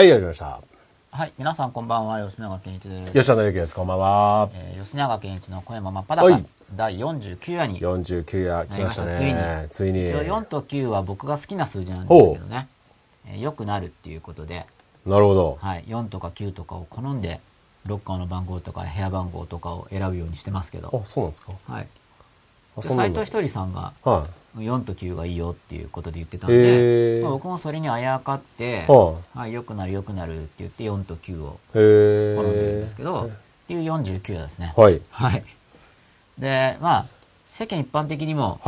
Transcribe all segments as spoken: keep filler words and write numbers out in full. はい、やりました。はい、皆さんこんばんは、吉永健一です。吉永由紀です、こんばんは。えー、吉永健一の声も真っ裸、はい、だいよんじゅうきゅうやに。よんじゅうきゅうや、来ましたね。ついに。ついに。一応よんときゅうは僕が好きな数字なんですけどね。えー、よくなるっていうことで。なるほど。はい、よんとかきゅうとかを好んで、ロッカーの番号とか部屋番号とかを選ぶようにしてますけど。あ、そうなんですか。はい。斉藤ひとりさんが、はい、よんときゅうがいいよっていうことで言ってたんで、まあ、僕もそれにあやかって、はいはい、よくなるよくなるって言ってよんときゅうを好んでるんですけど、っていうよんじゅうきゅうですね。はい。はい。で、まあ、世間一般的にも、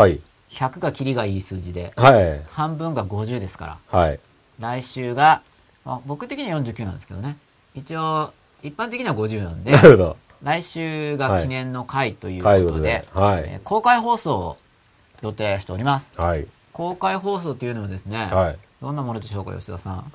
ひゃくがキリがいい数字で、はい、半分がごじゅうですから、はい、来週が、まあ、僕的にはよんじゅうきゅうなんですけどね、一応、一般的にはごじゅうなんで、なるほど。来週が記念の回ということで、はいはいえー、公開放送を予定しております。はい、公開放送というのはですね、はい、どんなものでしょうか、吉田さん。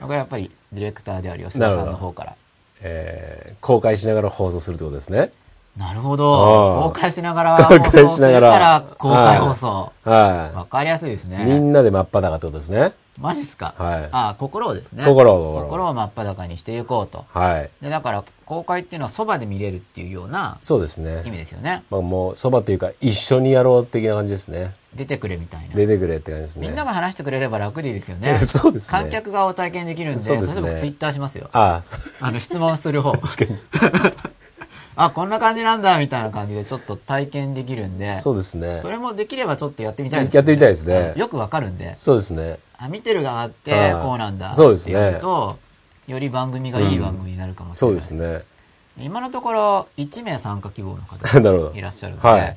僕はやっぱりディレクターである吉田さんの方から、えー、公開しながら放送するということですね。なるほど。公開しながら放送するから公開放送。はい。わかりやすいですね。みんなで真っ裸ってことですね。マジっすか。はい。ああ、心をですね。心を心を。心を真っ裸にしていこうと。はい。で、だから公開っていうのはそばで見れるっていうような。そうですね。意味ですよね。まあもうそばというか一緒にやろう的な感じですね。出てくれみたいな。出てくれって感じですね。みんなが話してくれれば楽でいいですよね。そうですね。観客側を体験できるんで、そうですね。僕ツイッターしますよ。ああ。あの質問する方。確かに。あ、こんな感じなんだみたいな感じでちょっと体験できるんで、そうですね。それもできればちょっとやってみたいですね。やってみたいですね。よくわかるんで、そうですね。あ、見てる側ってこうなんだって言うと、より番組がいい番組になるかもしれない。うん、そうですね。今のところいち名参加希望の方がいらっしゃるので、はい、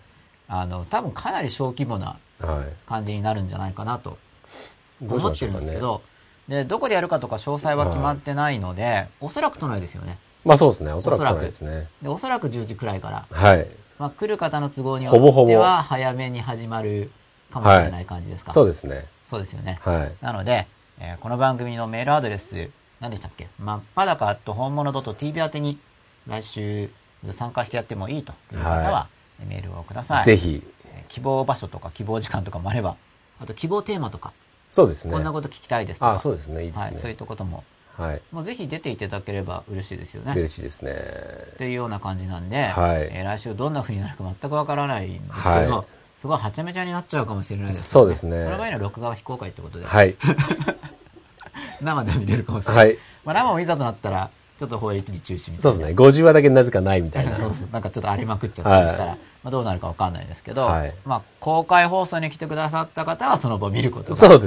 あの多分かなり小規模な感じになるんじゃないかなと思ってるんですけど、どうしましょうかね。で、どこでやるかとか詳細は決まってないので、はい、おそらく都内ですよね。まあそうですね。おそらくですね。で、おそらくじゅうじくらいから。はい。まあ来る方の都合によっては早めに始まるかもしれない感じですか。ほぼほぼ、はい、そうですね。そうですよね。はい。なので、えー、この番組のメールアドレス、何でしたっけ？まっぱだかと本物.tv 宛てに来週参加してやってもいいという方はメールをください。はい、ぜひ、えー。希望場所とか希望時間とかもあれば、あと希望テーマとか。そうですね。こんなこと聞きたいですとか。あ、そうですね。いいですね。はい。そういったことも。はい、もうぜひ出ていただければ嬉しいですよね。嬉しいですね。っていうような感じなんで、はい、えー、来週どんな風になるか全くわからないんですけど、はい、すごいはちゃめちゃになっちゃうかもしれないですね。そうですね。その場合の録画は非公開ってことで、はい、生で見れるかもしれない、はい、まあ、生を見たとなったらちょっと放映一時中止みたいな。そうですね。ごじゅうわだけなぜかないみたいな。そうそう、なんかちょっと荒れまくっちゃったりしたら、はい、まあ、どうなるかわかんないですけど、はい、まあ、公開放送に来てくださった方はその場を見ることが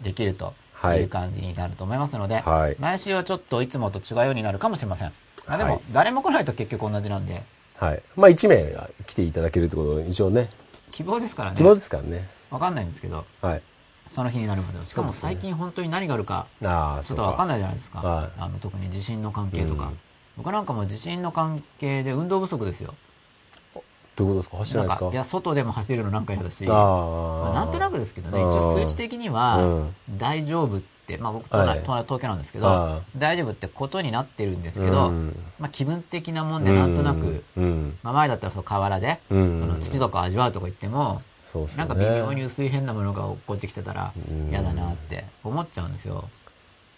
できると、はい、いう感じになると思いますので、はい、来週はちょっといつもと違うようになるかもしれません。あ、でも誰も来ないと結局同じなんで、はい、まあ、いち名が来ていただけるってことを一応ね、希望ですからね。希望ですからね。分かんないんですけど、はい、その日になるまでは。しかも最近本当に何があるかちょっと分かんないじゃないですか。あ、あの特に地震の関係とか、うん、僕なんかも地震の関係で運動不足ですよ。どういうことですか？走らないですか？いや、外でも走るのなんか嫌だし、まあ、なんとなくですけどね、一応数値的には大丈夫って、まあ、僕都内、はい、東京なんですけど、大丈夫ってことになってるんですけど、まあ、気分的なもんでなんとなく、まあ、前だったらそう河原でその土とか味わうとか言っても、ね、なんか微妙に薄い変なものが落っこってきてたら嫌だなって思っちゃうんですよ。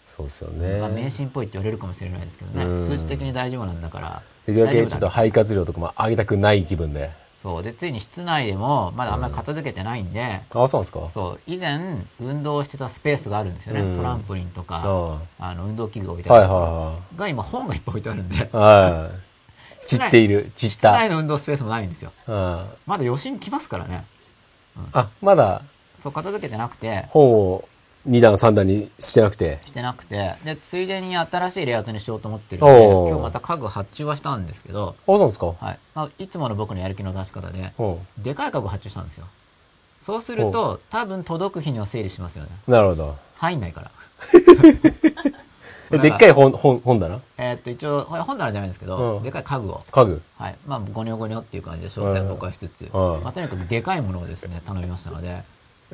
そうですよね。まあ、迷信っぽいって言われるかもしれないですけどね、数値的に大丈夫なんだから。できるだけちょっと肺活量とかも上げたくない気分で。そうで、ついに室内でもまだあんまり片付けてないんで、うん、あ、そうなんですか。そう、以前運動してたスペースがあるんですよね、うん、トランポリンとか、うん、あの運動器具が置いてあるとか、はいはいはい、が今本がいっぱい置いてあるんで、はい、散っている散った室内の運動スペースもないんですよ、うん、まだ余震来ますからね、うん、あ、まだそう片付けてなくて、本をに段さん段にしてなくてしてなくてで、ついでに新しいレイアウトにしようと思ってるんで、今日また家具発注はしたんですけど。あ、そうなんですか。はい、まあ、いつもの僕のやる気の出し方ででかい家具発注したんですよ。そうすると多分届く日には整理しますよね。なるほど。入んないからでっかい本本本棚、えー、っと一応本棚じゃないんですけど、うん、でっかい家具を家具、はい、まあゴニョゴニョっていう感じで詳細を僕はしつつ、まあ、とにかくでかいものをですね頼みましたので、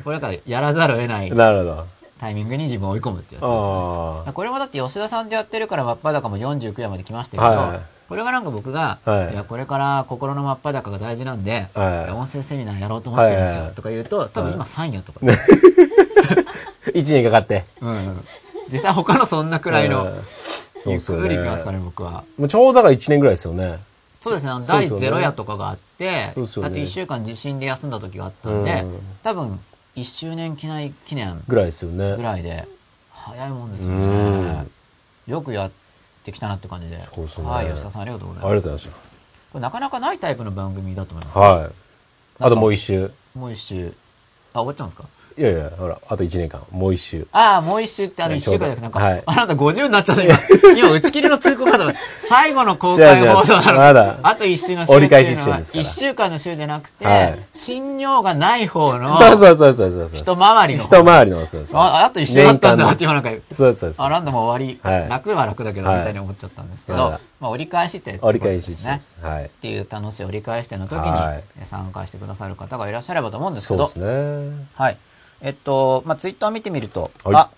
これからやらざるを得ない。なるほど。タイミングに自分を追い込むってやつです、ね、あ、これもだって吉田さんでやってるから真っ裸もよんじゅうきゅうやまで来ましたけど、はい、これはなんか僕が、はい、いやこれから心の真っ裸が大事なんで、はい、音声セミナーやろうと思ってるんですよ、はい、とか言うと多分今さんやとか、ね、いちねんかかって。うん。実際他のそんなくらいの、ゆっくりいきますかね、僕は。もうちょうどだからいちねんぐらいですよね。そうですね、だいゼロ夜とかがあって、そうですよね、あといっしゅうかん地震で休んだ時があったんで、うん、多分いっしゅうねん記念ぐらいですよね。ぐらいで。早いもんですよね。うん、よくやってきたなって感じで。そうですね。はい、吉田さんありがとうございます。ありがとうございます。これなかなかないタイプの番組だと思います。はい。あともう一周。もう一周。あ、終わっちゃうんですか？いやいや、ほら、あといちねんかん、もう一周。ああ、もう一周ってあのいっしゅうかんじゃなくて、なんか、はい、あなたごじゅうになっちゃった今。今、打ち切りの通告かと思って、最後の公開放送なの。まだ。あといっしゅうの週っていうのは、いっしゅうかんの週じゃなくて、はい、信用がない方の、そうそうそうそうそう。一回りの。一回りの、そうそうそう。あ、あといっしゅうだったんだって今なんか、そうそうそう。あ、なんだもう終わり、はい、楽は楽だけど、みたいに思っちゃったんですけど、はい、まあ、折り返しって、ね、折り返しですね。はい。っていう楽しい折り返しての時に、参加してくださる方がいらっしゃればと思うんですけど、そうですね。はい。えっと、まあ、ツイッター見てみると、はい、あ、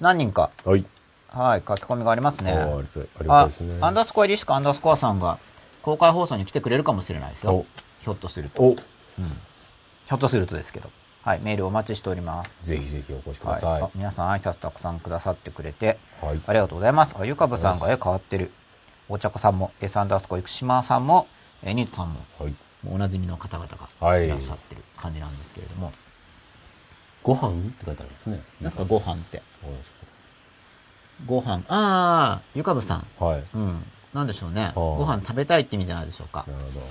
何人か。はい。はい、書き込みがありますね。あ、ありがたい、ありがたいですね。アンダースコアリシカアンダースコアさんが、公開放送に来てくれるかもしれないですよ。ひょっとすると。お、うん。ひょっとするとですけど。はい、メールお待ちしております。ぜひぜひお越しください。はい、皆さん挨拶たくさんくださってくれて、はい、ありがとうございます。あ、ゆかぶさんが絵変わってる。お茶子さんも、S アンダースコア、いくしまさんも、えニートさんも、はい、おなじみの方々がいらっしゃってる感じなんですけれども、はい、ご飯って書いてあるんですね。何ですかご飯って。ご飯。ああ、ゆかぶさん。はい。うん。なんでしょうね。ご飯食べたいって意味じゃないでしょうか。なるほど。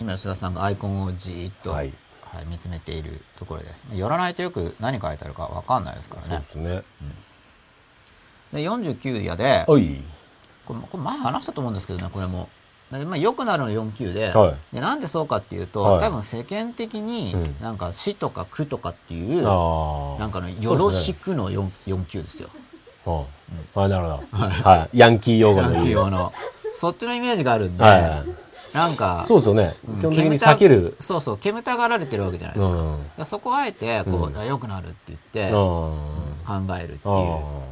今、吉田さんがアイコンをじーっと、はいはい、見つめているところです。寄らないとよく何書いてあるかわかんないですからね。そうですね。うん、でよんじゅうきゅう夜で、これ、これ前話したと思うんですけどね、これも。まあ、良くなるのよん級 で,、はい、でなんでそうかっていうと、はい、多分世間的になんか死とか苦とかっていう、うん、なんかのよろしくの よん,、ね、よん級ですよ、はあうん、あなるほど、はい、ヤンキー用語のヤンキー用のそっちのイメージがあるんで、はいはい、なんかそうですよね、うん、基本的に避けるそうそう煙たがられてるわけじゃないですか、うん、だそこをあえてこう、うん、良くなるって言って、うん、考えるっていうこ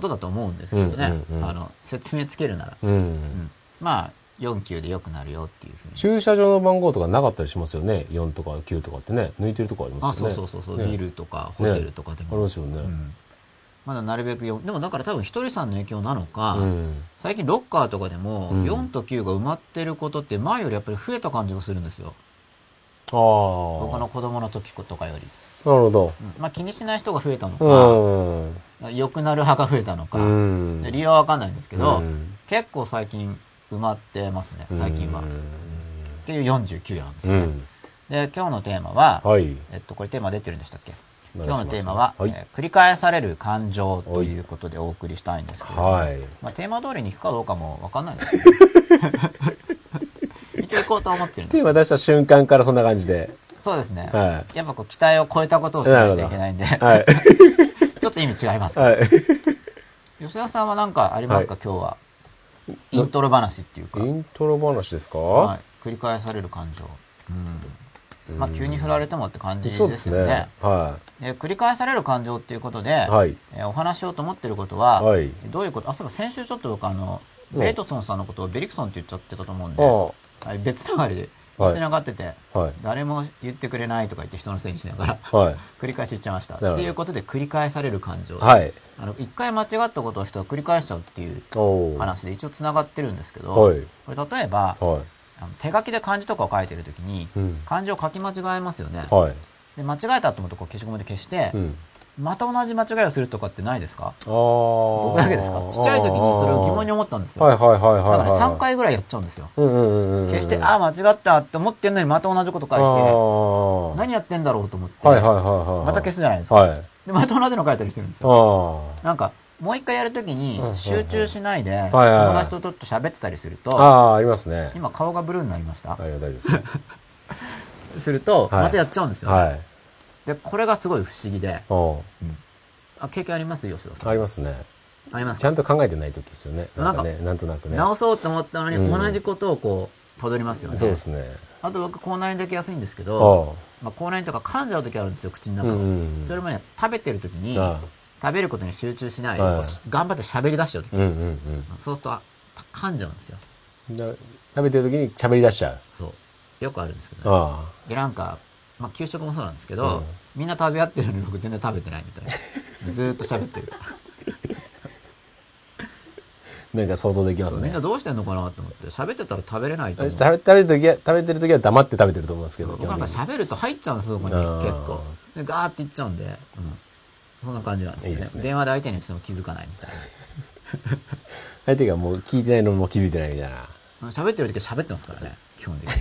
とだと思うんですけどね、うんうんうん、あの説明つけるなら、うんうん、まあよん級で良くなるよっていうふうに駐車場の番号とかなかったりしますよね。よんとかきゅうとかってね抜いてるとこありますよね。あそうそうそうそう、ね、ビルとかホテルとかでも、ね、ありますよね、うん、まだなるべくよんでもだから多分ひとりさんの影響なのか、うん、最近ロッカーとかでもよんときゅうが埋まってることって前よりやっぱり増えた感じがするんですよ、うん、僕の子供の時とかよりなるほど、うんまあ、気にしない人が増えたのか、うん、良くなる派が増えたのか、うん、理由は分かんないんですけど、うん、結構最近埋まってますね最近はっていうよんじゅうきゅう夜なんですよね、うん、で今日のテーマは、はいえっと、これテーマ出てるんでしたっけ今日のテーマは、はいえー、繰り返される感情ということでお送りしたいんですけれども、はいまあ、テーマ通りにいくかどうかも分かんないです、ね、一応いこうと思ってるんですテーマ出した瞬間からそんな感じでそうですね、はい、やっぱこう期待を超えたことをしないといけないんで、はい、ちょっと意味違います、はい、吉田さんは何かありますか、はい、今日はイントロ話っていうかイントロ話ですか、はい、繰り返される感情、うんまあ、急に振られてもって感じですよね、 そうですね、はい、え繰り返される感情っていうことで、はいえー、お話しようと思ってることは、はい、どういうことあそう先週ちょっと僕あのベイトソンさんのことをベリクソンって言っちゃってたと思うんでああれ別流れで別に上がってて、はい、誰も言ってくれないとか言って人のせいにしながら、はい、繰り返し言っちゃいましたっていうことで繰り返される感情、はい、あの一回間違ったことを人は繰り返しちゃうっていう話で一応つながってるんですけど、はい、これ例えば、はい、あの手書きで漢字とかを書いてるときに、うん、漢字を書き間違えますよね、はい、で間違えたと思うとこう消しゴムで消して、うん、また同じ間違いをするとかってないですかあ僕だけですかちっちゃい時にそれを疑問に思ったんですよだからさんかいぐらいやっちゃうんですよ、うんうんうんうん、決してああ間違ったって思ってんのにまた同じこと書いて何やってんだろうと思って、はいはいはいはい、また消すじゃないですか、はい、でまた同じの書いたりしてるんですよあなんかもう一回やるときに集中しないで友達とちょっと喋ってたりすると、はいはいはい、あありますね今顔がブルーになりましたありがたいですすると、はい、またやっちゃうんですよ、はい、でこれがすごい不思議であ経験あります吉田さんありますねありますちゃんと考えてない時ですよねなんかねなんとなくね直そうと思ったのに同じことをこうたどりますよね、うん、そうですねあと僕口内炎だけ安いんですけどまあ、口内炎とか噛んじゃう時あるんですよ口の中、うん、それもね食べてる時に食べることに集中しないで頑張って喋り出しちゃう時、うんうんうん、そうすると噛んじゃうんですよ食べてる時に喋り出しちゃうそうよくあるんですけど、ね、でなんかまあ、給食もそうなんですけど、みんな食べ合ってるのに僕全然食べてないみたいな。ずっと喋ってるなんか想像できますね。みんなどうしてんのかなと思って、喋ってたら食べれないと思う。食べてる時は、食べてる時は黙って食べてると思いますけど。僕なんか喋ると入っちゃうんですよ、そこに結構。で、ガーっていっちゃうんで、うん、そんな感じなんですよね。いいですね。電話で相手にしても気づかないみたいな。相手がもう聞いてないのも気づいてないみたいな。喋ってる時は喋ってますからね、基本的に。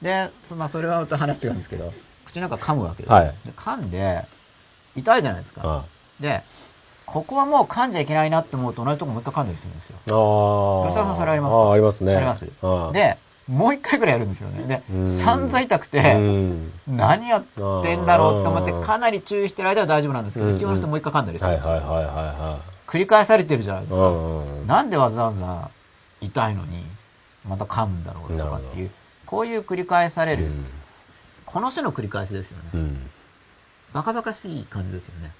で、まあそれはまた話違うんですけど、口の中噛むわけです、はい、で噛んで、痛いじゃないですか。ああで、ここはもう噛んじゃいけないなって思うと同じとこもう一回噛んだりするんですよ。あ吉田さんそれありますか？あありますね。あります。ああで、もう一回くらいやるんですよね。で、散々痛くて、何やってんだろうって思ってかなり注意してる間は大丈夫なんですけど、気を抜くともう一回噛んだりするんですよ。繰り返されてるじゃないですか。なんでわざわざ痛いのにまた噛むんだろうとかっていう、こういう繰り返される、うん、この種の繰り返しですよね。うん、バカバカしい感じですよね。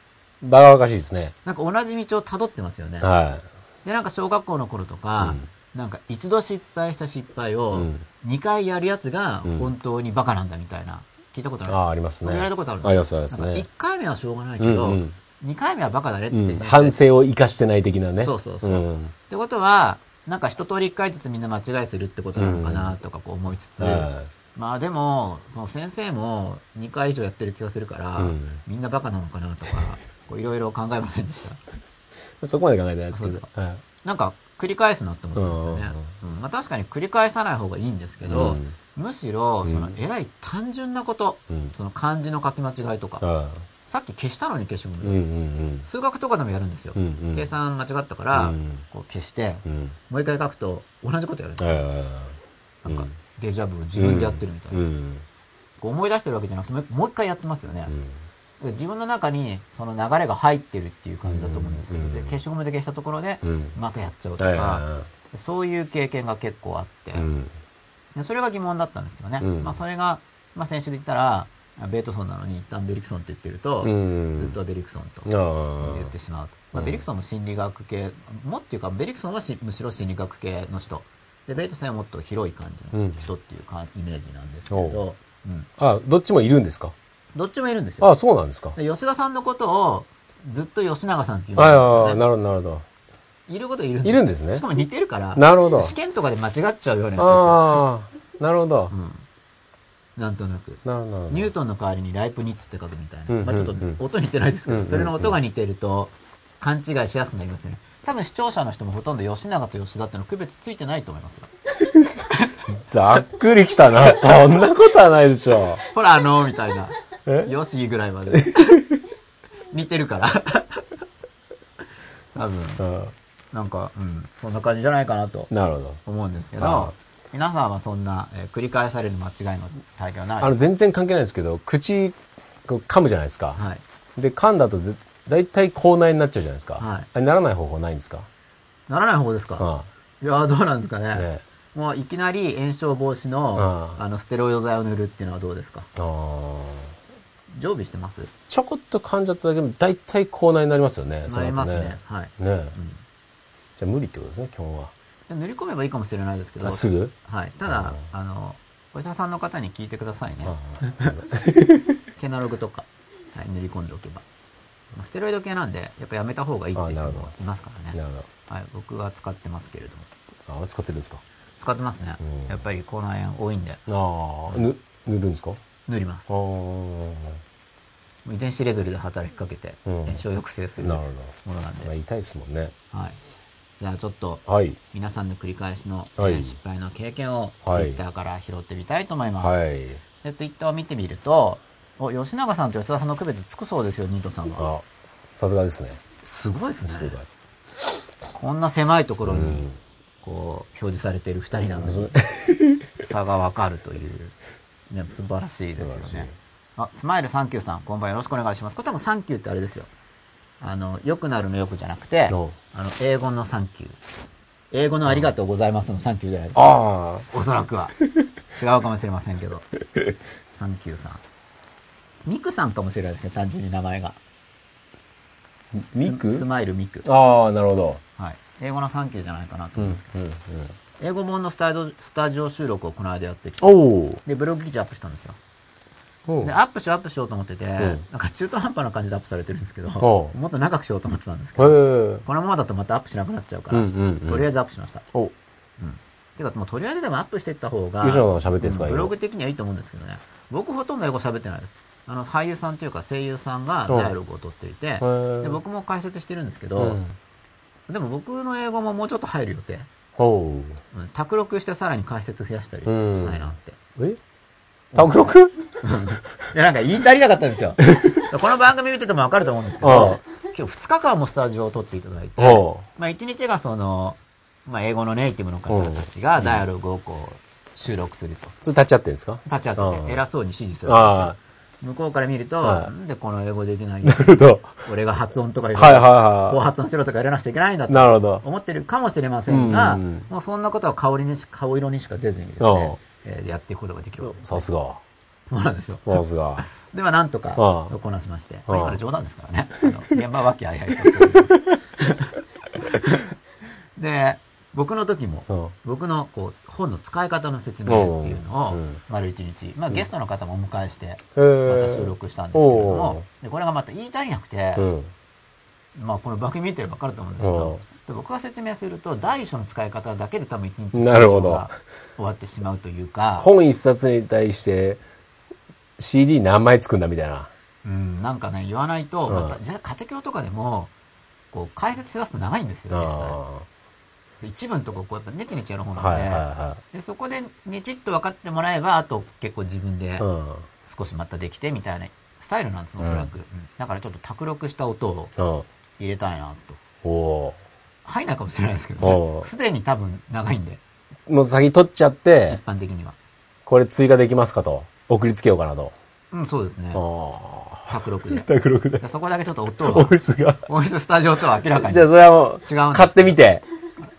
バカバカしいですね。なんか同じ道をたどってますよね。はい。で、なんか小学校の頃とか、うん、なんか一度失敗した失敗をにかいやるやつが本当にバカなんだみたいな、うん、聞いたことあるんですか？ああ、ありますね。やられたことあるんですか？あります、ありますね。なんかいっかいめはしょうがないけど、うんうん、にかいめはバカだねって、うん。反省を生かしてない的なね。そうそうそう。うん、ってことは、なんか一通り一回ずつみんな間違いするってことなのかなとかこう思いつつ、うんうん、まあでも、その先生もにかい以上やってる気がするから、うん、みんなバカなのかなとか、いろいろ考えませんでしたそこまで考えてないですけど、はい、なんか繰り返すなって思ったんですよね、うんうんまあ、確かに繰り返さない方がいいんですけど、うん、むしろそのえらい単純なこと、うん、その漢字の書き間違いとか、うん、さっき消したのに消しゴム、うんうん、数学とかでもやるんですよ、うんうん、計算間違ったからこう消して、うん、もう一回書くと同じことやるんですよ、うん、なんかデジャブを自分でやってるみたいな、うんうん、こう思い出してるわけじゃなくてもう一回やってますよね、うん自分の中にその流れが入ってるっていう感じだと思うんですけど、うん、で消しゴムで消したところでまたやっちゃうとか、うん、そういう経験が結構あって、うん、でそれが疑問だったんですよね、うんまあ、それが、まあ、先週で言ったらベートソンなのに一旦ベリクソンって言ってると、うん、ずっとベリクソンと言ってしまうと、まあ、ベリクソンも心理学系もっていうかベリクソンはむしろ心理学系の人でベートソンはもっと広い感じの人っていうか、うん、イメージなんですけど、うん、あどっちもいるんですか？どっちもいるんですよ。ああ、そうなんですか。吉田さんのことをずっと吉永さんって言うんですよね。ああ、なるほど、なるほど。いることいるんです。いるんですね。しかも似てるから。なるほど。試験とかで間違っちゃうようなやつですよ。ああ、なるほど。うん。なんとなく。なるほど。ニュートンの代わりにライプニッツって書くみたいな。うんうんうん、まあちょっと音似てないですけど、うんうんうん、それの音が似てると勘違いしやすくなりますよね。多分視聴者の人もほとんど吉永と吉田っての区別ついてないと思います。ざっくりきたな。そんなことはないでしょ。ほら、あのー、みたいな。よしぐらいまで似てるから多分なんか、うん、そんな感じじゃないかなと思うんですけ ど, ど皆さんはそんな、えー、繰り返される間違いの体験はない？あの全然関係ないですけど口こう噛むじゃないですか、はい、で噛んだとだいたい口内になっちゃうじゃないですか、はい、あれならない方法ないんですか？ならない方法ですか？ああいやどうなんですか ね, ねもういきなり炎症防止 の, あああのステロイド剤を塗るっていうのはどうですか？あ常備してます？ちょこっと噛んじゃっただけでも大体口内になりますよね。なります ね, ねはいね、うん、じゃあ無理ってことですね。基本は塗り込めばいいかもしれないですけどすぐはいただあのお医者さんの方に聞いてくださいねケナログとか、はい、塗り込んでおけばステロイド系なんでやっぱやめた方がいいって人もいますからね。なるほど、はい、僕は使ってますけれども。あ使ってるんですか？使ってますね、うん、やっぱり口内炎多いんで。あ塗るんですか？塗ります。あ遺伝子レベルで働きかけて炎症抑制するものなんで、うん、痛いですもんね、はい、じゃあちょっと皆さんの繰り返しの、はいね、失敗の経験をツイッターから拾ってみたいと思います、はい、でツイッターを見てみるとお吉永さんと吉田さんの区別つくそうですよ。ニートさんはさすがですね。すごいですね。こんな狭いところにこう表示されているふたりなのに差が分かるという、ね、素晴らしいですよね。あ、スマイルサンキューさん、こんばんは、よろしくお願いします。これ多分サンキューってあれですよ。あの、良くなるの良くじゃなくて、あの、英語のサンキュー。英語のありがとうございますのサンキューじゃないですか。ああ。おそらくは。違うかもしれませんけど。サンキューさん。ミクさんかもしれないですね、単純に名前が。ミク？スマイルミク。ああ、なるほど。はい。英語のサンキューじゃないかなと思うんですけど。うんうんうん、英語本のスタジオ、スタジオ収録をこの間やってきて、で、ブログ記事アップしたんですよ。でアップしようアップしようと思ってて、なんか中途半端な感じでアップされてるんですけど、もっと長くしようと思ってたんですけど、このままだとまたアップしなくなっちゃうから、とりあえずアップしました。お。うん。てか、もうとりあえずでもアップしていった方が、ブログ的にはいいと思うんですけどね。僕ほとんど英語喋ってないです。あの俳優さんというか声優さんがダイアログを取っていて、で僕も解説してるんですけど、でも僕の英語ももうちょっと入る予定。卓録してさらに解説増やしたりしたいなって。え？卓録？いやなんか言い足りなかったんですよ。この番組見てても分かると思うんですけど、今日ふつかかんもスタジオを撮っていただいて、まあいちにちがその、まあ英語のネイティブの方たちがダイアログをこう収録すると。それ立ち会ってるんですか？立ち会ってて、偉そうに指示するんですよ。向こうから見ると、なんでこの英語できないんだと。俺が発音とか言うと、こう発音しろとかやらなくちゃいけないんだと思ってるかもしれませんが、もうそんなことは顔色にしか出ずにですね、やっていくことができるわけです。さすが。そうなんですよ。さすが。では、なんとか、こなしまして。今から冗談ですからね。現場はわきあいあいと。で、僕の時も、僕のこう本の使い方の説明っていうのを、丸一日、まあゲストの方もお迎えして、また収録したんですけれども、でこれがまた言い足りなくて、まあこの番組見てれば分かると思うんですけど、で僕が説明すると、第一章の使い方だけで多分一日が終わってしまうというか、本一冊に対して、シーディー 何枚作るんだみたいな。うん、なんかね、言わないと、また、じゃあ、カテキョとかでも、こう、解説しだすと長いんですよ、実際。一文とか、こう、やっぱ、ネチネチやる方なんで、そこで、ネチっと分かってもらえば、あと、結構自分で、少しまたできて、みたいな、スタイルなんですね、おそらく。だから、ちょっと、卓録した音を入れたいな、と。入んないかもしれないですけど、すでに多分、長いんで。もう、先取っちゃって、一般的には。これ、追加できますかと。送りつけようかなと。うん、そうですね。卓録で。卓録で。そこだけちょっと音を。オフィスが。オフィススタジオとは明らかに。じゃあそれはもう、違う。買ってみて。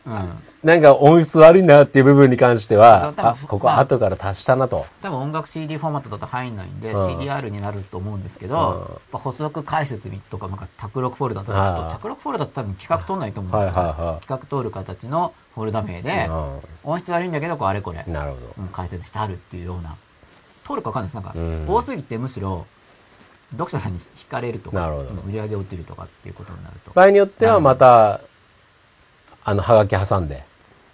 うん。なんか音質悪いなっていう部分に関しては、あ、ここ後から足したなと。多分音楽 シーディー フォーマットだと入んないんで、シーディーアール になると思うんですけど、補足解説とか、なんか卓録フォルダとか、ちょっと卓録フォルダって多分企画取んないと思うんですけど、企画取る形のフォルダ名で、音質悪いんだけど、こうあれこれ。なるほど。解説してあるっていうような。通るか分かんないです。なんか、多すぎてむしろ、読者さんに惹かれるとか、売り上げ落ちるとかっていうことになると。場合によってはまた、あの、はがき挟んで、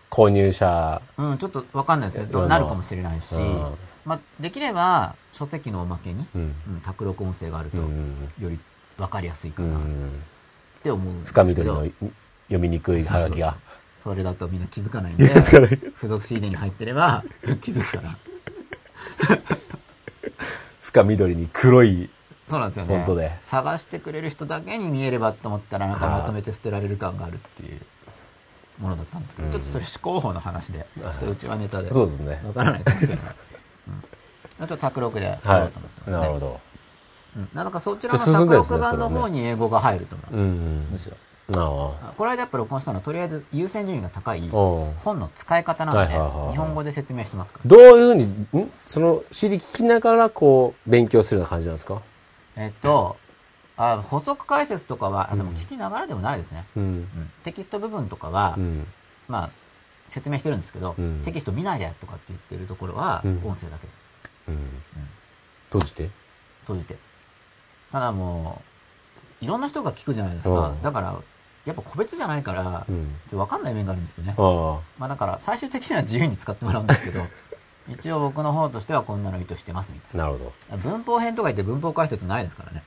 購入者。うん、ちょっと分かんないですけど、なるかもしれないし、うん、まあ、できれば、書籍のおまけに、卓録、うんうん、音声があると、より分かりやすいかな、って思うんですけど。深緑の読みにくいはがきが。それだとみんな気づかないんで、付属 シーディー に入ってれば、気づくから。深緑に黒いフォントで探してくれる人だけに見えればと思ったら、なんかまとめて捨てられる感があるっていうものだったんですけど、ちょっとそれ思考法の話で、ちょっとうちはネタで分からない感じですよね。ちょっと卓録でやろうと思ってますね。なるほど。なんかそちらの卓録版の方に英語が入ると思うんですよ。この間やっぱり録音したのは、とりあえず優先順位が高い本の使い方なんで、日本語で説明してますから。どういうふうに、その シーディー 聞きながらこう、勉強するような感じなんですか？えっと、あ、補足解説とかは、でも聞きながらでもないですね。テキスト部分とかは、まあ、説明してるんですけど、テキスト見ないでとかって言ってるところは、音声だけ。閉じて？閉じて。ただもう、いろんな人が聞くじゃないですか。だから、やっぱ個別じゃないから、分かんない面があるんですよね。まあだから、最終的には自由に使ってもらうんですけど、一応僕の方としてはこんなの意図してますみたいな。なるほど。文法編とか言って文法解説ないですからね。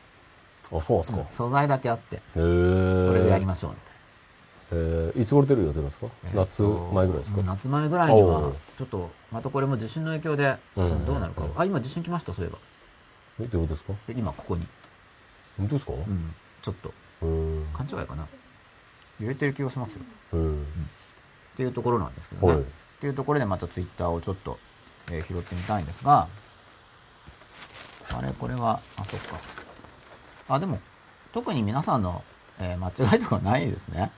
あ、そうですか。素材だけあって、これでやりましょうみたいな。え、いつ頃出る予定ですか？夏前ぐらいですか？夏前ぐらいには、ちょっと、またこれも地震の影響で、どうなるか。あ、今地震来ました、そういえば。え、どういうことですか？今ここに。本当ですか？うん。ちょっと。勘違いかな。揺れてる気がしますよ。っていうところなんですけどね。っていうところでまたツイッターをちょっと、えー、拾ってみたいんですが、あれこれは、あ、そっか。あ、でも、特に皆さんの、えー、間違いとかないですね。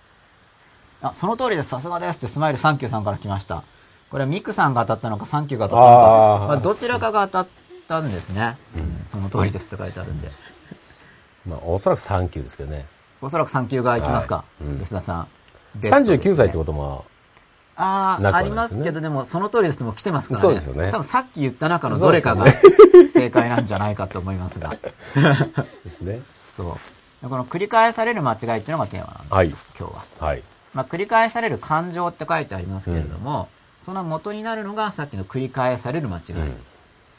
あ、その通りです、さすがですってスマイルサンキューさんから来ました。これはミクさんが当たったのかサンキューが当たったのか、あ、まあ、どちらかが当たったんですね。うん、その通りですって書いてあるんで。まあ、おそらくサンキューですけどね。おそらくさん級がいきますか、吉田さん。さんじゅうきゅうさいってこともああ、ね、ありますけど、でもその通りです。でも来てますからね。そうですよね。多分さっき言った中のどれかが、ね、正解なんじゃないかと思いますが。ですね。そう。この繰り返される間違いっていうのがテーマなんです。はい、今日は。はい。まあ、繰り返される感情って書いてありますけれども、うん、その元になるのがさっきの繰り返される間違い。うん、例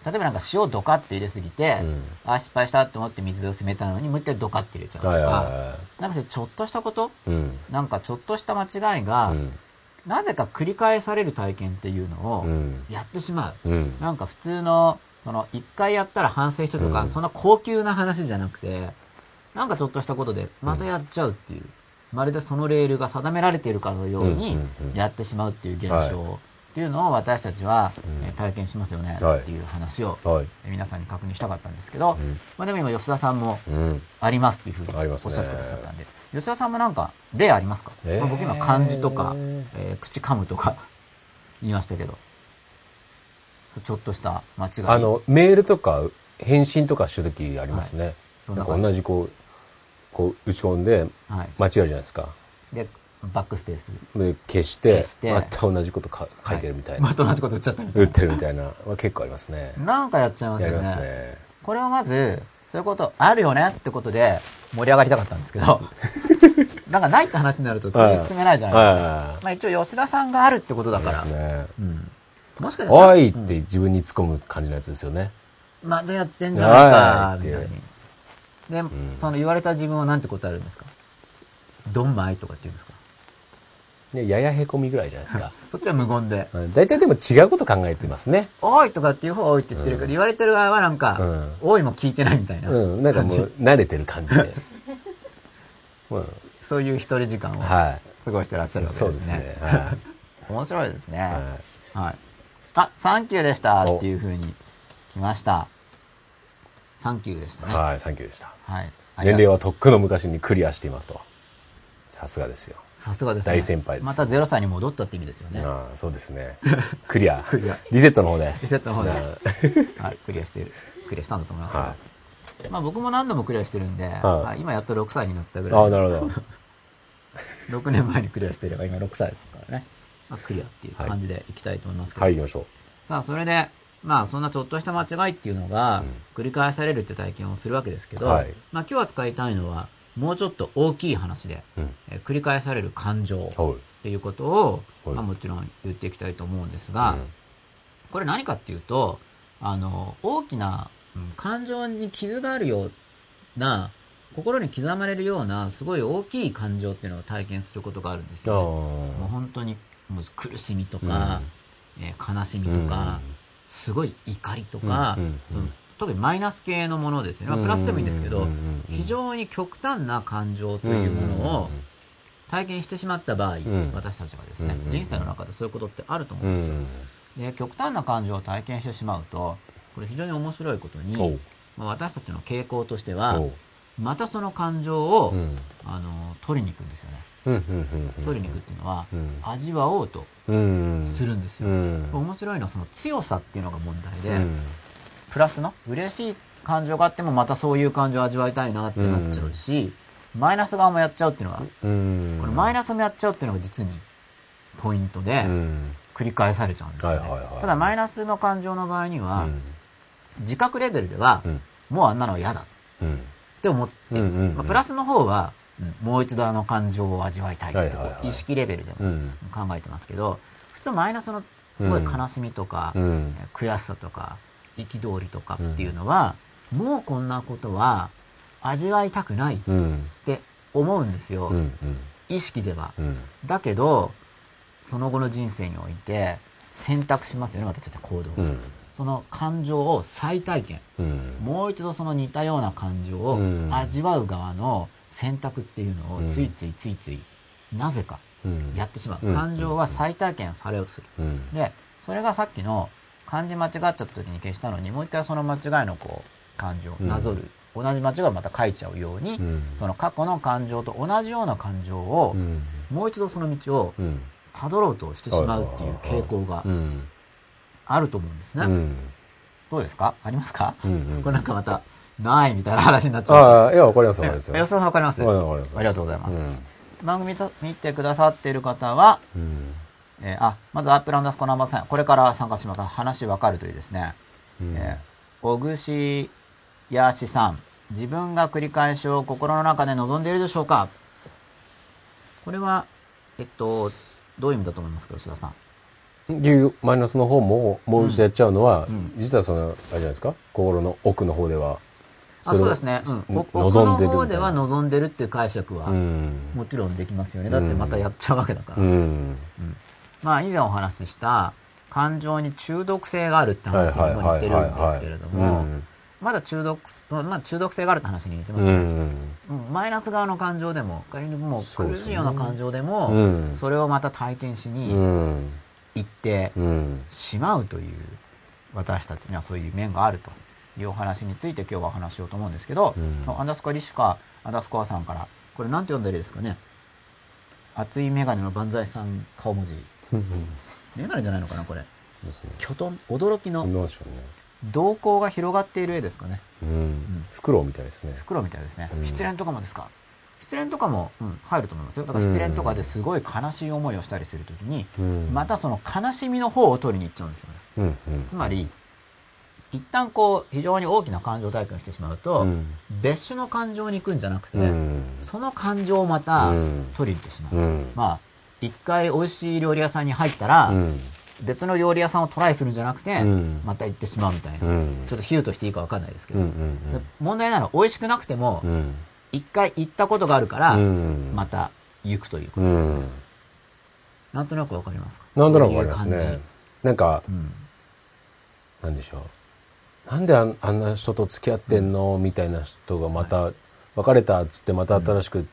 えばなんか塩をドカッて入れすぎて、うん、ああ失敗したと思って水で薄めたのにもう一回ドカッて入れちゃうとか、はいはいはい、なんかちょっとしたこと、うん、なんかちょっとした間違いが、うん、なぜか繰り返される体験っていうのをやってしまう。うん、なんか普通のその一回やったら反省してとか、うん、そんな高級な話じゃなくて、なんかちょっとしたことでまたやっちゃうっていう、うん、まるでそのレールが定められているかのようにやってしまうっていう現象。うんうんうんはいっていうのを私たちは、うんえー、体験しますよねっていう話を、はい、皆さんに確認したかったんですけど、うんまあ、でも今吉田さんもありますっていうふうにおっしゃってくださったんで、うんね、吉田さんもなんか例ありますか、えーまあ、僕今漢字とか、えー、口噛むとか言いましたけどそうちょっとした間違いあのメールとか返信とかしてる時ありますね、はい、どんな感じなんか同じこう、こう打ち込んで間違いじゃないですか、はい、でバックスペースで消して、消してまた同じことか書いてるみたいな、はい、また同じこと打っちゃったみたいな打ってるみたいな結構ありますね。なんかやっちゃいますよね。やりますね。これをまずそういうことあるよねってことで盛り上がりたかったんですけどなんかないって話になると取り進めないじゃないですか。ああまあ、一応吉田さんがあるってことだからですね、うん、もしかしたらおいって自分に突っ込む感じのやつですよね。まだやってんじゃないかみたいにで、うん、その言われた自分はなんて答えるんですか。ドンマイとかって言うんですか。ややへこみぐらいじゃないですか。そっちは無言で。大体でも違うこと考えてますね。おいとかっていう方はおいって言ってるけど、うん、言われてる側はなんか、うん、おいも聞いてないみたいな。うん、なんかもう慣れてる感じで。うん、そういう一人時間を過ごしてらっしゃるわけですね。はい、そうですね。はい、面白いですね。はい。はい、あ、サンキューでしたっていう風に来ました。サンキューでしたね。はい、サンキューでした。はい。年齢はとっくの昔にクリアしていますと。さすがですよ。さすがですね。大先輩です。またゼロさいに戻ったって意味ですよね。ああ、そうですね。クリア。クリア。リセットの方で。リセットの方で。はい、クリアしてる。クリアしたんだと思います、ね。はい。まあ僕も何度もクリアしてるんで、はい、今やっとろくさいになったぐらい。ああ、なるほど。ろくねんまえにクリアしていれば今ろくさいですからね。まあ、クリアっていう感じでいきたいと思いますけど。はい、行きましょう。さあ、それで、まあそんなちょっとした間違いっていうのが、繰り返されるって体験をするわけですけど、はい、まあ今日は使いたいのは、もうちょっと大きい話で、うんえー、繰り返される感情っていうことを、まあ、もちろん言っていきたいと思うんですが、うん、これ何かっていうとあの大きな、うん、感情に傷があるような心に刻まれるようなすごい大きい感情っていうのを体験することがあるんですよね。もう本当にもう苦しみとか、うんえー、悲しみとか、うん、すごい怒りとか、うんうんうん、その特にマイナス系のものですね、まあ、プラスでもいいんですけど、非常に極端な感情というものを体験してしまった場合、私たちはですね、人生の中でそういうことってあると思うんですよ。で、極端な感情を体験してしまうと、これ非常に面白いことに、まあ、私たちの傾向としては、またその感情を、あの、取りに行くんですよね。取りに行くっていうのは、味わおうとするんですよ。面白いのはその強さっていうのが問題で、プラスの嬉しい感情があってもまたそういう感情を味わいたいなってなっちゃうし、うん、マイナス側もやっちゃうっていうのが、うん、これマイナスもやっちゃうっていうのが実にポイントで繰り返されちゃうんですよね、はいはいはい、ただマイナスの感情の場合には、うん、自覚レベルでは、うん、もうあんなの嫌だって思って、うんうんうんまあ、プラスの方は、うん、もう一度あの感情を味わいたいって、はいはいはい、意識レベルでも考えてますけど、うん、普通マイナスのすごい悲しみとか、うん、悔しさとか憤りとかっていうのは、うん、もうこんなことは味わいたくないって思うんですよ、うんうん、意識では、うん、だけどその後の人生において選択しますよね私たちは行動、うん、その感情を再体験、うん、もう一度その似たような感情を味わう側の選択っていうのをついついついついなぜかやってしまう、うん、感情は再体験されようとする、うん、でそれがさっきの漢字間違っちゃった時に消したのにもう一回その間違いのこう感情をなぞる、うん、同じ間違いをまた書いちゃうように、うん、その過去の感情と同じような感情を、うん、もう一度その道をたどろうとしてしまうっていう傾向があると思うんですね、うん、どうですかありますか、うんうん、これなんかまたないみたいな話になっちゃう。あいやわかりますわかりますよ。吉田さんわかります。わかります。ありがとうございます、うん、番組見てくださっている方は、うんえー、あまずアップルアンダースコアナンバーさん、これから参加します。話わかるといいですね。うんえー、小串やしさん、自分が繰り返しを心の中で望んでいるでしょうか。これはえっとどういう意味だと思いますか、吉田さん。いうマイナスの方ももう一度やっちゃうのは、うんうん、実はそのあれじゃないですか、心の奥の方ではそれをあそうですね、うん、ここの方では望んでるっていう解釈は、うん、もちろんできますよね。だってまたやっちゃうわけだから、うんうん、まあ以前お話しした感情に中毒性があるって話にも似てるんですけれども、まだ中毒、まあ、中毒性があるって話に似てますね。うんうん、マイナス側の感情でも仮にもう苦しいような感情でも そうですね、うん、それをまた体験しに行ってしまうという、私たちにはそういう面があるというお話について今日は話しようと思うんですけど、うん、アンダースコアリシュカアンダースコアさんから、これなんて呼んだらいいですかね。厚いメガネの万歳さん顔文字メガネじゃないのかなこれ、ですね、巨トン驚きの瞳孔が広がっている絵ですかね。うんうん、フクロウみたいですね。フクロウみたいですね。うん、失恋とかもですか。失恋とかも、うん、入ると思いますよ。だから失恋とかですごい悲しい思いをしたりするときに、うん、またその悲しみの方を取りに行っちゃうんですよね。うんうん、つまり一旦こう非常に大きな感情体験をしてしまうと、うん、別種の感情に行くんじゃなくて、うん、その感情をまた取りに行ってしまう。うん、まあ一回美味しい料理屋さんに入ったら、うん別の料理屋さんをトライするんじゃなくて、うん、また行ってしまうみたいな、うん、ちょっと比喩としていいか分かんないですけど、うんうんうん、問題なのは美味しくなくても一、うん、回行ったことがあるから、うん、また行くということですね。うん、なんとなく分かりますか。なんとなく分かりますね。なんか、うん、なんでしょう、なんであん、あんな人と付き合ってんのみたいな人がまた、はい、別れたっつってまた新しく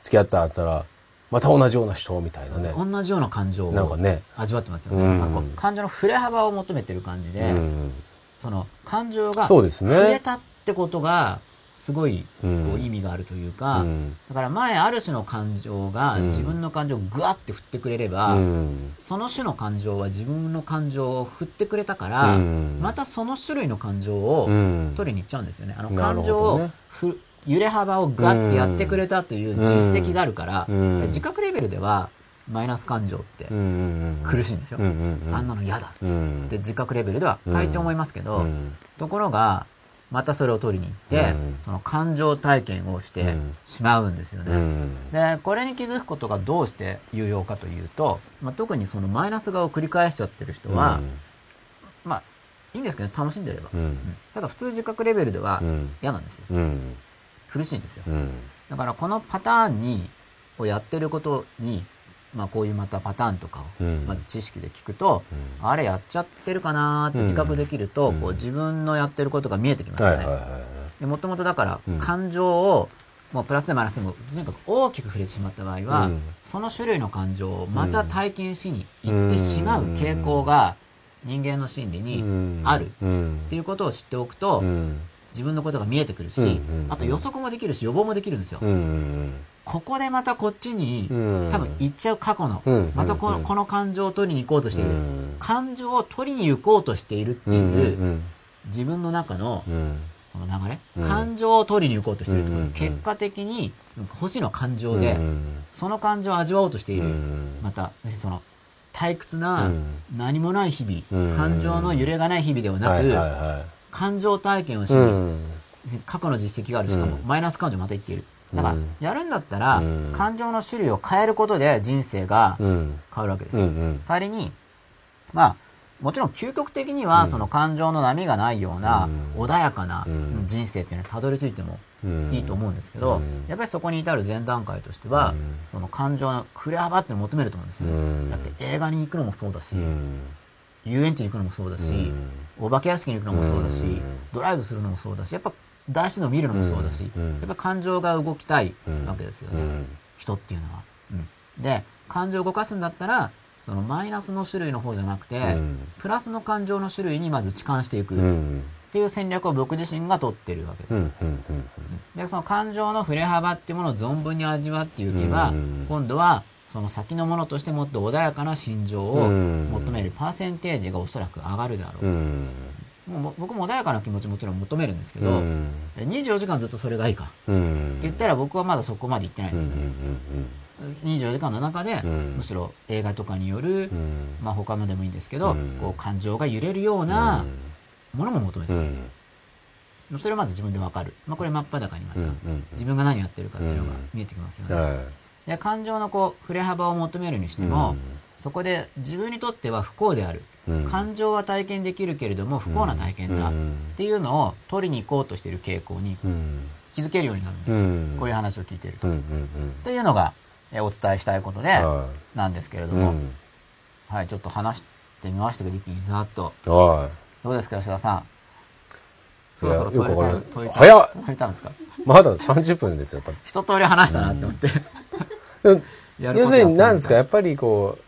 付き合ったっつったらまた同じような人みたいなね。同じような感情を味わってますよね。なんかね、うん、感情の振れ幅を求めてる感じで、うん、その感情が触れたってことがすごいこう意味があるというか、うん、だから前ある種の感情が自分の感情をグワッて振ってくれれば、うん、その種の感情は自分の感情を振ってくれたから、うん、またその種類の感情を取りに行っちゃうんですよね。あの感情をふ揺れ幅をガッてやってくれたという実績があるから、うん、自覚レベルではマイナス感情って苦しいんですよ。うんうん、あんなの嫌だって自覚レベルでは大抵思いますけど、うん、ところがまたそれを取りに行って、うん、その感情体験をしてしまうんですよね。うん、でこれに気づくことがどうして有用かというと、まあ、特にそのマイナス側を繰り返しちゃってる人は、うん、まあいいんですけど楽しんでれば、うん、ただ普通自覚レベルでは嫌なんですよ。うんうん苦しいんですよ。うん、だからこのパターンにをやってることに、まあ、こういうまたパターンとかをまず知識で聞くと、うん、あれやっちゃってるかなって自覚できると、うん、こう自分のやってることが見えてきますよね。もともとだから感情をもうプラスでマイナスでもとにかく大きく触れてしまった場合は、うん、その種類の感情をまた体験しに行ってしまう傾向が人間の心理にあるっていうことを知っておくと、うんうん自分のことが見えてくるし、うんうんうん、あと予測もできるし予防もできるんですよ。うんうんうん、ここでまたこっちに、うんうん、多分行っちゃう過去の、うんうんうん、またこの、この感情を取りに行こうとしている、うん、感情を取りに行こうとしているっていう、うんうん、自分の中の、うん、その流れ、うん、感情を取りに行こうとしていると、うんうん、結果的に星の感情で、うんうん、その感情を味わおうとしている、うん、またその退屈な、うん、何もない日々、うん、感情の揺れがない日々ではなく、はいはいはい感情体験をし、うん、過去の実績があるしかも、うん、マイナス感情また言っているだから、うん、やるんだったら、うん、感情の種類を変えることで人生が変わるわけですよ、うんうん、仮にまあもちろん究極的には、うん、その感情の波がないような、うん、穏やかな人生っていうのにたどり着いてもいいと思うんですけど、うん、やっぱりそこに至る前段階としては、うん、その感情の振れ幅っていうのを求めると思うんですよ、うん、だって映画に行くのもそうだし、うん遊園地に行くのもそうだし、うん、お化け屋敷に行くのもそうだし、うん、ドライブするのもそうだしやっぱ大事の見るのもそうだし、うん、やっぱ感情が動きたいわけですよね、うん、人っていうのは、うん、で感情を動かすんだったらそのマイナスの種類の方じゃなくて、うん、プラスの感情の種類にまず置換していくっていう戦略を僕自身が取ってるわけです、うんうん、でその感情の振れ幅っていうものを存分に味わっていけば、うん、今度はその先のものとしてもっと穏やかな心情を求めるパーセンテージがおそらく上がるだろう、うん、もう僕も穏やかな気持ちもちろん求めるんですけど、うん、にじゅうよじかんずっとそれがいいか、うん、って言ったら僕はまだそこまで行ってないですね、うんうんうん、にじゅうよじかんの中で、うん、むしろ映画とかによる、うん、まあ他のでもいいんですけど、うん、こう感情が揺れるようなものも求めてるんですよ、うん、それをまず自分で分かる、まあ、これ真っ裸にまた、うんうん、自分が何やってるかっていうのが見えてきますよね、うん、で感情のこう振れ幅を求めるにしても、うん、そこで自分にとっては不幸である、うん、感情は体験できるけれども不幸な体験だっていうのを取りに行こうとしている傾向に気づけるようになるんです、うん、こういう話を聞いていると、うんうんうん、っていうのがお伝えしたいことでなんですけれども、うん、はい、ちょっと話してみましたけど一気にざーっと、はい、どうですか吉田さん、そろそろトイレタイム取れたんですか？まださんじゅっぷんですよ多分一通り話したなって思って、うん、要するに何ですか、やっぱりこう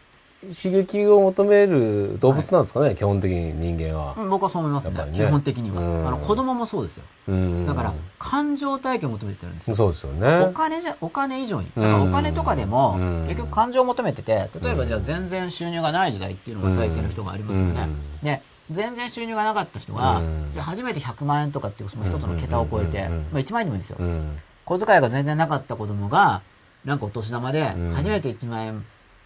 刺激を求める動物なんですかね、はい、基本的に人間は、うん、僕はそう思いますね、やっぱりね基本的には、うん、あの子供もそうですよ、うん、だから感情体験を求めてるんですよ。そうですよね。お金じゃお金以上に、だからお金とかでも、うん、結局感情を求めてて、例えばじゃあ全然収入がない時代っていうのが大抵の人がありますよね、うん、で全然収入がなかった人が、うん、じゃあ初めてひゃくまんえんとかっていうその一つの桁を超えて、うんまあ、いちまんえんでもいいんですよ、うん、小遣いが全然なかった子供がなんかお年玉で初めていちまんえん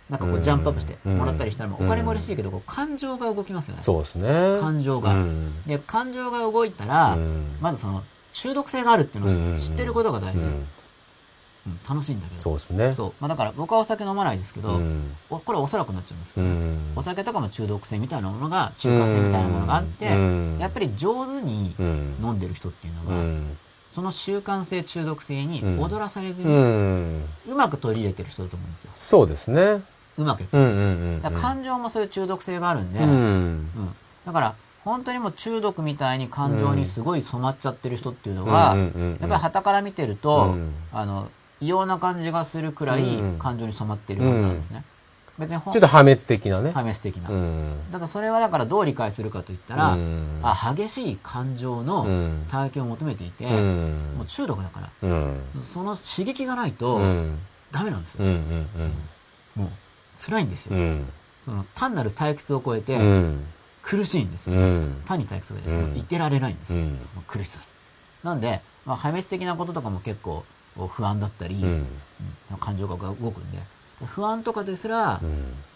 なんかこうジャンプアップしてもらったりしたら、お金も嬉しいけどこう感情が動きますよね。そうですね。感情が、うん、で感情が動いたら、うん、まずその中毒性があるっていうのを知ってることが大事、うんうん、楽しいんだけど。そうですね。そう、まあ、だから僕はお酒飲まないですけど、うん、これはおそらくなっちゃうんですけど、うん、お酒とかも中毒性みたいなものが習慣性みたいなものがあって、うん、やっぱり上手に飲んでる人っていうのは、うん、その習慣性中毒性に踊らされずに、うん、うまく取り入れてる人だと思うんですよ。そうですね。うまくやってる人、うんうんうんうん、だから感情もそういう中毒性があるんで、うんうん、だから本当にもう中毒みたいに感情にすごい染まっちゃってる人っていうのは、うんうんうんうん、やっぱり傍から見てると、うん、あの異様な感じがするくらい感情に染まっているはずなんですね、うん、別にちょっと破滅的なね破滅的な、うん、だからそれはだからどう理解するかといったら、うん、あ激しい感情の体験を求めていて、うん、もう中毒だから、うん、その刺激がないとダメなんですよ、うんうんうんうん、もう辛いんですよ、うん、その単なる退屈を超えて、うん苦しいんですよ、うん、単に退屈がですね、うん、言ってられないんですよ、うん、その苦しさに。なんで、まあ、破滅的なこととかも結構不安だったり、うんうん、感情が動くんで不安とかですら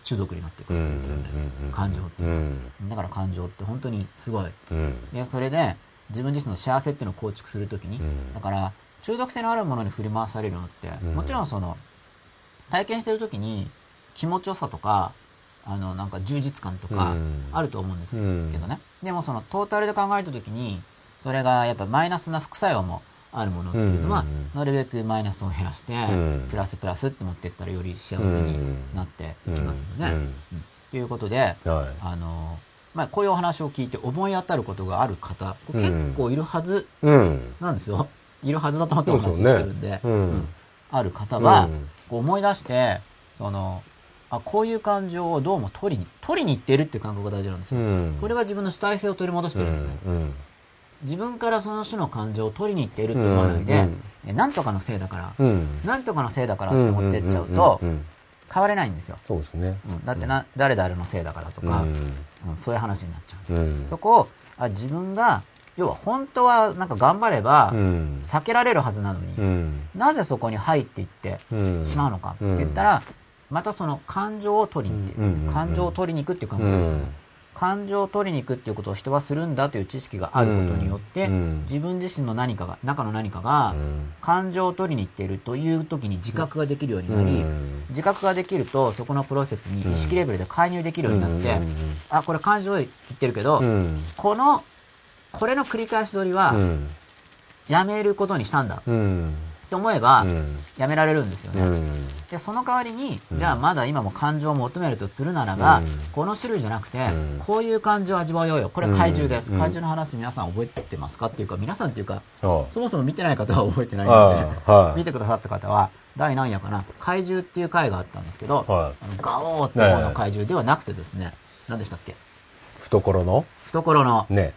中毒になってくるんですよね、うん、感情って、うん、だから感情って本当にすごい、うん、でそれで自分自身の幸せっていうのを構築するときに、うん、だから中毒性のあるものに振り回されるのって、うん、もちろんその体験してるときに気持ちよさとかあのなんか充実感とかあると思うんですけどね、うん、でもそのトータルで考えたときにそれがやっぱマイナスな副作用もあるものっていうのは、うん、なるべくマイナスを減らして、うん、プラスプラスって持っていったらより幸せになっていきますので、うんうん、ということで、はいあのまあ、こういうお話を聞いて思い当たることがある方結構いるはずなんですよ、うん、いるはずだと思ってお話してるんで、うんうん、ある方はこう思い出してそのあこういう感情をどうも取りに取りに行っているっていう感覚が大事なんですよ、うん、これは自分の主体性を取り戻してるんですね、うんうん、自分からその種の感情を取りに行っているって思わないで、うん、なんとかのせいだから、うん、なんとかのせいだからって思ってっちゃうと、うんうんうん、変われないんですよ。そうですね、うん、だってな誰々のせいだからとか、うんうん、そういう話になっちゃう、うん、そこをあ自分が要は本当はなんか頑張れば避けられるはずなのに、うん、なぜそこに入っていってしまうのかって言ったら、うんうんまたその感情を取りに行って、うんうんうん、感情を取りに行くっていう感覚ですよね、うんうん、感情を取りに行くっていうことを人はするんだという知識があることによって、うんうん、自分自身の何かが中の何かが、うん、感情を取りに行っているという時に自覚ができるようになり、うん、自覚ができるとそこのプロセスに意識レベルで介入できるようになって、うんうんうん、あこれ感情を言ってるけど、うん、このこれの繰り返し取りは、うん、やめることにしたんだ、うんって思えばやめられるんですよね、うん、でその代わりにじゃあまだ今も感情を求めるとするならば、うん、この種類じゃなくて、うん、こういう感情を味わうようよこれ怪獣です、うん、怪獣の話皆さん覚えてますかっていうか皆さんっていうかそもそも見てない方は覚えてないので、はい、見てくださった方は第何夜かな怪獣っていう回があったんですけど、はい、あのガオーって方の怪獣ではなくてですね、ね何でしたっけ懐の懐のね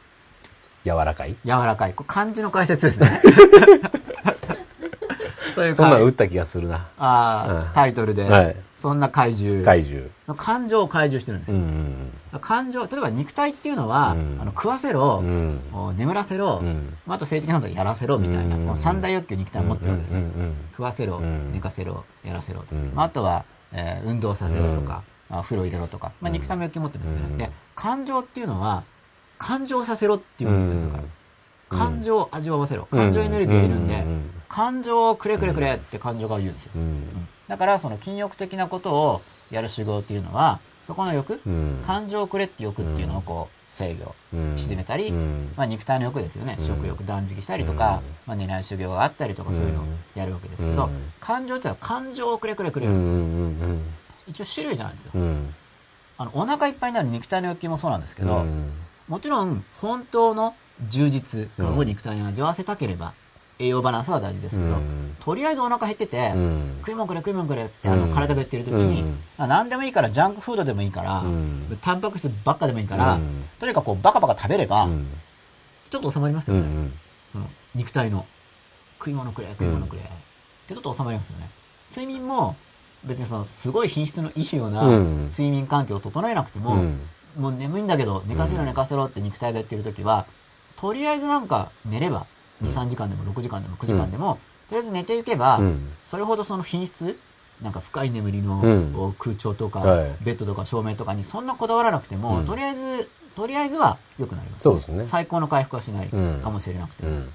柔らかい柔らかいこれ漢字の解説ですねそんなの打った気がするな。ああ、タイトルで、はい、そんな怪獣。怪獣。感情を怪獣してるんですよ。うん、感情、例えば肉体っていうのは、うん、あの食わせろ、うん、眠らせろ、うん、あと性的なことをやらせろみたいな、うん、三大欲求肉体を持ってるわけですよ。うんうん、食わせろ、寝かせろ、やらせろと、うん、あとは、えー、運動させろとか、うん、風呂入れろとか、まあ、肉体も欲求持ってますよね、うん。で、感情っていうのは、感情させろっていうことですから、うん、感情を味わわせろ、感情エネルギーを入れるんで、うん、感情をくれくれくれって感情が言うんですよ、うんうん、だからその禁欲的なことをやる主語っていうのはそこの欲、うん、感情をくれって欲っていうのをこう制御してめたり、うん、まあ、肉体の欲ですよね、うん、食欲断食したりとか、うん、まあ、狙い修行があったりとかそういうのをやるわけですけど、うん、感情ってのは感情をくれくれくれるんですよ、うんうん、一応種類じゃないんですよ、うん、あのお腹いっぱいになる肉体の欲求もそうなんですけど、うん、もちろん本当の充実感を肉体に味わわせたければ栄養バランスは大事ですけど、うん、とりあえずお腹減ってて、うん、食いもんくれ食いもんくれってあの体が言ってる時に、うん、何でもいいからジャンクフードでもいいから、うん、タンパク質ばっかでもいいから、うん、とにかくこうバカバカ食べれば、うん、ちょっと収まりますよね、うん、その肉体の食い物くれ食い物くれ、うん、ってちょっと収まりますよね。睡眠も別にそのすごい品質のいいような睡眠環境を整えなくても、うん、もう眠いんだけど寝かせろ寝かせろって肉体が言ってる時はとりあえずなんか寝ればに、さんじかんでもろくじかんでもくじかんでも、うん、とりあえず寝ていけば、うん、それほどその品質なんか深い眠りの、うん、空調とか、はい、ベッドとか照明とかにそんなこだわらなくても、うん、とりあえずとりあえずは良くなります、ね、そうですね、最高の回復はしないかもしれなくて、うん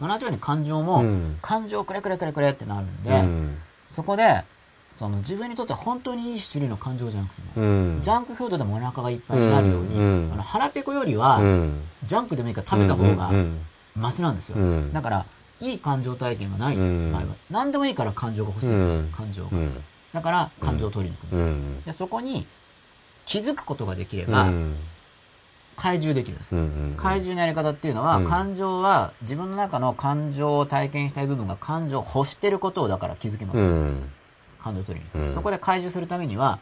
うん、同じように感情も、うん、感情くれくれくれくれってなるんで、うん、そこでその自分にとって本当にいい種類の感情じゃなくても、うん、ジャンクフードでもお腹がいっぱいになるように、うん、あの腹ペコよりは、うん、ジャンクでもいいから食べた方が、うんうんうん、マシなんですよ、うん、だからいい感情体験がない場合は、うん、何でもいいから感情が欲しいんですよ、うん、感情が、うん、だから感情を取りに行くんですよ、うん、でそこに気づくことができれば、うん、怪獣できるんです、うん、怪獣のやり方っていうのは、うん、感情は自分の中の感情を体験したい部分が感情を欲してることをだから気づけます、うん、感情を取りに行く、うん、そこで怪獣するためには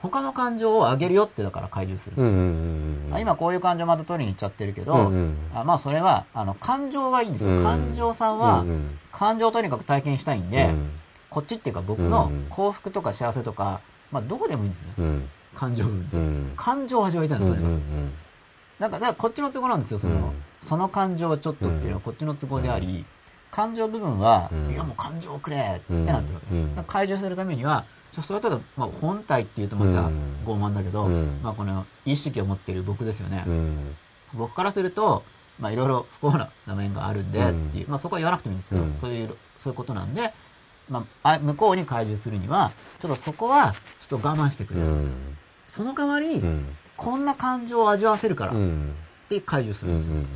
他の感情を上げるよってだから怪獣するんですよ、うんうんうん、あ今こういう感情また取りに行っちゃってるけど、うんうん、あまあそれはあの感情はいいんですよ、うんうん、感情さんは感情をとにかく体験したいんで、うんうん、こっちっていうか僕の幸福とか幸せとか、まあ、どこでもいいんですね、うん、感情分って、うん、感情を味わいたいんですとにかく、うんうん、だからこっちの都合なんですよその、うん、その感情をちょっとっていうのはこっちの都合であり、うん、感情部分は、うん、いやもう感情をくれってなってるわけ、うん、だから怪獣するためにはそれはただ、まあ、本体っていうとまた傲慢だけど、うん、まあ、この意識を持っている僕ですよね、うん、僕からするとまあいろいろ不幸な面があるんでっていう、うん、まあ、そこは言わなくてもいいんですけど、うん、そういうそういうことなんで、まあ、向こうに怪獣するにはちょっとそこはちょっと我慢してくれる、うん、その代わり、うん、こんな感情を味わわせるからって怪獣するんですよ、うん、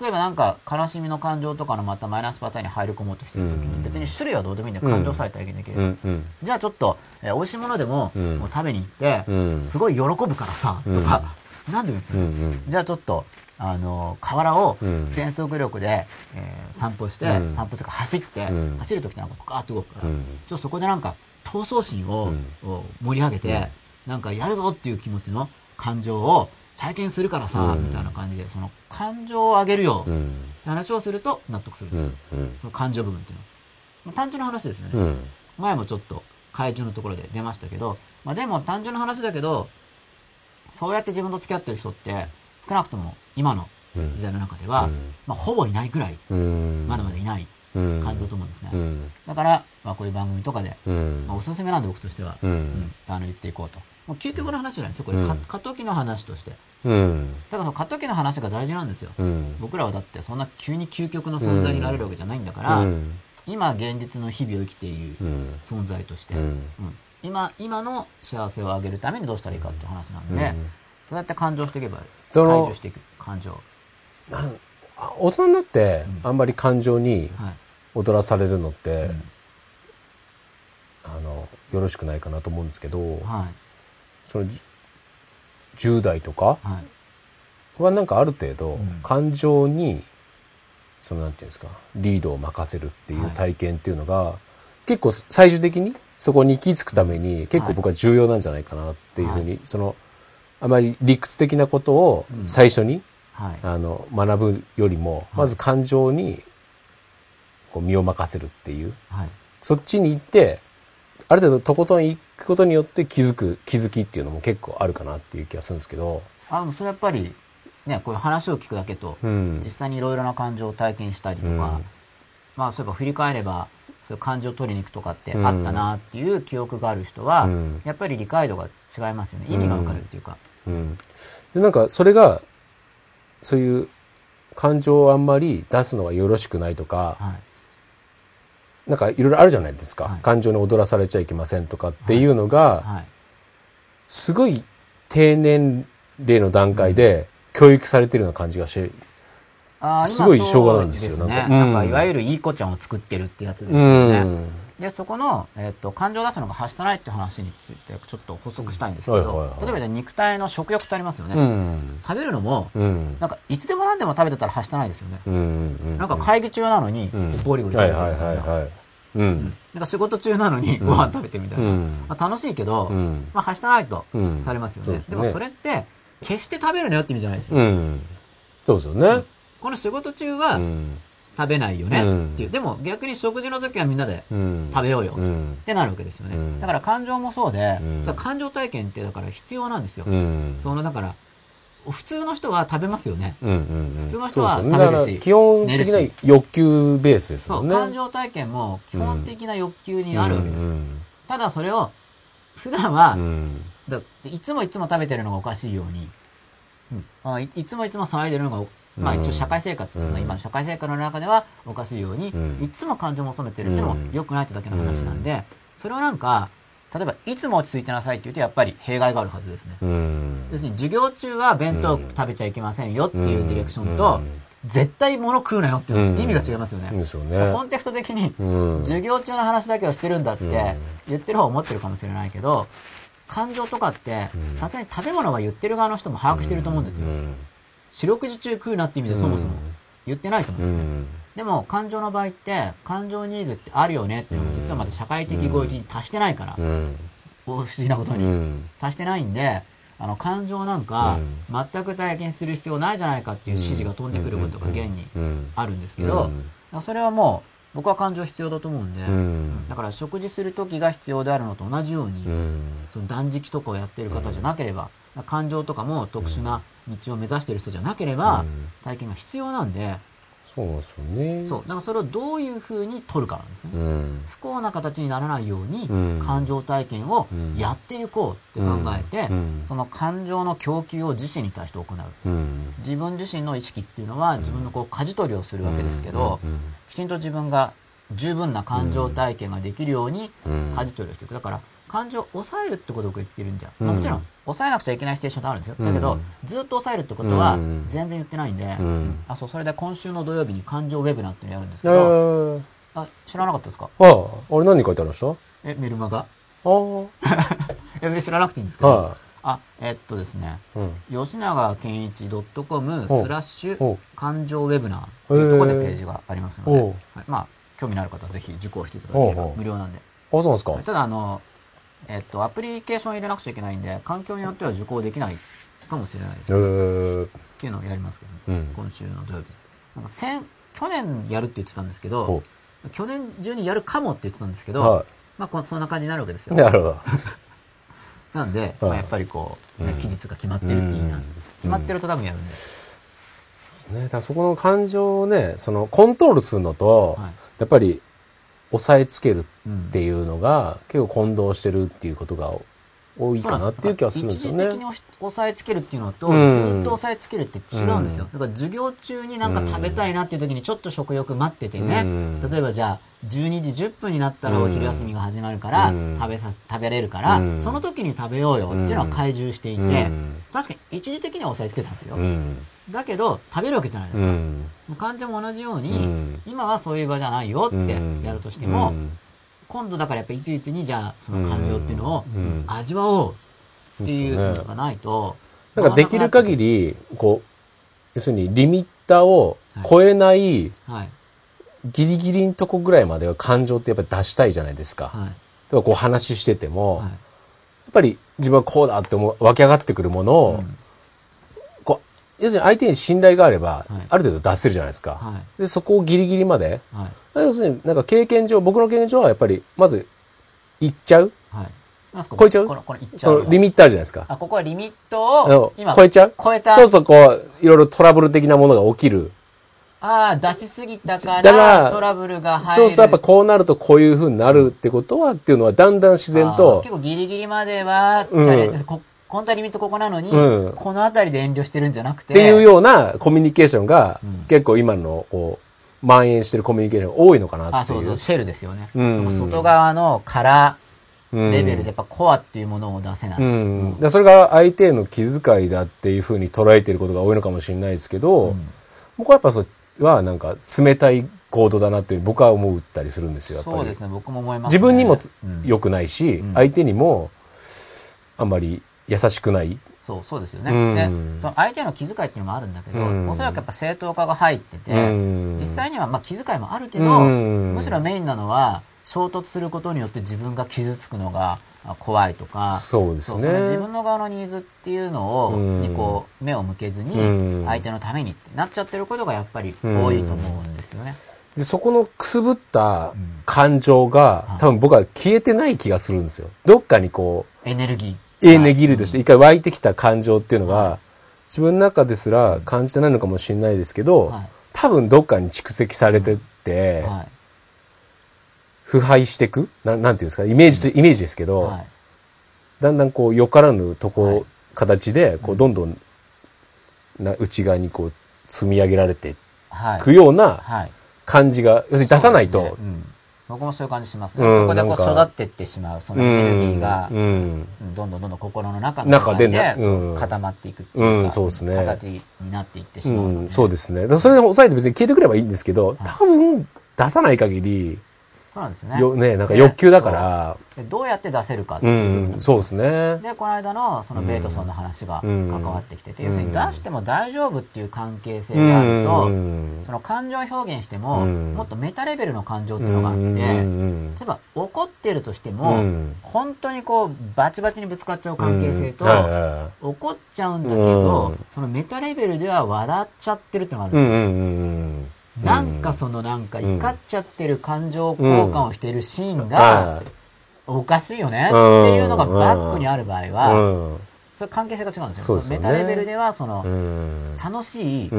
例えばなんか悲しみの感情とかのまたマイナスパターンに入り込もうとしているときに別に種類はどうでもいいんで感情さえ体験できる、うんうん、じゃあちょっと、えー、美味しいもので も,、うん、もう食べに行って、うん、すごい喜ぶからさとか、うん、なんで言うんですか、うんうん、じゃあちょっとあの河原を全速力で、えー、散歩して、うん、散歩とか走って、うん、走るときなんかガーッと動くから、うん、ちょっとそこでなんか闘争心を、うん、盛り上げて、うん、なんかやるぞっていう気持ちの感情を体験するからさ、うん、みたいな感じでその感情を上げるよ、うん、って話をすると納得するんです、うんうん、その感情部分っていうのは、まあ、単純な話ですよね、うん、前もちょっと怪獣のところで出ましたけど、まあ、でも単純な話だけどそうやって自分と付き合ってる人って少なくとも今の時代の中では、うん、まあ、ほぼいないくらい、うん、まだまだいない感じだと思うんですね、うん、だから、まあ、こういう番組とかで、うん、まあ、おすすめなんで僕としては、うんうん、あの言っていこうと。もう究極の話じゃないですよこれ、うん、過渡期の話として、うん、ただその過渡期の話が大事なんですよ、うん、僕らはだってそんな急に究極の存在になれるわけじゃないんだから、うん、今現実の日々を生きている存在として、うんうん、今, 今の幸せを上げるためにどうしたらいいかっていう話なんで、うん、そうやって感情していけば解除していく感情なん大人になってあんまり感情に踊らされるのって、うんはいうん、あのよろしくないかなと思うんですけど、はい、そのじゅう代とかはなんかある程度感情にそのなんていうんですかリードを任せるっていう体験っていうのが結構最終的にそこに行き着くために結構僕は重要なんじゃないかなっていうふうにそのあまり理屈的なことを最初にあの学ぶよりもまず感情にこう身を任せるっていう、はい、そっちに行ってある程度とことん行くことによって気づく気づきっていうのも結構あるかなっていう気がするんですけど、あ、それやっぱりね、こういう話を聞くだけと、うん、実際にいろいろな感情を体験したりとか、うん、まあそういえば振り返ればそういう感情を取りに行くとかってあったなっていう記憶がある人は、うん、やっぱり理解度が違いますよね。意味がわかるっていうか、うんうん、でなんかそれがそういう感情をあんまり出すのがよろしくないとか、はい、なんかいろいろあるじゃないですか、はい、感情に踊らされちゃいけませんとかっていうのが、はいはい、すごい低年齢の段階で教育されてるような感じがして、あ、すごいしょうがないんですよ。なんかいわゆるいい子ちゃんを作ってるってやつですよね、うん、でそこの、えー、と感情を出すのがはしたないって話についてちょっと補足したいんですけど、うんはいはいはい、例えばじゃ肉体の食欲ってありますよね、うん、食べるのも、うん、なんかいつでも何でも食べてたらはしたないですよね、うんうんうん、なんか会議中なのに、うん、ボリボリ食べてみたいな、はいはいはいはい、うん、なんか仕事中なのにご飯食べてみたいな、うんまあ、楽しいけど、うんまあ、はしたないとされますよね、うん、でもそれって決して食べるのよって意味じゃないですよ、うん、そうですよね、うん、この仕事中は食べないよねっていう、うん、でも逆に食事の時はみんなで食べようよってなるわけですよね、うん、だから感情もそうで、うん、感情体験ってだから必要なんですよ、うん、そのだから普通の人は食べますよね、うんうんうん、普通の人は食べるし、ね、基本的な欲求ベースですよね。そう、感情体験も基本的な欲求にあるわけです、うんうん、ただそれを普段は、うん、だいつもいつも食べてるのがおかしいように、うん、い, いつもいつも騒いでるのがおかしい、まあ一応社会生活、うん、今の社会生活の中ではおかしいように、うん、いつも感情を求めてるっていうのも良くないってだけの話なんで、うん、それをなんか、例えばいつも落ち着いてなさいって言うとやっぱり弊害があるはずですね。うん、要するに授業中は弁当食べちゃいけませんよっていうディレクションと、うん、絶対物食うなよっていう意味が違いますよね。うん、ですよね。コンテクスト的に、うん、授業中の話だけをしてるんだって言ってる方は思ってるかもしれないけど、感情とかってさすがに食べ物が言ってる側の人も把握してると思うんですよ。うんうん、四六時中食うなって意味でそもそも言ってないと思うんですね、うん、でも感情の場合って感情ニーズってあるよねっていうのが実はまた社会的合意に達してないから、うん、不思議なことに、うん、達してないんで、あの感情なんか全く体験する必要ないじゃないかっていう指示が飛んでくることが現にあるんですけど、それはもう僕は感情必要だと思うんで、うん、だから食事する時が必要であるのと同じように、うん、その断食とかをやってる方じゃなければ、感情とかも特殊な道を目指している人じゃなければ体験が必要なんで、そうですよね。そう、だからそれをどういう風に取るかなんですね、うん、不幸な形にならないように感情体験をやっていこうって考えて、その感情の供給を自身に対して行う、うん、自分自身の意識っていうのは自分のこう舵取りをするわけですけど、きちんと自分が十分な感情体験ができるように舵取りをしていく。だから感情を抑えるってことを言ってるんじゃん、まあ、もちろん抑えなくちゃいけないシチュエーションってあるんですよ、うん、だけどずっと抑えるってことは全然言ってないんで、うん、あ、そう、それで今週の土曜日に感情ウェブナーっていうのやるんですけど、えー、あ、知らなかったですか。 あ, あ、あれ何に書いてあるんですか。え、メルマガ。あーえ、知らなくていいんですけど、はい、あ、えっとですね、うん、吉永健一 .com スラッシュ感情ウェブナーっていうところでページがありますので、はい、まあ興味のある方はぜひ受講していただければ無料なんで。あ、そうなんですか。ただあのえっと、アプリケーション入れなくちゃいけないんで、環境によっては受講できないかもしれないです、えー、っていうのをやりますけど、ね、うん、今週の土曜日なんか先去年やるって言ってたんですけど、去年中にやるかもって言ってたんですけど、はい、まあそんな感じになるわけですよ。なるほどなんで、はい、まあ、やっぱりこう、ね、期日が決まってるっていいな、うん、決まってると多分やるんで、うんね、だからそこの感情をね、そのコントロールするのと、はい、やっぱり抑えつけるっていうのが、うん、結構混同してるっていうことが多いかなっていう気はするんですよね。一時的に抑えつけるっていうのと、うん、ずっと抑えつけるって違うんですよ、うん、だから授業中になんか食べたいなっていう時にちょっと食欲待っててね、うん、例えばじゃあじゅうにじじゅっぷんになったらお昼休みが始まるから、うん、食べさ、食べれるから、うん、その時に食べようよっていうのは懐柔していて、うん、確かに一時的には抑えつけたんですよ、うんだけど食べるわけじゃないですか、うん、患者も同じように、うん、今はそういう場じゃないよってやるとしても、うん、今度だからやっぱりいついつにじゃあその感情っていうのを味わおうっていうのがないと、うんうん、なんかできる限りこう要するにリミッターを超えない、はいはい、ギリギリのとこぐらいまでは感情ってやっぱり出したいじゃないですか、はい、でもこう話してても、はい、やっぱり自分はこうだって湧き上がってくるものを、うん要するに相手に信頼があれば、はい、ある程度出せるじゃないですか、はい、でそこをギリギリまで、はい、要するになんか経験上、僕の経験上はやっぱり、まず、行っちゃう、はい、超えちゃう、この、この行っちゃう、そのリミットあるじゃないですか。あ、ここはリミットを今、超えちゃう超えた。そうそう、こう、いろいろトラブル的なものが起きる。ああ、出しすぎたからトラブルが入る。そうするとやっぱこうなるとこういう風になるってことはっていうのはだんだん自然と。結構ギリギリまでは、チャレンジ、うん、こ、本当はリミットここなのに、うん、この辺りで遠慮してるんじゃなくて。っていうようなコミュニケーションが、うん、結構今のこう、蔓延してるコミュニケーションが多いのかなっていう。あ、そうそう、シェルですよね。うん、その外側の殻レベルでやっぱコアっていうものを出せない。うんうん、それが相手への気遣いだっていう風に捉えてることが多いのかもしれないですけど、うん、僕はやっぱそう、はなんか冷たい行動だなって僕は思ったりするんですよ。やっぱりそうですね。僕も思います、ね。自分にも良、うん、くないし、うん、相手にもあんまり優しくない。そうそうですよね。うん、で、その相手の気遣いっていうのもあるんだけど、うん、おそらくやっぱ正当化が入ってて、うん、実際にはまあ気遣いもあるけど、うん、むしろメインなのは衝突することによって自分が傷つくのが怖いとか、そうですね。そう、その自分の側のニーズっていうのを、うん、にこう目を向けずに相手のためにってなっちゃってることがやっぱり多いと思うんですよね。うん、でそこのくすぶった感情が、うん、多分僕は消えてない気がするんですよ。どっかにこうエネルギー、エネルギーとして一回湧いてきた感情っていうのが、はい、自分の中ですら感じてないのかもしれないですけど、はい、多分どっかに蓄積されてって。うんはい、腐敗していくな、なんていうんですか、イメージ、イメージですけど、はい、だんだんこう、よからぬとこ、はい、形で、こう、どんどん、な、内側にこう、積み上げられていくような感じが、はいはい、要するに出さないと、ね、うん。僕もそういう感じしますね。うん、そこでこう、育っていってしまう、そのエネルギーが、うんうん、どんどんどんどん心の中の中で、ね、うん、固まっていくっていうか、うん、そうですね、形になっていってしまう、ね、うん。そうですね。だからそれで抑えて別に消えてくればいいんですけど、多分、出さない限り、そうなんですね。よね、なんか欲求だから。どうやって出せるかっていう部分。そうですね。で、この間のそのベートソンの話が関わってきてて、要するに出しても大丈夫っていう関係性があると、その感情を表現しても、もっとメタレベルの感情っていうのがあって、例えば怒ってるとしても、本当にこうバチバチにぶつかっちゃう関係性と、怒っちゃうんだけど、そのメタレベルでは笑っちゃってるっていうのがあるんですよ。なんかそのなんか怒っちゃってる感情交換をしているシーンがおかしいよねっていうのがバックにある場合は、それ関係性が違うんですよ。メタレベルではその楽しい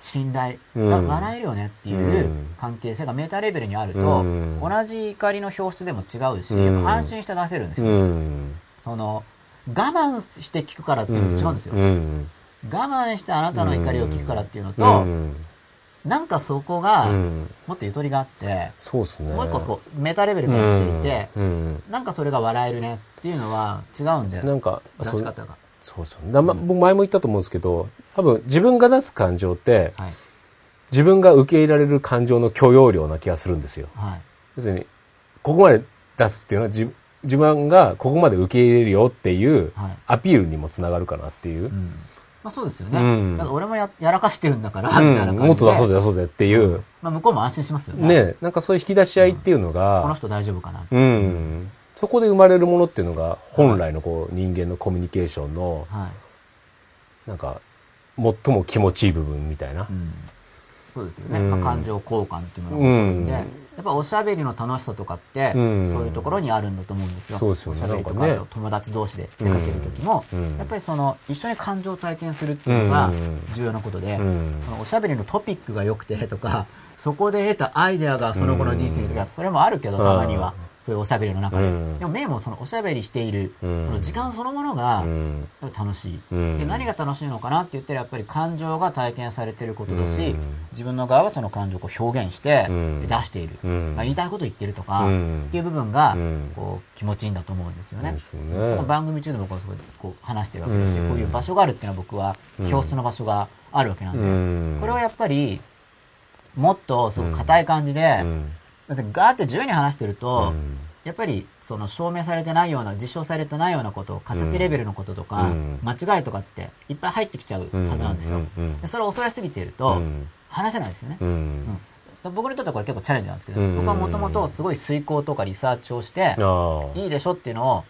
信頼が笑えるよねっていう関係性がメタレベルにあると、同じ怒りの表出でも違うし、安心して出せるんですよ。その我慢して聞くからっていうのと違うんですよ。我慢してあなたの怒りを聞くからっていうのと、なんかそこが、もっとゆとりがあって、そうですね。もう一個こう、メタレベルがやっていて、なんかそれが笑えるねっていうのは違うんで。なんか、出し方が。そうそう。だ、ま、僕前も言ったと思うんですけど、多分自分が出す感情って、はい、自分が受け入れられる感情の許容量な気がするんですよ。はい、要するに、ここまで出すっていうのは自、自分がここまで受け入れるよっていう、アピールにもつながるかなっていう。はい、うん、まあそうですよね。うん、だから俺も や, やらかしてるんだから、みたいな感じで、うん。もっと出そうぜ、出そうぜっていう。うん、まあ向こうも安心しますよね。ね、なんかそういう引き出し合いっていうのが。うん、この人大丈夫かな。うん。うん、そこで生まれるものっていうのが、本来のこう、はい、人間のコミュニケーションの、はい、なんか、最も気持ちいい部分みたいな。うん、そうですよね。うん、まあ、感情交換っていうものがあるんで、うん、やっぱおしゃべりの楽しさとかって、うん、そういうところにあるんだと思うんですよ。そうですよね。おしゃべりとか、ね、友達同士で出かけるときも、うん、やっぱりその一緒に感情を体験するっていうのが重要なことで、うん、そのおしゃべりのトピックが良くてとか、そこで得たアイデアがその後の人生とか、うん、それもあるけど、たまにはそういうおしゃべりの中で、うん、でもメイもそのおしゃべりしている、うん、その時間そのものが楽しい、うん、で何が楽しいのかなって言ったらやっぱり感情が体験されていることだし、うん、自分の側はその感情をこう表現して出している、うんまあ、言いたいこと言ってるとかっていう部分がこう気持ちいいんだと思うんですよね、うんうん、番組中でもこう話してるわけだし、うん、こういう場所があるっていうのは僕は表出の場所があるわけなんで、うん、これはやっぱりもっとすごく硬い感じで、うんうん、ガーって自由に話してると、うん、やっぱりその証明されてないような、実証されてないようなこと、仮説レベルのこととか、うん、間違いとかっていっぱい入ってきちゃうはずなんですよ。うん、でそれを恐れすぎていると、うん、話せないですよね。うんうん、僕にとってはこれ結構チャレンジなんですけど、うん、僕はもともとすごい推敲とかリサーチをして、うん、いいでしょっていうのを、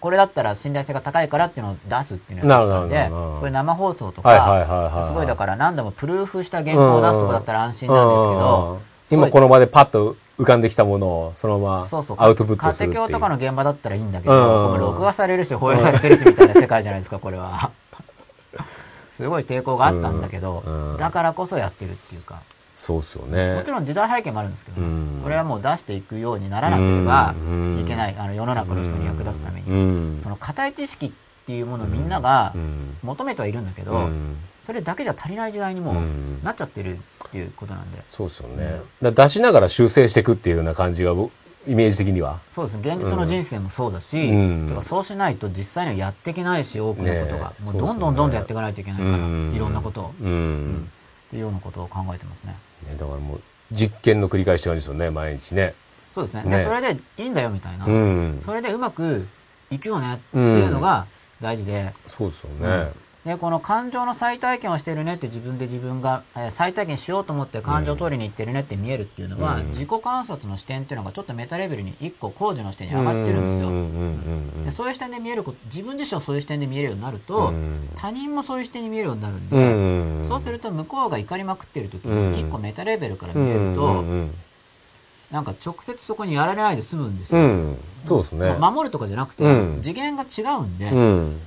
これだったら信頼性が高いからっていうのを出すっていうのがあったんで、これ生放送とか、すごいだから何度もプルーフした原稿を出すとかだったら安心なんですけど、今この場でパッと浮かんできたものをそのままアウトプットするっていう。家庭教とかの現場だったらいいんだけど、うん、録画されるし放映されてるしみたいな世界じゃないですかこれは。すごい抵抗があったんだけど、うんうん、だからこそやってるっていうか。そうですよね。もちろん時代背景もあるんですけど、うん、これはもう出していくようにならなければいけない、うん、あの世の中の人に役立つために、うん、その固い知識っていうものをみんなが求めてはいるんだけど、うん、それだけじゃ足りない時代にもなっちゃってるっていうことなんで。そうですよね、うん、だ出しながら修正していくっていうような感じがイメージ的には。そうですね。現実の人生もそうだし、うん、てかそうしないと実際にはやっていけないし、多くのことが、ね、もうどんどんどんどんやっていかないといけないから、うん、いろんなことを、うんうん、っていうようなことを考えてます ね, ねだからもう実験の繰り返しなんですよね、毎日ね。そうですね。ね、でそれでいいんだよみたいな、うん、それでうまくいくよねっていうのが大事で、うん、そうですよね、うんで、この感情の再体験をしてるねって自分で自分が、えー、再体験しようと思って感情を取りに行ってるねって見えるっていうのは、うん、自己観察の視点っていうのがちょっとメタレベルに一個工事の視点に上がってるんですよ、うんうん、でそういう視点で見えること、自分自身をそういう視点で見えるようになると、うん、他人もそういう視点に見えるようになるんで、うん、そうすると向こうが怒りまくってる時に一個メタレベルから見えると、うんうんうん、なんか直接そこにやられないで済むんですよ、うん、そうですね。守るとかじゃなくて、うん、次元が違うんで、うん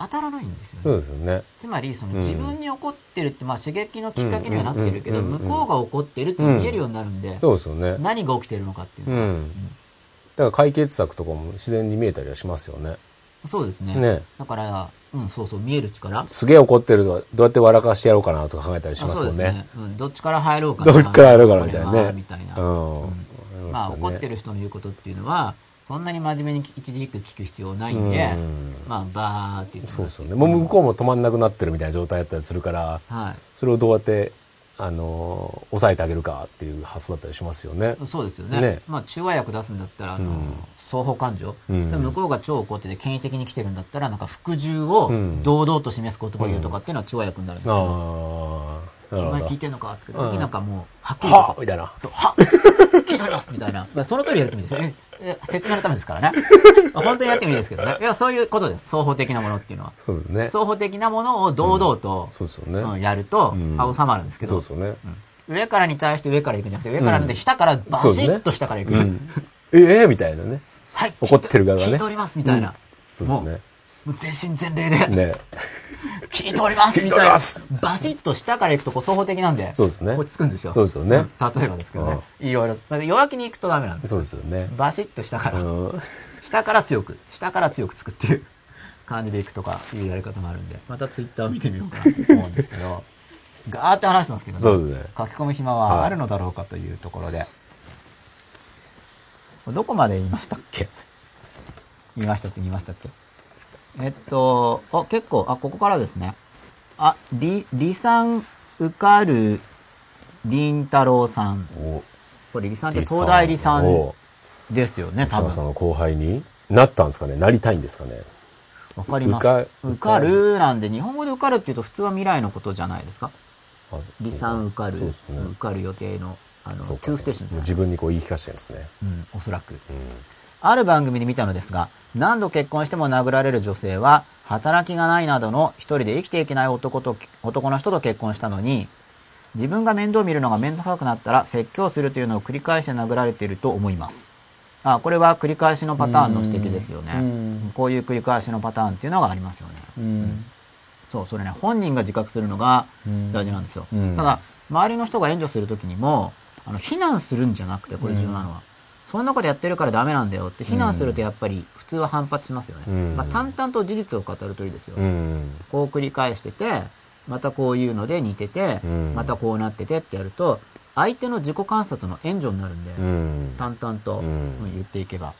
当たらないんですよね。そうですよね。つまりその自分に怒ってるって、まあ、刺激のきっかけにはなってるけど、向こうが怒ってるって見えるようになるんで、うん、そうですよね。何が起きてるのかっていうのが、うんうん、だから解決策とかも自然に見えたりはしますよね。そうです ね, ねだから、うん、そうそう見える力。すげえ怒ってるとかどうやって笑かしてやろうかなとか考えたりしますもんね。そうですね、うん、どっちから入ろうかなどっちから入ろうかなみたいなね、みたいな、うんうんね、まあ怒ってる人の言うことっていうのはそんなに真面目に一時一句聞く必要ないんで、うん、まあバーって言ってます。そうですよね。もう向こうも止まんなくなってるみたいな状態だったりするから、はい、それをどうやってあの抑えてあげるかっていう発想だったりしますよね。そうですよね。ねまあ中和薬出すんだったらあの、うん、双方感情、うん、で向こうが超怒ってて権威的に来てるんだったらなんか服従を堂々と示す言葉を言うとかっていうのは中和薬になるんですけど、うんうん、お前聞いてんのかって言った時なんかもうはっきりはみたいなは聞いてますみたいな、まあ、その通りやるといいんですよね。説明のためですからね。本当にやってもいいですけどね。いや、そういうことです。双方的なものっていうのは。そうですね。双方的なものを堂々と、うん、そうですよね。うん、やると、あ、収まるんですけど。そうですよね、うん。上からに対して上から行くんじゃなくて、上からなんで下からバシッと下から行く。うん、ええー、みたいなね。はい。怒ってる側がね。聞いておりますみたいな。うん、そうですね。もう全身全霊で。ね。聞いておりますみたいな。バシッと下から行くとこう双方的なんで、そうですね。落ち着くんですよ。そうですよね。例えばですけどね。いろいろ。だから弱気に行くとダメなんですよ。そうですよね。バシッと下から、下から強く、下から強くつくっていう感じで行くとかいうやり方もあるんで、またツイッターを見てみようかなと思うんですけど、ガーって話してますけどね。そうですね。書き込む暇はあるのだろうかというところで、はい、どこまで言いましたっけ？言いましたって言いましたっけ？えっと、あ、結構、あ、ここからですね。あ、り、りさん受かるりんたろうさん。おこれ、りさんって東大りさんですよね、多分。りさんの後輩になったんですかね、なりたいんですかね。わかります。受か、受かるなんで、日本語で受かるっていうと普通は未来のことじゃないですか。りさん受かる、ね、受かる予定の、あの、給付停止みたいな。自分にこう言い聞かせてるんですね。うん、おそらく。うんある番組で見たのですが、何度結婚しても殴られる女性は、働きがないなどの一人で生きていけない男と、男の人と結婚したのに、自分が面倒見るのが面倒くさくなったら説教するというのを繰り返して殴られていると思います。あ、これは繰り返しのパターンの指摘ですよね。こういう繰り返しのパターンっていうのがありますよね。うんそう、それね、本人が自覚するのが大事なんですよ。ただ、周りの人が援助するときにも、あの、非難するんじゃなくて、これ重要なのは。そんなことやってるからダメなんだよって非難するとやっぱり普通は反発しますよね、うんまあ、淡々と事実を語るといいですよ、うん、こう繰り返しててまたこういうので似てて、うん、またこうなっててってやると相手の自己観察の援助になるんで、うん、淡々と言っていけば、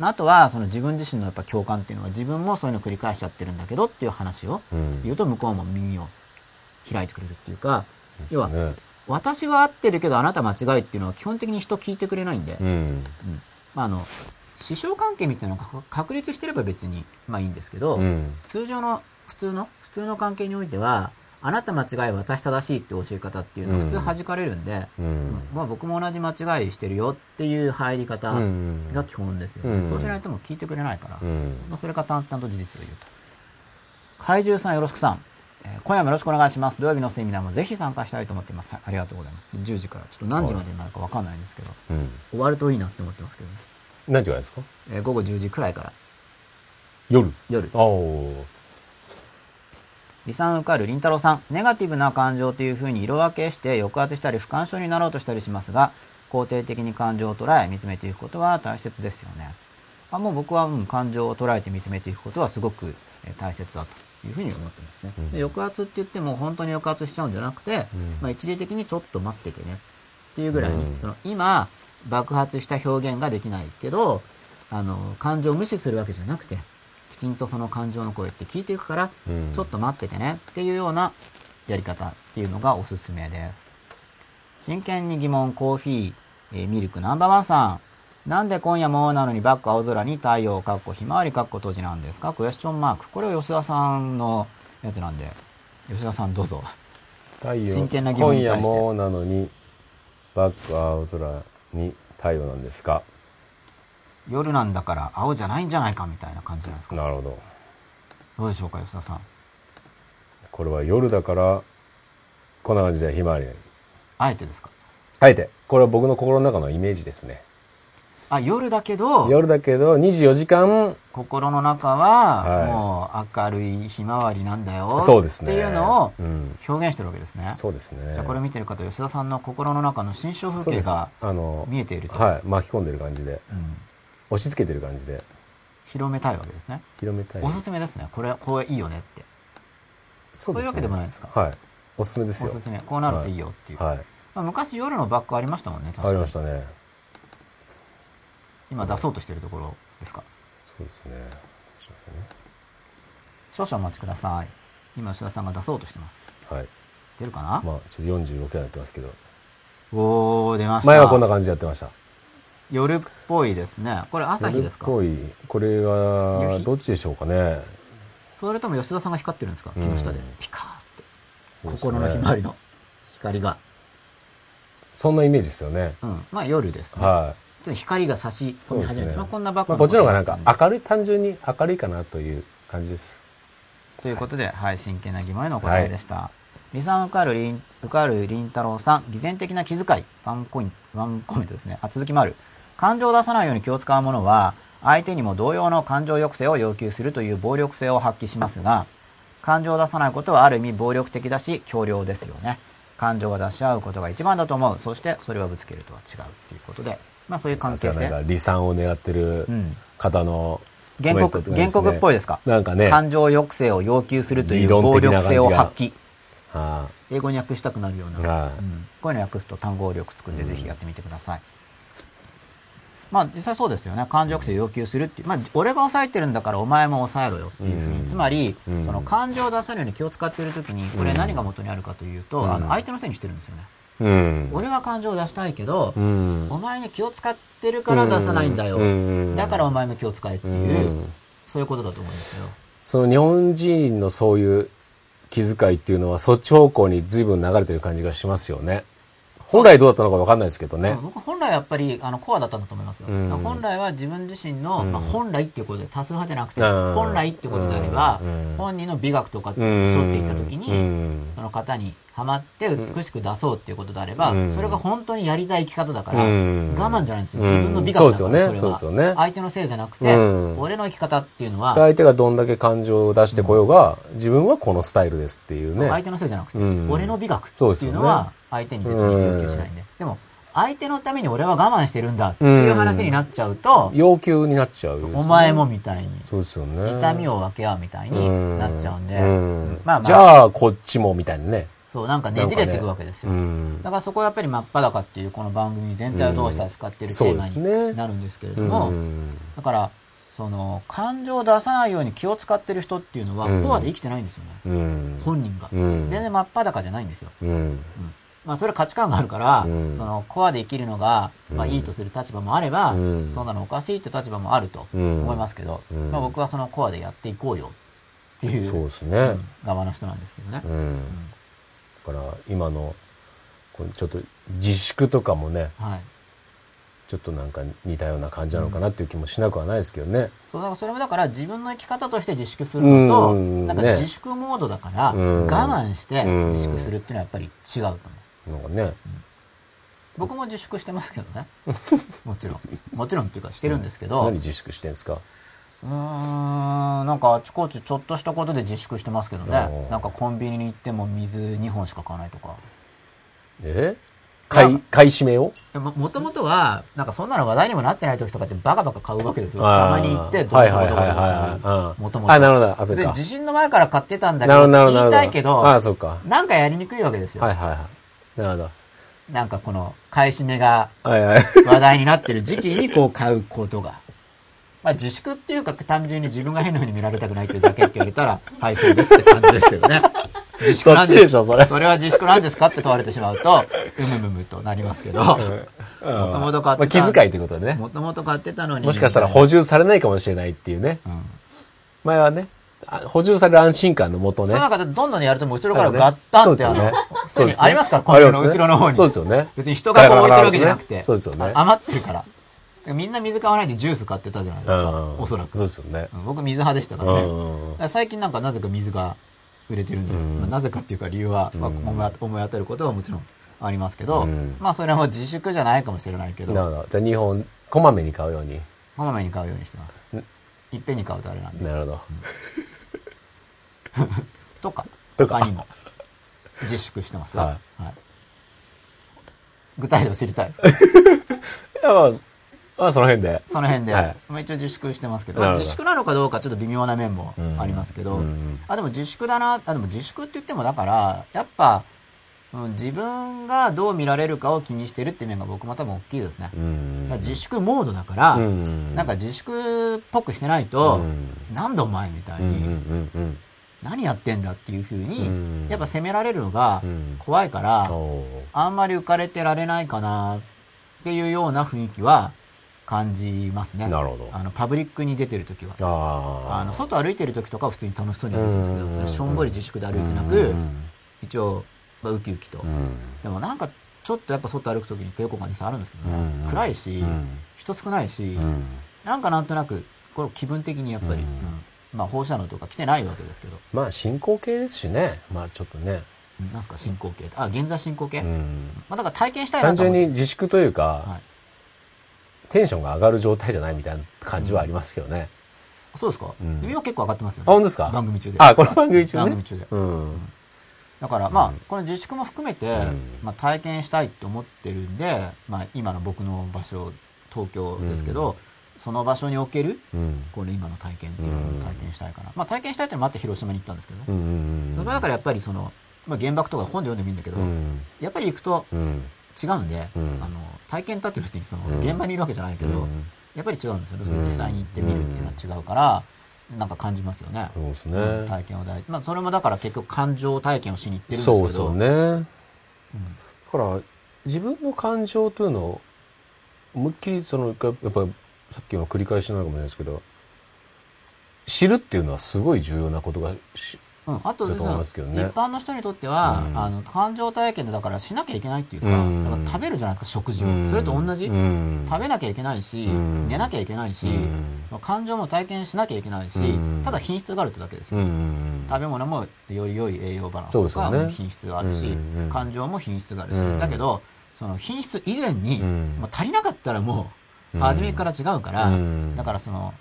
うん、あとはその自分自身のやっぱ共感っていうのは自分もそういうのを繰り返しちゃってるんだけどっていう話を言うと向こうも耳を開いてくれるっていうか、うん、要は私は合ってるけどあなた間違いっていうのは基本的に人聞いてくれないんで、うんうんまあ、あの師匠関係みたいなのが確立してれば別にまあいいんですけど、うん、通常の普通の普通の関係においてはあなた間違い私正しいって教え方っていうのは普通弾かれるんで、うんうんまあ、僕も同じ間違いしてるよっていう入り方が基本ですよね、うんうん、そうしないとも聞いてくれないから、うんまあ、それが淡々と事実を言うと怪獣さんよろしくさん今夜もよろしくお願いします。土曜日のセミナーもぜひ参加したいと思っています。はい、ありがとうございます。じゅうじからちょっと何時までになるか分かんないんですけど、うん、終わるといいなって思ってますけど、ね、何時からですか？えー、午後じゅうじくらいから。夜夜あお理算受かるりんたろうさん、ネガティブな感情というふうに色分けして抑圧したり不感症になろうとしたりしますが、肯定的に感情を捉え見つめていくことは大切ですよね。あもう僕は、うん、感情を捉えて見つめていくことはすごく、えー、大切だというふうに思ってますね。うん、で抑圧って言っても本当に抑圧しちゃうんじゃなくて、うんまあ、一時的にちょっと待っててねっていうぐらいに、うん、その今爆発した表現ができないけどあの感情を無視するわけじゃなくてきちんとその感情の声って聞いていくから、うん、ちょっと待っててねっていうようなやり方っていうのがおすすめです。真剣に疑問コーヒー、えー、ミルクナンバーワンさん、なんで今夜もなのにバック青空に太陽、かっこひまわり、かっこ閉じなんですか？クエスチョンマーク。これは吉田さんのやつなんで、吉田さんどうぞ。太陽真剣な疑問に対して今夜もなのにバック青空に太陽なんですか？夜なんだから青じゃないんじゃないかみたいな感じなんですか？なるほど。どうでしょうか吉田さん。これは夜だからこんな感じでひまわり。あえてですか？あえて。これは僕の心の中のイメージですね。あ夜だけど夜だけどにじゅうよじかん心の中はもう明るいひまわりなんだよ、はい、っていうのを表現してるわけですね。そうですね、うん、じゃあこれ見てる方吉田さんの心の中の心象風景が見えていると、はい、巻き込んでる感じで、うん、押し付けてる感じで広めたいわけですね。広めたい。おすすめですね。これこれいいよねってそうですね。そういうわけでもないですか？はい、おすすめですよ。おすすめ。こうなるといいよっていう、はいはいまあ、昔夜のバックありましたもんね。確かにありましたね。今出そうとしているところですか？そうですね。少々お待ちください。今吉田さんが出そうとしてます。はい。出るかな？まあちょっとよんじゅうろっかいやってますけど。おー出ました。前はこんな感じでやってました。夜っぽいですね。これ朝日ですか？夜っぽい。これはどっちでしょうかね。それとも吉田さんが光ってるんですか？木の下で、うん、ピカーって、ね、心のひまわりの光が。そんなイメージですよね。うん。まあ夜ですね。はい。光が差し込み始めて、ねまあ、こんなバックの、まあ、こっちの方がなんか明るい単純に明るいかなという感じです。ということで、はいはい、真剣な疑問へのお答えでした。はい、理算受かるりん受かるりんたろうさん、偽善的な気遣いワンコインワンコメントですね。あ続きもある。感情を出さないように気を使うものは相手にも同様の感情抑制を要求するという暴力性を発揮しますが、感情を出さないことはある意味暴力的だし強量ですよね。感情を出し合うことが一番だと思う。そしてそれをぶつけるとは違うということで。まあそういう関係性。なんか離散を狙ってる方の、うん、原告、ね、原告っぽいですか？なんかね、感情抑制を要求するという暴力性を発揮。はあ、英語に訳したくなるような、はあうん、こういうの訳すと単語力作ってぜひやってみてください。うん、まあ実際そうですよね。感情抑制を要求するっていう、まあ俺が抑えてるんだからお前も抑えろよっていうふうに、うん、つまり、うん、その感情を出さないように気を使っているときにこれ何が元にあるかというと、うん、あの相手のせいにしてるんですよね。うん、俺は感情を出したいけど、うん、お前に気を使ってるから出さないんだよ、うん、だからお前も気を使えっていう、うん、そういうことだと思うんですよ。その日本人のそういう気遣いっていうのはそっち方向に随分流れてる感じがしますよね。本来どうだったのか分かんないですけどね。僕本来やっぱりあのコアだったんだと思いますよ、うん、本来は自分自身の、うんまあ、本来っていうことで多数派じゃなくて、うん、本来ってことであれば、うん、本人の美学とかに沿っていった時に、うん、その方にハマって美しく出そうっていうことであれば、うん、それが本当にやりたい生き方だから、うん、我慢じゃないんですよ。自分の美学だから、うん、それは、そうですよね、そうですよね、相手のせいじゃなくて、うん、俺の生き方っていうのは相手がどんだけ感情を出してこようが、うん、自分はこのスタイルですっていうね。そう、相手のせいじゃなくて、うん、俺の美学っていうのは相手に別に要求しないんで、うん、でも相手のために俺は我慢してるんだっていう話になっちゃうと、うん、要求になっちゃう、ね、お前もみたいに、そうですよね、痛みを分け合うみたいになっちゃうんで、うんまあまあ、じゃあこっちもみたいなね、そうなんかねじれていくわけですよ、ねうん、だからそこはやっぱり真っ裸っていうこの番組全体をどうして扱っているテーマになるんですけれども、うんねうん、だからその感情を出さないように気を使ってる人っていうのはコアで生きてないんですよね、うん、本人が、うん、全然真っ裸じゃないんですよ、うんうんまあ、それは価値観があるから、うん、そのコアで生きるのが、まあ、いいとする立場もあれば、うん、そんなのおかしいって立場もあると思いますけど、うんまあ、僕はそのコアでやっていこうよっていう、そうですね、うん、側の人なんですけどね、うんうん、だから今のちょっと自粛とかもね、はい、ちょっとなんか似たような感じなのかなっていう気もしなくはないですけどね。うん、そう、だからそれもだから自分の生き方として自粛するのと、うん、なんか自粛モードだから、うん、我慢して自粛するっていうのはやっぱり違うと思う。なんかね、うん、僕も自粛してますけどね。もちろん、もちろんっていうかしてるんですけど。うん、何自粛してんですか？うーん、なんかあちこちちょっとしたことで自粛してますけどね。なんかコンビニに行っても水にほんしか買わないとか。え？買い、買い占めを？もともとは、なんかそんなの話題にもなってない時とかってバカバカ買うわけですよ。たまに行って、どこどこどこどこで。もともと。あ、なるほど。あ、そうか。地震の前から買ってたんだけど、言いたいけど、あ、そうか。なんかやりにくいわけですよ。はいはいはい。なるほど。なんかこの、買い占めが話題になってる時期にこう買うことが。まあ自粛っていうか、単純に自分が変な風に見られたくないっていうだけって言われたら、はい、そうですって感じですけどね。自粛なんですか？ そ, そ, それは自粛なんですかって問われてしまうと、うむむむとなりますけど、もともと買ってた、まあ、気遣いということでね。もともと買ってたのに。もしかしたら補充されないかもしれないっていうね。うん、前はね、補充される安心感のもとね。なんかどんどんやるとも後ろからガッタンって、あの、ね、そうですね、ありますから、この後ろの方に。そうですよね。別に人がこう置いてるわけじゃなくて、そうですよね。余ってるから。みんな水買わないでジュース買ってたじゃないですか。おそらく。そうですよね。僕水派でしたからね。うん、から最近なんかなぜか水が売れてるんで、うんまあ、なぜかっていうか理由は、まあ、思い当たることはもちろんありますけど、うん、まあそれは自粛じゃないかもしれないけど。なるほど。じゃあにほん、こまめに買うように。こまめに買うようにしてます。いっぺんに買うとあれなんで。なるほど。うん、とか、他にも自粛してます。はいはい、具体例を知りたいですか？いや、まああ、その辺で。その辺で。はい、まあ、一応自粛してますけど、まあ、自粛なのかどうかちょっと微妙な面もありますけど、うん、あ、でも自粛だな、あ、でも自粛って言ってもだから、やっぱ、うん、自分がどう見られるかを気にしてるって面が僕も多分大きいですね。うん、自粛モードだから、うん、なんか自粛っぽくしてないと、うん、何度前みたいに、うんうんうんうん、何やってんだっていう風に、うん、やっぱ責められるのが怖いから、うん、あんまり浮かれてられないかなっていうような雰囲気は、感じますね。なるほど。あのパブリックに出てるときは、ああの外歩いてるときとかは普通に楽しそうに歩いてますけど、しょんぼり自粛で歩いてなく、一応、まあ、ウキウキと。でもなんかちょっとやっぱ外歩くときに抵抗感実はあるんですけどね。暗いし、人少ないし、なんかなんとなくこれ気分的にやっぱり、うん、まあ放射能とか来てないわけですけど。まあ進行形ですしね。まあちょっとね。なんすか進行形。あ、現在進行形。うん、まあだから体験したいなと思って。単純に自粛というか。はい、テンションが上がる状態じゃないみたいな感じはありますけどね。うん、そうですか。今、うん、結構上がってますよね。あ、本当ですか。番組中で。あ、この番組中ね。番組中で。うん。うん、だから、まあ、うん、この自粛も含めて、うん、まあ、体験したいと思ってるんで、まあ、今の僕の場所、東京ですけど、うん、その場所における、うん、この今の体験っていうのを体験したいかな。うん、まあ、体験したいっていうのもあって広島に行ったんですけどね。うんうんうん、だからやっぱりその、まあ、原爆とか本で読んでもいいんだけど、うん、やっぱり行くと、うん、違うんで、うん、あの体験立って別にその現場にいるわけじゃないけど、うん、やっぱり違うんですよ。実際に行ってみるっていうのは違うから、うん、なんか感じますよね。そうですね。うん、体験を大事、まあそれもだから結局感情体験をしに行ってるんですけど。そうそうね。うん、だから自分の感情というのを思いっきりそのやっぱりさっきの繰り返しなのかもしれないですけど、知るっていうのはすごい重要なことがし。うん、あとですね、一般の人にとっては、うん、あの感情体験でだからしなきゃいけないっていうか、うん、だから食べるじゃないですか、食事を、うん、それと同じ、うん、食べなきゃいけないし、うん、寝なきゃいけないし、うん、感情も体験しなきゃいけないし、うん、ただ品質があるってだけですよ、うん、食べ物もより良い栄養バランスとか、ね、品質があるし、うん、感情も品質があるし、うん、だけどその品質以前に、うん、もう足りなかったらもう初めから違うから、うん、だからその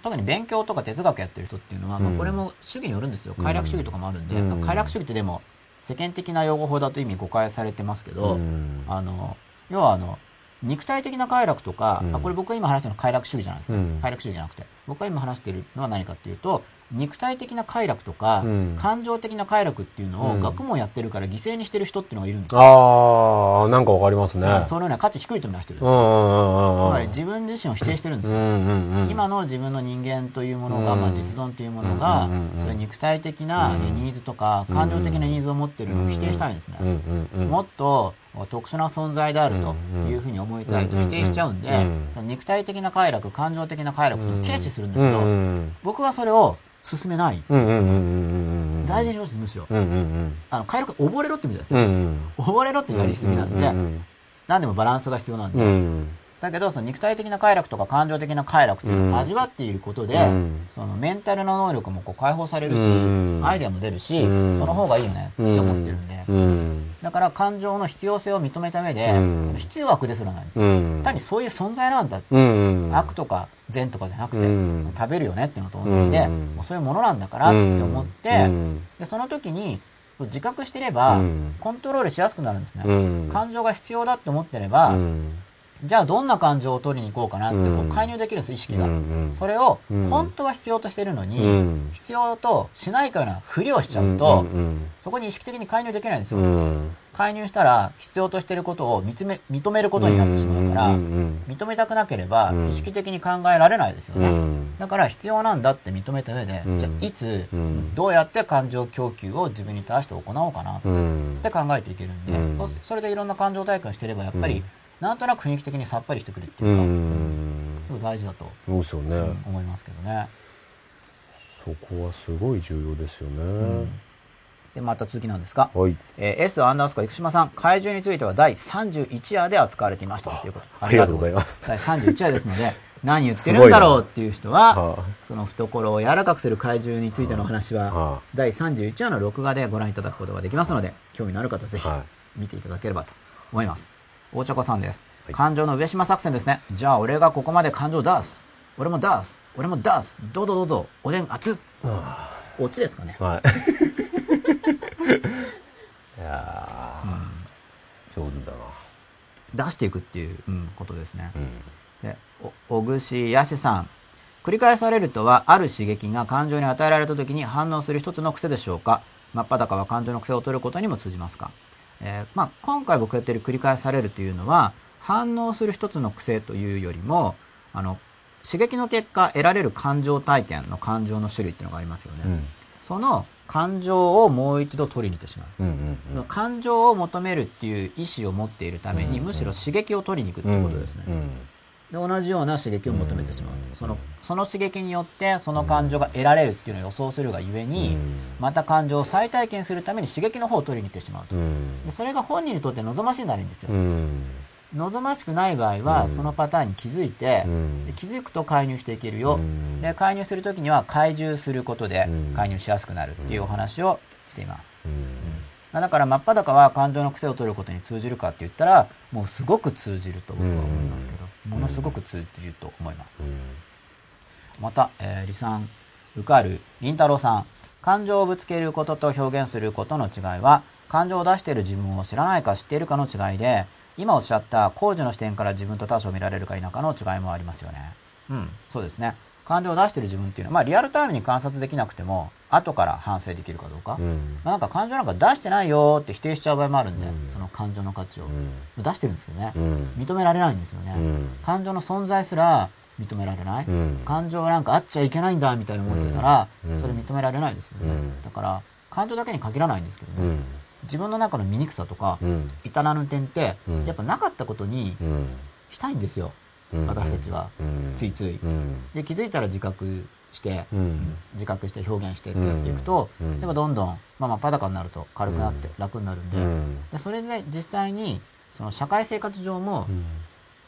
特に勉強とか哲学やってる人っていうのは、まあ、これも主義によるんですよ。快楽主義とかもあるんで、うん、快楽主義ってでも世間的な用語法だと意味誤解されてますけど、うん、あの要はあの肉体的な快楽とか、うん、これ僕が今話してるのは快楽主義じゃないですか、うん、快楽主義じゃなくて僕が今話してるのは何かっていうと肉体的な快楽とか、うん、感情的な快楽っていうのを学問やってるから犠牲にしてる人っていうのがいるんですよ。ああ、なんかわかりますね。そのような価値低いと見なしてるんですよ。つまり自分自身を否定してるんですよ。うんうんうん、今の自分の人間というものが、まあ、実存というものが、うんうんうん、それ肉体的なニーズとか、うん、感情的なニーズを持ってるのを否定したいんですね。うんうんうん、もっと特殊な存在であるというふうに思いたいと否定しちゃうんで、うんうん、肉体的な快楽、感情的な快楽と軽視するんだけど、うんうん、僕はそれを進めない。大事にしようってむしろ、うんうんうん、あの快楽溺れろってみたいですよ、うんうん。溺れろってやりすぎなんで、うんうん、何でもバランスが必要なんで、うんうん、だけどその肉体的な快楽とか感情的な快楽というのを味わっていることで、うん、そのメンタルの能力もこう解放されるし、うん、アイデアも出るし、うん、その方がいいよねって思ってるんで、うん、だから感情の必要性を認めた上で、うん、必要悪ですらないんですよ、うん、単にそういう存在なんだって、うん、悪とか善とかじゃなくて、うん、食べるよねっていうのと同じで、うん、もうそういうものなんだからって思って、うん、でその時に自覚してればコントロールしやすくなるんですね、うん、感情が必要だって思ってれば、うんじゃあどんな感情を取りに行こうかなってこう介入できるんです、意識が。それを本当は必要としてるのに必要としないからふりをしちゃうとそこに意識的に介入できないんですよ。介入したら必要としてることを認め、認めることになってしまうから認めたくなければ意識的に考えられないですよね。だから必要なんだって認めた上でじゃあいつどうやって感情供給を自分に対して行おうかなって考えていけるんで そ, それでいろんな感情体験をしてればやっぱりなんとなく雰囲気的にさっぱりしてくるっていうか、うん大事だと思いますけどね。そこはすごい重要ですよね。うん、でまた続きなんですが、はいえー、S アンダースコア生島さん、怪獣についてはだいさんじゅういちやで扱われていましたということ。ありがとうございます。だいさんじゅういちやですので、何言ってるんだろうっていう人は、その懐を柔らかくする怪獣についての話はだいさんじゅういちやの録画でご覧いただくことができますので、興味のある方はぜひ見ていただければと思います。大茶子さんです、はい、感情の上島作戦ですね。じゃあ俺がここまで感情出す、俺も出す、俺も出す、どうぞどうぞ、おでん熱オチですかね、はい、いやー、うん、上手だな、出していくっていう、うん、ことですね、うん、でおぐしやしさん、繰り返されるとはある刺激が感情に与えられた時に反応する一つの癖でしょうか。真っ裸は感情の癖を取ることにも通じますか。えーまあ、今回僕やってる繰り返されるというのは反応する一つの癖というよりもあの刺激の結果得られる感情体験の感情の種類っていうのがありますよね、うん、その感情をもう一度取りに行ってしまう、うんうんうん、感情を求めるっていう意思を持っているためにむしろ刺激を取りに行くってことですね、うんうんうんで同じような刺激を求めてしまう、うん、そのその刺激によってその感情が得られるっていうのを予想するがゆえに、うん、また感情を再体験するために刺激の方を取りに行ってしまうと、うん、でそれが本人にとって望ましいならいいんですよ、うん、望ましくない場合はそのパターンに気づいて、うん、で気づくと介入していけるよ、うん、で介入するときには介入することで介入しやすくなるっていうお話をしています、うんうん、だから真っ裸は感情の癖を取ることに通じるかって言ったらもうすごく通じると僕は思いますけど、うんものすごく通じると思います、うん、また、えー、リさん、ウカル、リンタロウさん、感情をぶつけることと表現することの違いは感情を出している自分を知らないか知っているかの違いで今おっしゃった工事の視点から自分と他者を見られるか否かの違いもありますよね。うん、そうですね。感情を出している自分っていうのは、まあ、リアルタイムに観察できなくても後から反省できるかどうか、うんまあ、なんか感情なんか出してないよって否定しちゃう場合もあるんで、うん、その感情の価値を、うん、出してるんですけどね、うん、認められないんですよね、うん、感情の存在すら認められない、うん、感情なんかあっちゃいけないんだみたいに思ってたら、うん、それ認められないですよね、うん、だから感情だけに限らないんですけどね、うん、自分の中の醜さとか、うん、至らぬ点って、うん、やっぱなかったことにしたいんですよ、うん、私たちは、うん、ついつい、うん、で気づいたら自覚して、うん、自覚して表現してってやっていくと、うん、でもどんどん、まあ、まあパダカになると軽くなって楽になるんで、うん、でそれで実際にその社会生活上も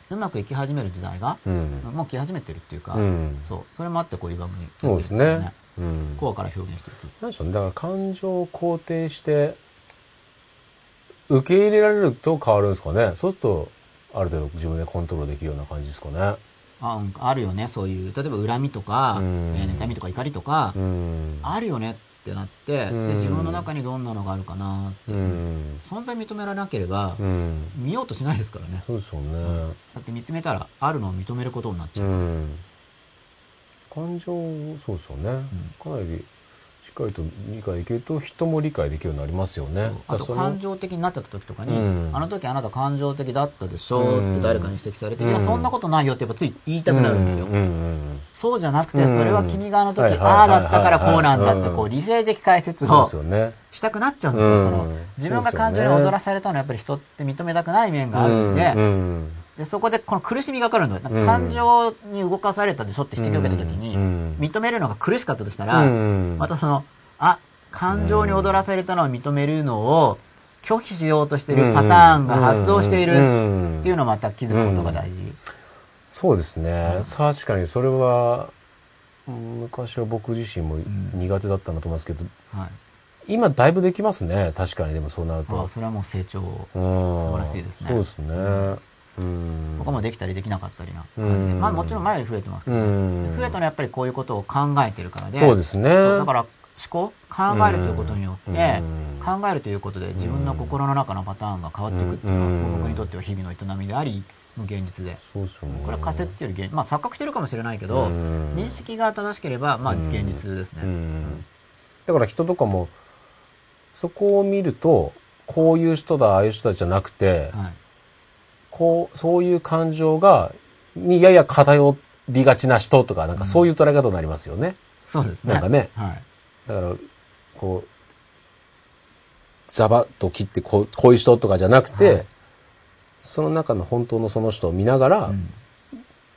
うまくいき始める時代が、うん、もう来始めてるっていうか、うん、そうそれもあってこういう番組やってるんですよね。そうですね。うん、こうから表現していく。何でしょうね。だから感情を肯定して受け入れられると変わるんですかね。そうするとある程度自分でコントロールできるような感じですかね。あ, あるよね、そういう例えば恨みとか、うんえー、妬みとか怒りとか、うん、あるよねってなって、うん、で自分の中にどんなのがあるかなって、うん、存在認められなければ、うん、見ようとしないですからね。そうですよね、うん、だって見つめたらあるのを認めることになっちゃう、うん、感情そうですよね、うん、かなりしっかりと理解できると人も理解できるようになりますよね。あと感情的になってた時とかに、うん、あの時あなた感情的だったでしょって誰かに指摘されて、うん、いやそんなことないよってやっぱつい言いたくなるんですよ、うんうん、そうじゃなくてそれは君があの時、うん、ああだったからこうなんだってこう理性的解説をしたくなっちゃうんですよ、うん、その自分が感情に踊らされたのはやっぱり人って認めたくない面があるんで、うんうんでそこでこの苦しみがかかるのよ。なんか感情に動かされたでしょって指摘を受けた時に認めるのが苦しかったとしたらまたそのあ感情に踊らされたのを認めるのを拒否しようとしているパターンが発動しているっていうのをまた気づくことが大事、うんうん、そうですね、うん、確かにそれは昔は僕自身も苦手だったなと思いますけど、うんはい、今だいぶできますね。確かに。でもそうなるとあそれはもう成長、うん、素晴らしいですね。そうですね、うんうん、僕もできたりできなかったりな、うんまあ、もちろん前より増えてますけど、うん、増えたのはやっぱりこういうことを考えてるからで、そうですね、そうだから思考考えるということによって、うん、考えるということで自分の心の中のパターンが変わっていくっていうのは、うん、僕にとっては日々の営みであり現実で、そうそう、これは仮説というより現、まあ、錯覚してるかもしれないけど、うん、認識が正しければ、まあ、現実ですね、うんうん、だから人とかもそこを見るとこういう人だああいう人たちじゃなくて、はい、こうそういう感情がにやや偏りがちな人とか、なんかそういう捉え方になりますよね、うん、そうですね、なんかね、はい、だからこうザバッと切ってこう、こういう人とかじゃなくて、はい、その中の本当のその人を見ながら、うん、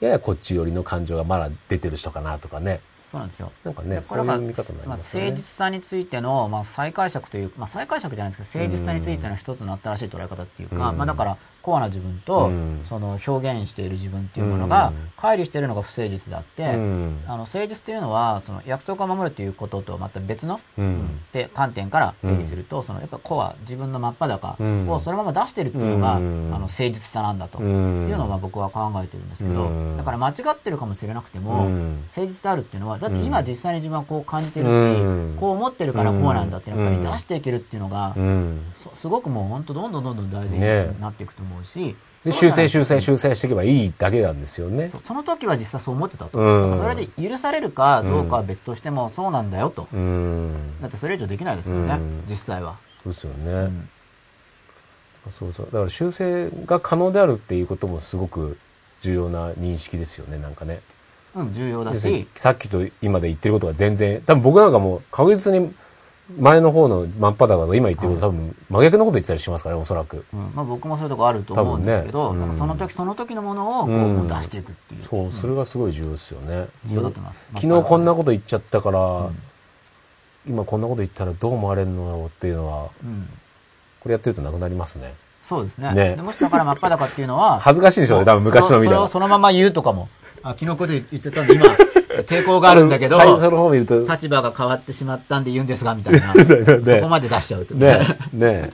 ややこっち寄りの感情がまだ出てる人かなとかね。そうなんですよ。なんかね、そういう見方になりますね。まあ、誠実さについての、まあ、再解釈という、まあ、再解釈じゃないですけど、誠実さについての一つの新しい捉え方っていうか、うん、まあ、だからコアな自分と、うん、その表現している自分っていうものが、うん、乖離しているのが不誠実であって、うん、あの誠実というのはその約束を守るということとまた別の、うん、で観点から定義すると、うん、そのやっぱコア自分の真っ裸をそのまま出しているっていうのが、うん、あの誠実さなんだというのは僕は考えてるんですけど、うん、だから間違ってるかもしれなくても、うん、誠実であるっていうのはだって今実際に自分はこう感じてるし、うん、こう思ってるからこうなんだってやっぱり出していけるっていうのが、うん、すごくもう本当どんどんどんどん大事になっていくと思うし、ね、で修正修正修正していけばいいだけなんですよね。 そ, その時は実際そう思ってたと、うん、それで許されるかどうかは別としてもそうなんだよと、うん、だってそれ以上できないですからね、うん、実際はそうですよね、うん、そうそう、だから修正が可能であるっていうこともすごく重要な認識ですよね。なんかね、うん、重要だし、さっきと今で言ってることが全然、多分僕なんかもう確実に前の方の真っ裸と今言ってること、はい、多分真逆のこと言ってたりしますからね、おそらく、うんまあ、僕もそういうとこあると思うんですけど、ね、うん、なんかその時その時のものをこう、うん、出していくっていう、そう、それがすごい重要ですよね。重要だってます。昨日こんなこと言っちゃったから、うん、今こんなこと言ったらどう思われるのだろうっていうのは、うん、これやってるとなくなりますね。そうですね、ね、でもしだから真っ裸っていうのは恥ずかしいでしょうね、多分昔のみたいな、それをそのまま言うとかも、あ、昨日こう言ってたんで今抵抗があるんだけど、最初の方見ると立場が変わってしまったんで言うんですがみたいな、ね、そこまで出しちゃうとね、ね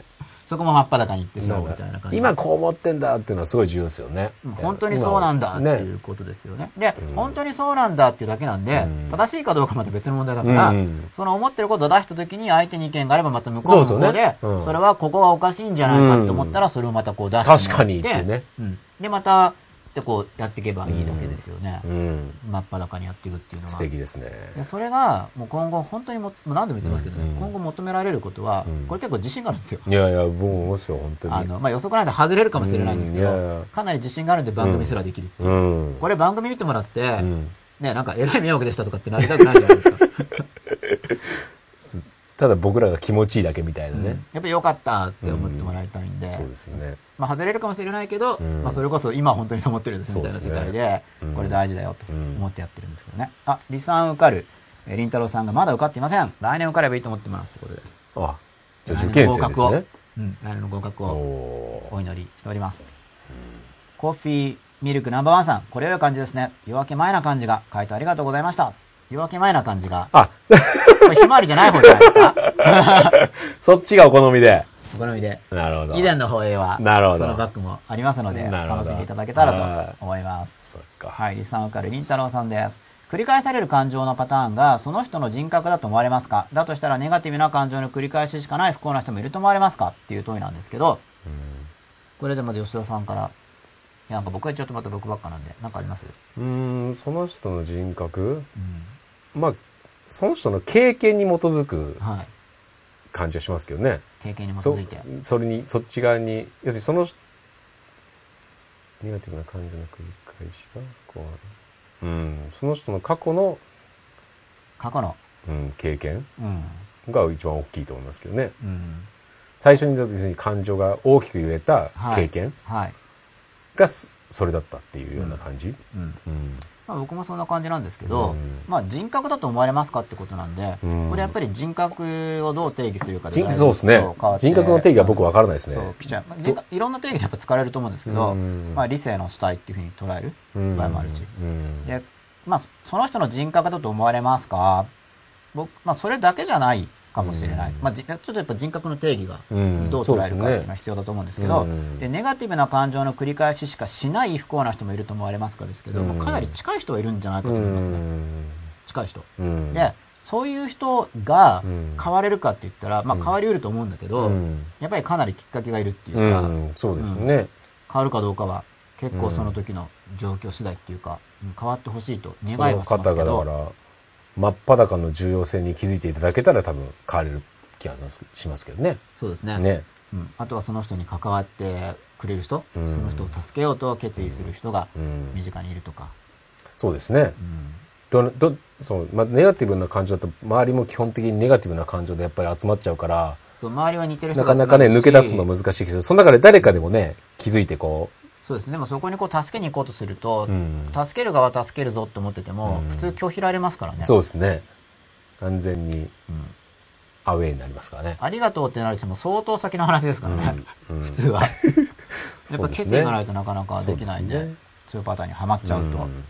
そこも真っ裸に言ってしまうみたいな感じ。今こう思ってんだっていうのはすごい重要ですよね。本当にそうなんだっていうことですよね。で、うん、本当にそうなんだっていうだけなんで、うん、正しいかどうかまた別の問題だから、うん、その思ってることを出した時に相手に意見があればまた向こうも向こうで、そうですよね、うん、それはここがおかしいんじゃないかと思ったらそれをまたこう出してもらって、確かにってね、うん、でまたってこうやっていけばいいだけですよね、うんうん、真っ裸にやっていくっていうのは素敵ですね。でそれがもう今後本当にも何度も言ってますけど、ね、うんうん、今後求められることは、うん、これ結構自信があるんですよ。いやいや僕も思うんですよ本当に、あの、まあ、予測なんで外れるかもしれないんですけど、うん、いやいやかなり自信があるんで番組すらできるっていう、うん、これ番組見てもらって、うん、ね、なんかえらい迷惑でしたとかってなりたくないじゃないですかただ僕らが気持ちいいだけみたいなね、うん、やっぱり良かったって思ってもらいたいんで、うん、そうですね、まあ、外れるかもしれないけど、うんまあ、それこそ今本当にそう思ってるんですみたいな世界 で, で、ね、うん、これ大事だよと思ってやってるんですけどね、うん、あ、理算受かるりんたろーさんがまだ受かっていません、来年受かればいいと思ってますってことです。あ、じゃあ受験生ですね、うん、来年の合格をお祈りしております、うん、コーヒーミルクナンバーワンさん、これ良い感じですね、夜明け前な感じが、回答ありがとうございました。夜明け前な感じが。あ、これひまわりじゃない方じゃないですかそっちがお好みで。お好みで。なるほど。以前の放映は、なるほど。そのバックもありますので、楽しんでいただけたらと思います。そっか。はい、理さんからりんたろーさんです。繰り返される感情のパターンが、その人の人格だと思われますか？だとしたら、ネガティブな感情の繰り返ししかない不幸な人もいると思われますか？っていう問いなんですけど、うん、これでまず吉田さんから。いや、なんか僕はちょっとまた僕ばっかなんで、なんかあります？うーん、その人の人格、うんまあ、その人の経験に基づく感じがしますけどね、はい、経験に基づいて そ, それにそっち側に、要するにそのネガティブな感情の繰り返しがこう、うん、その人の過去の過去の、うん、経験、うん、が一番大きいと思いますけどね、うん、最初に要するに感情が大きく揺れた経験がそれだったっていうような感じ、うんうんうん、まあ、僕もそんな感じなんですけど、うん、まあ人格だと思われますかってことなんで、うん、これやっぱり人格をどう定義するかで、そうですね、人格の定義は僕分からないですね、そうきちゃ、まあ、いろんな定義でやっぱ使われると思うんですけど、うん、まあ、理性の主体っていうふうに捉える場合もあるし、うん、で、まあ、その人の人格だと思われますか、僕、まあ、それだけじゃないかもしれない、うん、まあ、ちょっとやっぱ人格の定義がどう捉えるかっていうのが必要だと思うんですけど、うん、でネガティブな感情の繰り返ししかしない不幸な人もいると思われますかですけど、うん、もうかなり近い人はいるんじゃないかと思いますね、うん、近い人、うん、でそういう人が変われるかって言ったら、まあ、変わりうると思うんだけど、うん、やっぱりかなりきっかけがいるっていうか、うん、そうですね、うん、変わるかどうかは結構その時の状況次第っていうか、うん、変わってほしいと願いはしますけど、真っ裸の重要性に気づいていただけたら多分変われる気がしますけどね。そうですね。ね、うん、あとはその人に関わってくれる人、うん、その人を助けようと決意する人が身近にいるとか。うん、そうですね。うん、どどそうまあ、ネガティブな感情だと周りも基本的にネガティブな感情でやっぱり集まっちゃうから、そう周りは似てる人が集まるし、なかなかね抜け出すの難しいけど、その中で誰かでもね気づいてこう。そうですね、でもそこにこう助けに行こうとすると、うん、助ける側助けるぞって思ってても、うん、普通拒否られますからね。そうですね、完全に、うん、アウェイになりますからね。ありがとうってなるとも相当先の話ですからね、うんうん、普通はやっぱ決意がないとなかなかできないんで、そうですね、そういうパターンにはまっちゃうと、うん、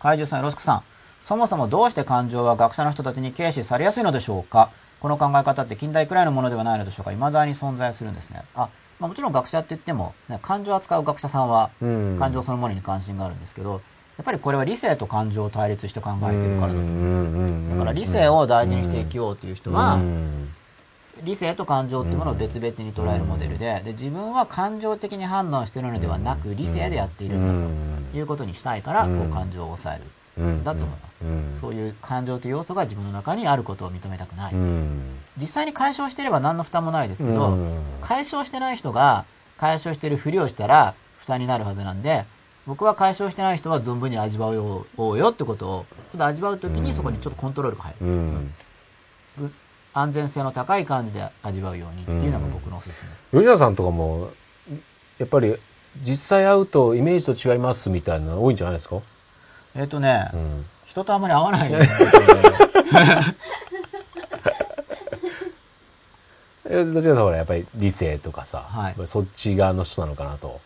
怪獣さんよろしくさん、そもそもどうして感情は学者の人たちに軽視されやすいのでしょうか。この考え方って近代くらいのものではないのでしょうか。未だに存在するんですね。あ、まあ、もちろん学者って言っても、ね、感情を扱う学者さんは感情そのものに関心があるんですけど、うん、やっぱりこれは理性と感情を対立して考えているからだと思うんですよ。だから理性を大事にしていきようという人は、うん、理性と感情っていうものを別々に捉えるモデル で, で自分は感情的に判断しているのではなく理性でやっているんだということにしたいから、こう感情を抑えるだと思います、うん、そういう感情という要素が自分の中にあることを認めたくない、うん実際に解消していれば何の負担もないですけど、うん、解消してない人が解消しているふりをしたら負担になるはずなんで、僕は解消してない人は存分に味わおうよってことを、味わうときにそこにちょっとコントロールが入る、うんうん、安全性の高い感じで味わうようにっていうのが僕のおすすめ、うん、吉田さんとかもやっぱり実際会うとイメージと違いますみたいなの多いんじゃないですか。えっ、ー、とね、うん、人とあんまり会わないんですけどどちらかというとやっぱり理性とかさ、はい、そっち側の人なのかなと、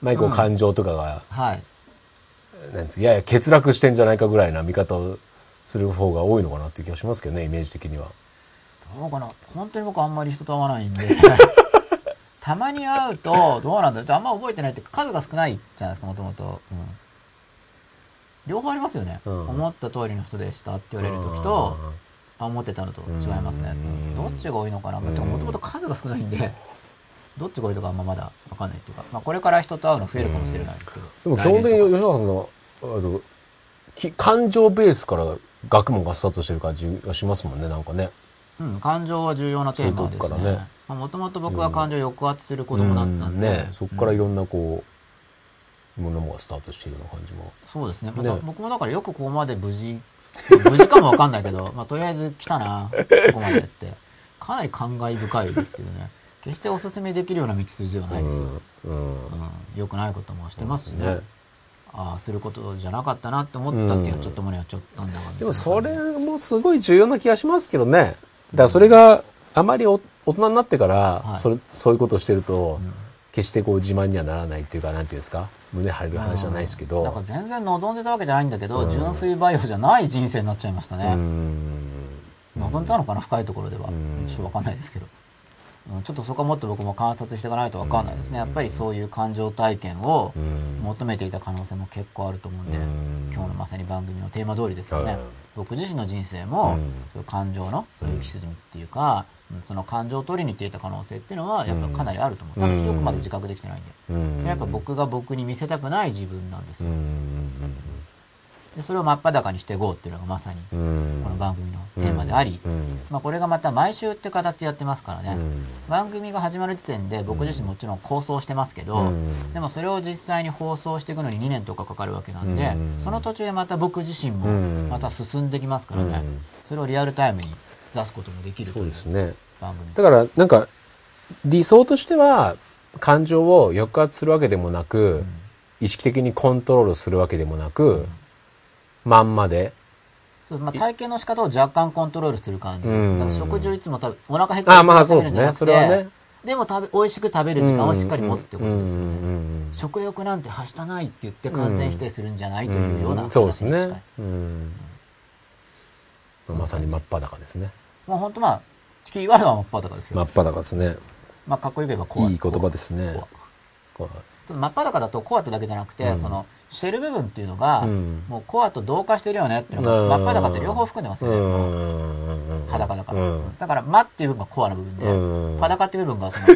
まあ、こう感情とかが、うんはい、なんですか、いやいや欠落してんじゃないかぐらいな見方をする方が多いのかなっていう気がしますけどね、イメージ的には。どうかな、本当に僕あんまり人と会わないんでたまに会うとどうなんだろう、あんま覚えてないっていうか数が少ないじゃないですか、もともと。両方ありますよね、うん、思った通りの人でしたって言われる時と、うん思ってたのと違いますね。どっちが多いのかな、もともと数が少ないんでどっちが多いとかあんままだ分かんないっていうか、まあ、これから人と会うの増えるかもしれないですけど、でも基本的に吉田さんのあの感情ベースから学問がスタートしてる感じがしますもんね、なんかね。うん、感情は重要なテーマですね。もともと僕は感情を抑圧する子供だったんで、うんうんね、そこからいろんなこういろんなものがスタートしてるような感じも。そうですね、また僕もだからよくここまで無事無事かもわかんないけど、まあ、とりあえず来たな、ここまでって。かなり感慨深いですけどね。決しておすすめできるような道筋ではないですよ。うんうん、よくないこともしてますしね。うん、ねああ、することじゃなかったなって思ったってやっちゃったものやっちゃったんだから、ねうん。でもそれもすごい重要な気がしますけどね。だからそれがあまりお大人になってからそれ、はい、そういうことをしてると、うん、決してこう自慢にはならないっていうか、なんていうんですか。胸張る話じゃないですけど、なんか全然望んでたわけじゃないんだけど、うん、純粋培養じゃない人生になっちゃいましたね。うん望んでたのかな、深いところではちょっと分かんないですけど、うん、ちょっとそこはもっと僕も観察していかないと分かんないですね。やっぱりそういう感情体験を求めていた可能性も結構あると思うんで、うん今日のまさに番組のテーマ通りですよね、うん、僕自身の人生も、うん、そういう感情のそういう浮き沈みっていうか、うん、その感情を取りに行っていた可能性っていうのはやっぱかなりあると思う。ただよくまだ自覚できてないんで、うん、それはやっぱ僕が僕に見せたくない自分なんですよ、うん、でそれを真っ裸にしていこうっていうのがまさにこの番組のテーマであり、うんまあ、これがまた毎週って形でやってますからね、うん、番組が始まる時点で僕自身もちろん構想してますけど、うん、でもそれを実際に放送していくのににねんとかかかるわけなんで、うん、その途中でまた僕自身もまた進んできますからね、うん、それをリアルタイムに出すこともできるという番組。そうですね。だからなんか理想としては感情を抑圧するわけでもなく、うん、意識的にコントロールするわけでもなく、うん、まんまで。そう、まあ、体型の仕方を若干コントロールする感じです。だから食事をいつも食べ、お腹減ったら食べるんじゃなくて、まあそうですね、それはね、でも食べ、美味しく食べる時間をしっかり持つってことですよね。食欲なんてはしたないって言って完全否定するんじゃないというような話に近い。うんうん、そうですね。うん、まさに真っ裸ですね。もう本当まあ、キーワードは真っ裸ですよね。真っ裸ですね。まあ、かっこよければコア。いい言葉ですね。コア。コア。真っ裸だとコアとだけじゃなくて、うん、その、シェル部分っていうのが、うん、もうコアと同化してるよねっていうのが、真っ裸って両方含んでますよね。うん、裸だから、うん。だから、真っていう部分がコアの部分で、うん、裸っていう部分が、その、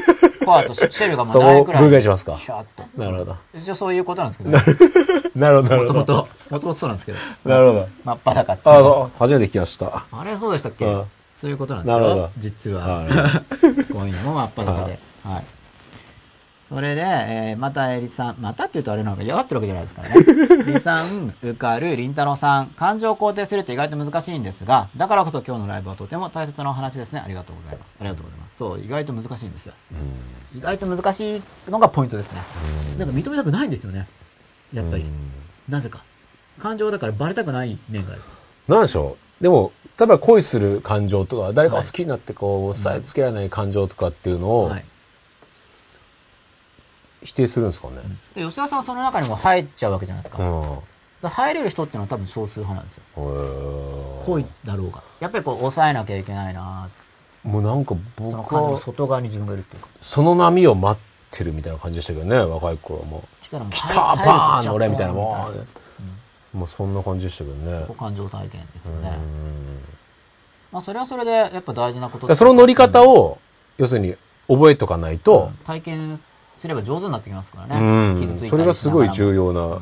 コアとシェルがもうないくらい。そう、分解しますか。シャーっと。なるほど。一応そういうことなんですけど、ね。なるほど。もともと、もともとそうなんですけど。なるほど。真っ裸って。ああ、初めて聞きました。あれそうでしたっけ？そういうことなんですよ。実は。こういうのも真っ裸で。はい。それで、えー、またえりさん、またって言うとあれなんか嫌がってるわけじゃないですからね。りさん、うかる、りんたろうさん、感情を肯定するって意外と難しいんですが、だからこそ今日のライブはとても大切なお話ですね。ありがとうございます。ありがとうございます。そう、意外と難しいんですよ。意外と難しいのがポイントですね。なんか認めたくないんですよね。やっぱり。なぜか。感情だからバレたくない面がある。なんでしょう。でも、例えば恋する感情とか、誰かを好きになってこう、押さえつけられない感情とかっていうのを、はい、否定するんですかね。で吉田さんはその中にも入っちゃうわけじゃないですか。うん、入れる人っていうのは多分少数派なんですよ。濃いだろうが。やっぱりこう抑えなきゃいけないな。もうなんか僕はその感情の外側に自分がいるっていうか。その波を待ってるみたいな感じでしたけどね、若い頃はもう。来たらもう来たバーン俺みたいなもう。うん、まあそんな感じでしたけどね。そこ感情体験ですよね。まあそれはそれでやっぱ大事なこと。その乗り方を、うん、要するに覚えとかないと。うん、体験すれば上手になってきますからね。うん、傷ついたりそれがすごい重要な、うん、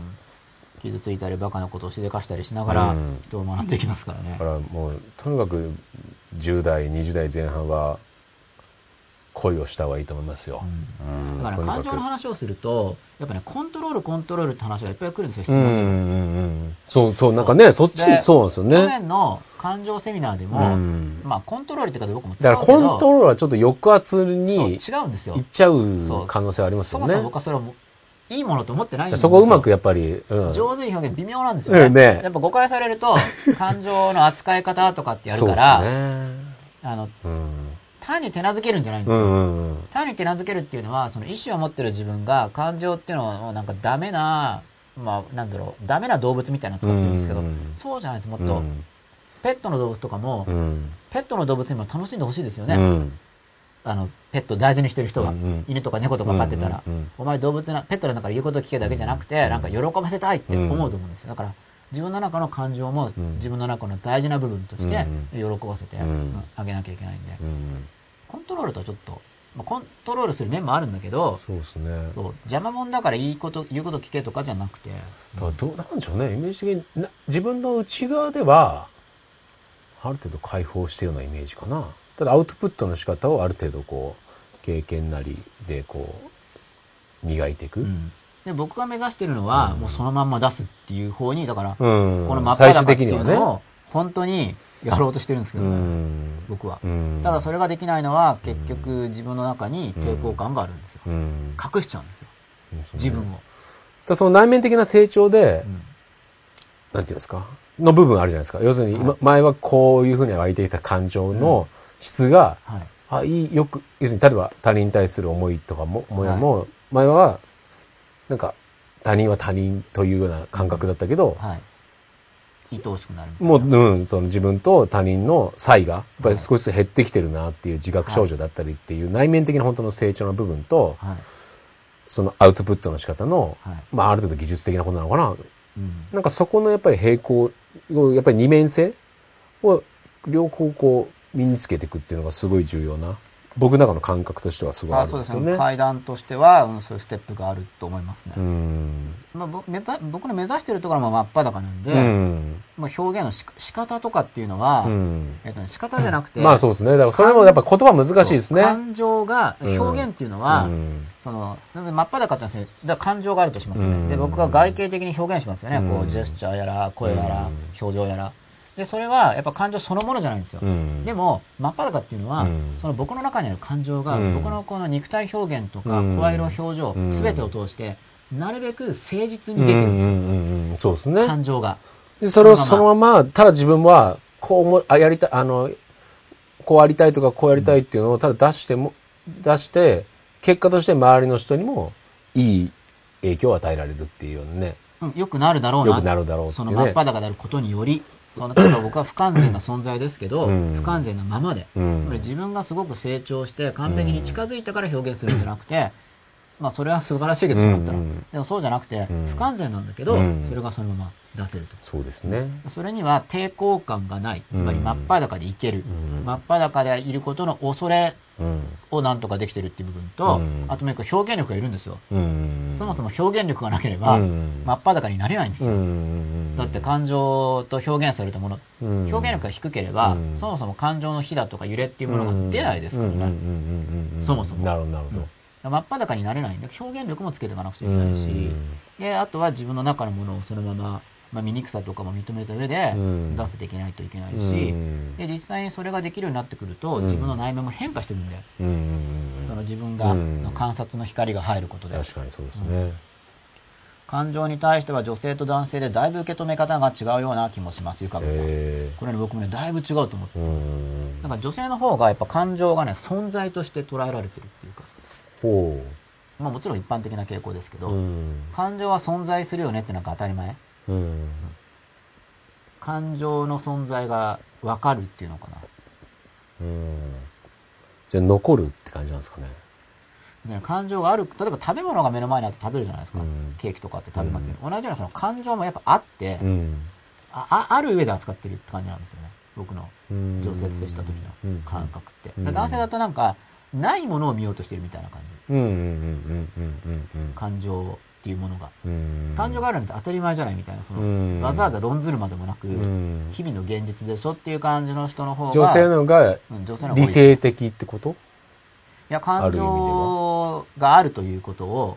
傷ついたりバカなことをしでかしたりしながら人を学んでいきますからね。だからもうとにかくじゅう代にじゅう代前半は恋をした方がいいと思いますよ。うん、だから、ね、感情の話をするとやっぱねコントロールコントロールって話がいっぱい来るんですよ質問でも。うんうんうん、そうそうなんかねそっちそうなんですよね。去年の感情セミナーでも、うん、まあコントロールって方で僕も使うけどだからコントロールはちょっと抑圧に違うんですよ。いっちゃう可能性はありますよね。そ, そもそも僕はそれははいいものと思ってないんですよ。そこをうまくやっぱり、うん、上手に表現微妙なんですよ ね,、うん、ね。やっぱ誤解されると感情の扱い方とかってやるから、そうですね、あの。うん単に手なずけるんじゃないんですよ、うんうんうん、単に手なずけるっていうのはその意思を持ってる自分が感情っていうのをなんかダメなまあなんだろうダメな動物みたいなのを使ってるんですけど、うんうん、そうじゃないですもっと、うん、ペットの動物とかも、うん、ペットの動物にも楽しんでほしいですよね、うん、あのペットを大事にしてる人が、うんうん、犬とか猫とか飼ってたら、うんうんうん、お前動物なペットの中で言うことを聞けだけじゃなくてなんか喜ばせたいって思うと思うんですよ。だから自分の中の感情も自分の中の大事な部分として喜ばせてあげなきゃいけないんで、うんうんうん、コントロールとはちょっと、まあ、コントロールする面もあるんだけどそうですねそう邪魔者だからいいこと言うこと聞けとかじゃなくてだからどうなんでしょうねイメージ的にな自分の内側ではある程度解放しているようなイメージかな。ただアウトプットの仕方をある程度こう経験なりでこう磨いていく、うんで僕が目指してるのは、うん、もうそのまんま出すっていう方にだから、うん、この真っ裸っていうのを本当にやろうとしてるんですけど、ねうん、僕は、うん、ただそれができないのは結局自分の中に抵抗感があるんですよ、うん、隠しちゃうんですよ、うん、自分をだその内面的な成長で、うん、なんていうんですかの部分あるじゃないですか要するに、はい、前はこういうふうに湧いていた感情の質が、うんはい、あいいよく要するに例えば他人に対する思いとかも思いも、はい、前はなんか他人は他人というような感覚だったけど、はい、愛おしくなるみたいなもう、うん、その自分と他人の差異がやっぱり少しずつ減ってきてるなっていう自覚症状だったりっていう内面的な本当の成長の部分と、はい、そのアウトプットの仕方の、はい、まあある程度技術的なことなのかな、うん、なんかそこのやっぱり平行やっぱり二面性を両方こう身につけていくっていうのがすごい重要な。僕の中の感覚としてはすごいあるんですよね。ああそうですね。階段としては、うん、そういうステップがあると思いますね。うんまあ、僕, 僕の目指しているところも真っ裸なんで、うんまあ、表現のし仕方とかっていうのは、うんえっとね、仕方じゃなくて、うん、まあそうですね。だからそれもやっぱ言葉難しいですね。感情が表現っていうのは、うん、その真っ裸ってですね、だから感情があるとしますよね、うん。で、僕は外形的に表現しますよね。うん、こうジェスチャーやら声やら、うん、表情やら。で、それはやっぱ感情そのものじゃないんですよ。うん、でも、真っ裸っていうのは、うん、その僕の中にある感情が、うん、僕のこの肉体表現とか、うん、声色、表情、すべてを通して、なるべく誠実に出てるんですよ。うんうんうん、そうですね。感情が。でそれをそのまま、ただ自分はこうもあやりたい、あのこうありたいとかこうやりたいっていうのをただ出しても出して結果として周りの人にもいい影響を与えられるっていうよね。うん、よくなるだろうな。よくなるだろうってね。その真っ裸であることにより。その例えば僕は不完全な存在ですけど、うん、不完全なままで、うん、つまり自分がすごく成長して完璧に近づいたから表現するんじゃなくて、うん、まあそれは素晴らしいけどそうだったら、うん、でもそうじゃなくて、うん、不完全なんだけど、うん、それがそのまま出せると。そうですね。それには抵抗感がない、つまり真っ裸でいける、うん、真っ裸でいることの恐れをなんとかできてるっていう部分と、うん、あともう一個表現力がいるんですよ、うん、そもそも表現力がなければ、うん、真っ裸になれないんですよ、うん、だって感情と表現されたもの、うん、表現力が低ければ、うん、そもそも感情の火だとか揺れっていうものが出ないですからね、うん、そもそもなるほどなるほど、うん、真っ裸になれないんで表現力もつけていかなくちゃいけないし、うん、であとは自分の中のものをそのまままあ、醜さとかも認めた上で出せていけないといけないし、うん、で実際にそれができるようになってくると、うん、自分の内面も変化してるんで、うん、その自分がの観察の光が入ることで、確かにそうですね、うん、感情に対しては女性と男性でだいぶ受け止め方が違うような気もします。ゆかべさん、これね僕もねだいぶ違うと思ってます。だから女性の方がやっぱ感情がね存在として捉えられてるっていうか、ほう、まあ、もちろん一般的な傾向ですけど、うん、感情は存在するよねってなんか当たり前、うん、感情の存在が分かるっていうのかな、うん、じゃあ残るって感じなんですかね。感情がある、例えば食べ物が目の前にあって食べるじゃないですか、うん、ケーキとかって食べますよね、うん、同じようなその感情もやっぱあって、うん、あ, ある上で扱ってるって感じなんですよね、僕の女性と接した時の感覚って、うんうん、男性だとなんかないものを見ようとしてるみたいな感じ、感情をっていうものが、感情があるなんて当たり前じゃないみたいな、そのわざわざ論ずるまでもなく日々の現実でしょっていう感じの人の方が、女性の方が理性的ってこと？いや、感情があるということを、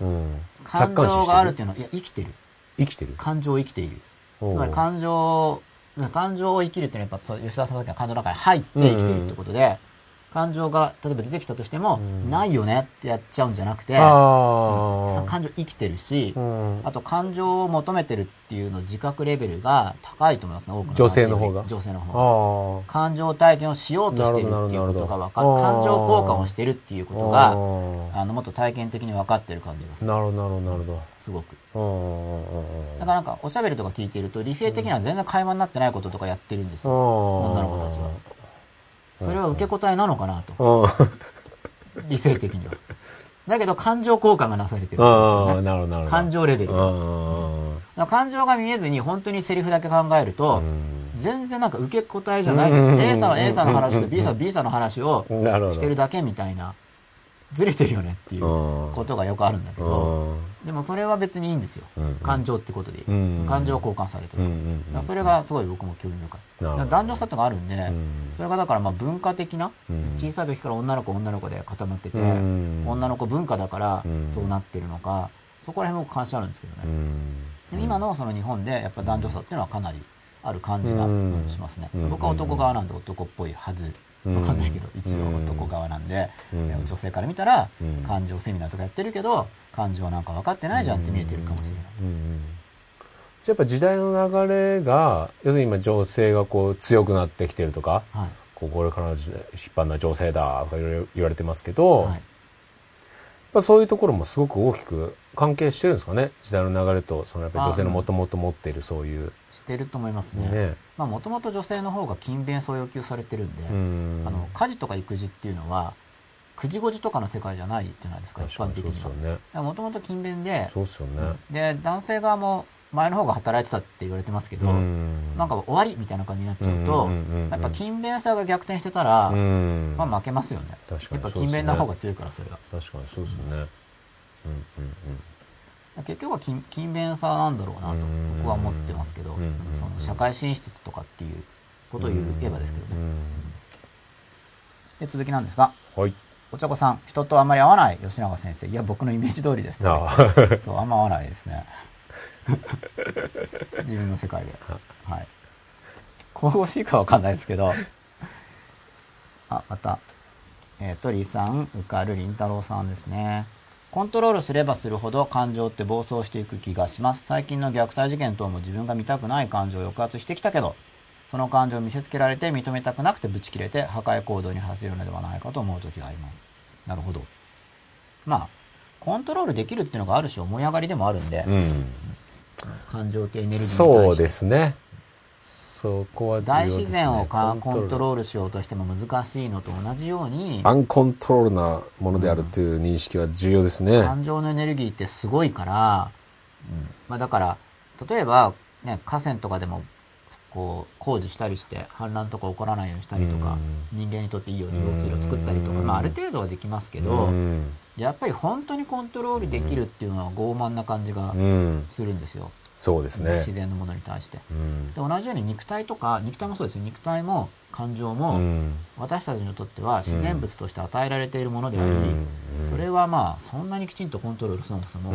感情があるっていうのは、いや生きてる、生きてる、感情を生きている、つまり感情感情を生きるっていうのはやっぱ吉田さんの感情の中に入って生きてるってことで。感情が例えば出てきたとしても、うん、ないよねってやっちゃうんじゃなくて、あ、うん、感情生きてるし、うん、あと感情を求めてるっていうの自覚レベルが高いと思いますね、多くの女性の方が女性の方が感情体験をしようとしてるっていうことが分かる、感情交換をしてるっていうことがあのもっと体験的に分かってる感じがする。なるほどなるほど、すごく。だからなんかおしゃべりとか聞いてると理性的には全然会話になってないこととかやってるんですよ、女の子たちは。それは受け答えなのかなと、うん、理性的には。だけど感情交換がなされてるんですよね、感情レベルが、うん、感情が見えずに本当にセリフだけ考えると、うん、全然なんか受け答えじゃない、うん、A さんは A さんの話と B さんは B さんの話をしてるだけみたいな、ずれてるよねっていうことがよくあるんだけど、でもそれは別にいいんですよ、うん、感情ってことでいい、うん、感情交換されてる、うん、それがすごい僕も興味深い、男女差とかあるんで、うん、それがだからまあ文化的な、うん、小さい時から女の子女の子で固まってて、うん、女の子文化だからそうなってるのか、そこら辺も関心あるんですけどね、うん、で今のその日本でやっぱ男女差っていうのはかなりある感じがしますね、うん、僕は男側なんで男っぽいはず、わかんないけど一応男側なんで、うん、女性から見たら、うん、感情セミナーとかやってるけど感情なんか分かってないじゃんって見えてるかもしれない、うんうん、じゃあやっぱ時代の流れが要するに今女性がこう強くなってきてるとか、はい、こうこれからの一般な女性だとか言われてますけど、はい、やっぱそういうところもすごく大きく関係してるんですかね、時代の流れとそのやっぱ女性のもともと持っているそういうしてると思いますね。もともと女性の方が勤勉さを要求されてるんで、うん、あの家事とか育児っていうのはくじごじとかの世界じゃないじゃないですか、一般的には。もともと勤勉で、そうですよね。で男性側も前の方が働いてたって言われてますけど、うん、なんか終わりみたいな感じになっちゃうと、うんうんうん、やっぱ勤勉さが逆転してたら、うん、まあ負けますよね。確かにそうですね。やっぱ勤勉な方が強いから、それは確かにそうですね、うんうんうんうん、結局は勤勉さなんだろうなと僕は思ってますけど、うんうんうん、その社会進出とかっていうことを言えばですけどね、うんうんうん、で続きなんですが、はい、お茶子さん、人とあんまり合わない吉永先生、いや僕のイメージ通りでした、ね、そうあんま合わないですね自分の世界で、はい、神々しいかわかんないですけどあまた、えー、鳥さん、うかるりんたろうさんですね、コントロールすればするほど感情って暴走していく気がします。最近の虐待事件等も自分が見たくない感情を抑圧してきたけど、その感情を見せつけられて認めたくなくてブチ切れて破壊行動に走るのではないかと思う時があります。なるほど。まあコントロールできるっていうのがある種思い上がりでもあるんで、うん、感情ってエネルギーに対してそうですね、そこは重要ですね。大自然をコントロールしようとしても難しいのと同じようにアンコントロールなものであるっていう認識は重要ですね、うん、感情のエネルギーってすごいから、うんまあ、だから例えば、ね、河川とかでもこう工事したりして氾濫とか起こらないようにしたりとか、うん、人間にとっていいように用水路を作ったりとか、まあ、ある程度はできますけど、うん、やっぱり本当にコントロールできるっていうのは傲慢な感じがするんですよ、うん、そうですね、自然のものに対して、うん、で同じように肉体とか肉体もそうですよ。肉体も感情も、うん、私たちにとっては自然物として与えられているものであり、うん、それはまあそんなにきちんとコントロールそもそも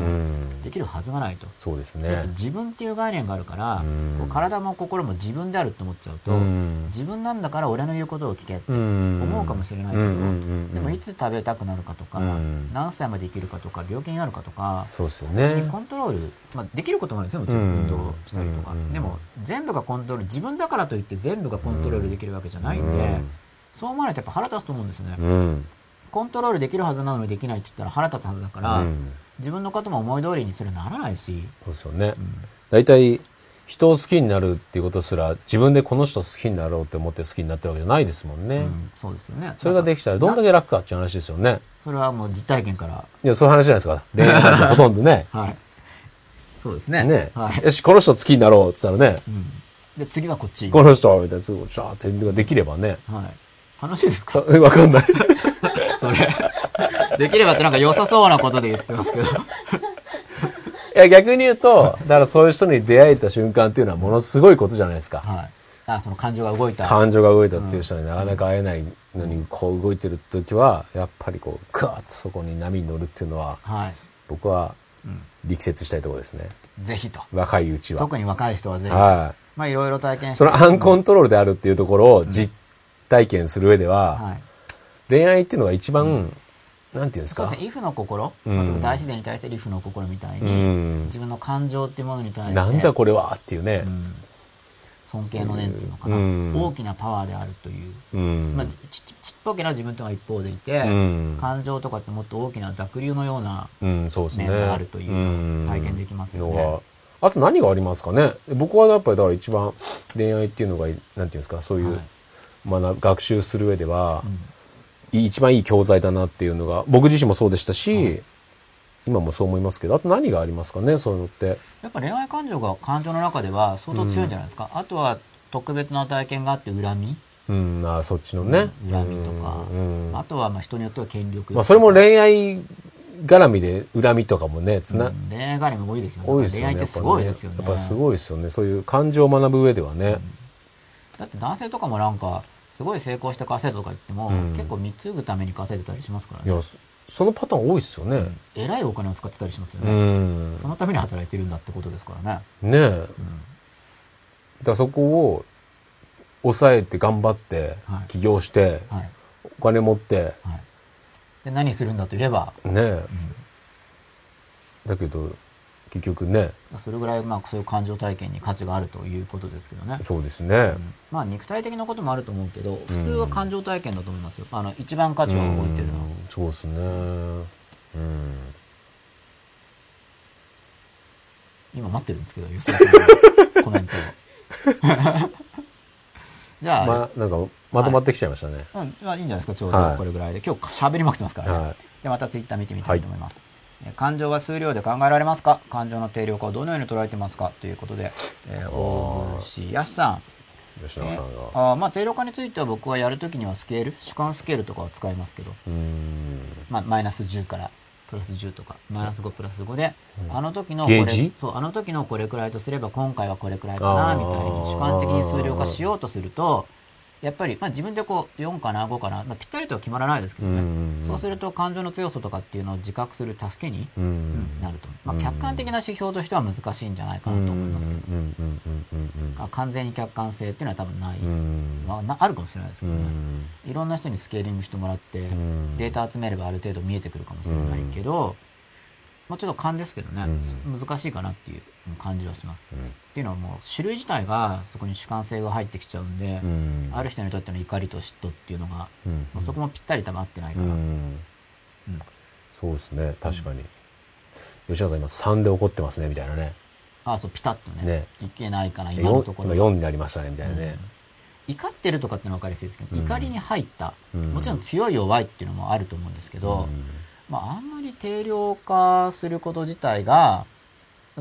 できるはずがないと、うん、そうですね、自分っていう概念があるから、うん、体も心も自分であると思っちゃうと、うん、自分なんだから俺の言うことを聞けって思うかもしれないけど、うん、でもいつ食べたくなるかとか、うん、何歳まで生きるかとか病気になるかとか、そうですよね、コントロール、まあ、できることもあるんですよ。もちろん運動したりとか、うん、でも全部がコントロール、自分だからといって全部がコントロールできるわけじゃないんで、うん、そう思われてやっぱ腹立つと思うんですね、うん、コントロールできるはずなのにできないって言ったら腹立つはずだから、うん、自分のことも思い通りにそれならないし、そうですよね、うん、だいたい人を好きになるっていうことすら自分でこの人好きになろうって思って好きになってるわけじゃないですもんね、うん、そうですよね。それができたらどんだけ楽かっていう話ですよね。それはもう実体験から、いやそういう話じゃないですか、恋愛なんてほとんどね、はい、そうですね、ね、はい、よしこの人好きになろうって言ったらね、うんで次はこっちこの人みたいなシャーって変動ができればね、はい、楽しいですか？わかんないそれできればってなんか良さそうなことで言ってますけどいや逆に言うとだからそういう人に出会えた瞬間っていうのはものすごいことじゃないですか、はい、あその感情が動いた感情が動いたっていう人になかなか会えないのにこう動いてる時はやっぱりこうグワーッとそこに波に乗るっていうのは、はい、僕は力説したいところですね、うん、ぜひと若いうちは特に若い人はぜひ、はいまあいろいろ体験して、そのアンコントロールであるっていうところを実体験する上では、うんはい、恋愛っていうのが一番、うん、なんていうんですか、そうですね、イフの心、うん、大自然に対してイフの心みたいに、うん、自分の感情っていうものに対してなんだこれはっていうね、うん、尊敬の念っていうのかな、うん、大きなパワーであるという、うんまあ、ち, ち, ちっぽけな自分というのが一方でいて、うん、感情とかってもっと大きな濁流のような念があるというのを体験できますよね、うんあと何がありますかね。僕はやっぱりだから一番恋愛っていうのがなんていうんですか、そういう、はいまあ、学習する上では、うん、一番いい教材だなっていうのが僕自身もそうでしたし、うん、今もそう思いますけど、あと何がありますかね、そういうのって。やっぱ恋愛感情が感情の中では相当強いんじゃないですか。うん、あとは特別な体験があって恨み。うん、あそっちのね。恨みとか、うん、あとはまあ人によっては権力。まあそれも恋愛。絡みで恨みとかもねつな、うん、恋愛絡みも多いですよね。多いですよね。恋愛ってすごいですよね。やっぱすごいですよね。そういう感情を学ぶ上ではね、うん、だって男性とかもなんかすごい成功して稼いとか言っても、うん、結構貢ぐために稼いでたりしますからね。いやそのパターン多いですよね、うん、えらいお金を使ってたりしますよね、うん、そのために働いてるんだってことですからねねえ、うん、だからそこを抑えて頑張って、はい、起業して、はい、お金持って、はいで何するんだと言えばねえ、うん、だけど結局ねそれぐらいまあそういう感情体験に価値があるということですけどね。そうですね、うん、まあ肉体的なこともあると思うけど普通は感情体験だと思いますよ、うん、あの一番価値を覚えてるのは、うん、そうですね、うん、今待ってるんですけど吉田さんのコメントをじゃあ、まあ、なんかまとまってきちゃいましたね、はいうんまあ、いいんじゃないですかちょうどこれぐらいで、はい、今日喋りまくってますからね、はい、でまたツイッター見てみたいと思います、はい、感情は数量で考えられますか感情の定量化をどのように捉えてますかということで、えー、おーしやしさん吉永さんがあ、まあ、定量化については僕はやるときにはスケール主観スケールとかを使いますけどうーん、まあ、マイナスじゅうからプラスじゅうとかマイナスごプラスごで、うん、あの時のこれそうあの時のこれくらいとすれば今回はこれくらいかなみたいに主観的に数量化しようとするとやっぱり、まあ、自分でこうよんかなごかな、まあ、ぴったりとは決まらないですけどね、うんうん、そうすると感情の強さとかっていうのを自覚する助けになると、まあ、客観的な指標としては難しいんじゃないかなと思いますけど、うんうんうんうん、完全に客観性っていうのは多分ない、うんうんまあ、なあるかもしれないですけどね、うんうん、いろんな人にスケーリングしてもらってデータ集めればある程度見えてくるかもしれないけど、もうちょっと勘ですけどね、うん、難しいかなっていう感じはします、うん、っていうのはもう種類自体がそこに主観性が入ってきちゃうんで、うん、ある人にとっての怒りと嫉妬っていうのが、うん、もうそこもぴったり多分合ってないから、うんうん、そうですね確かに、うん、吉野さん今さんで怒ってますねみたいなね、ああそうピタッと ね, ねいけないかな今のところ よん, 今よんになりましたねみたいなね、うん、怒ってるとかってのは分かりやすいですけど、うん、怒りに入った、うん、もちろん強い弱いっていうのもあると思うんですけど、うんまあ、あんまり定量化すること自体が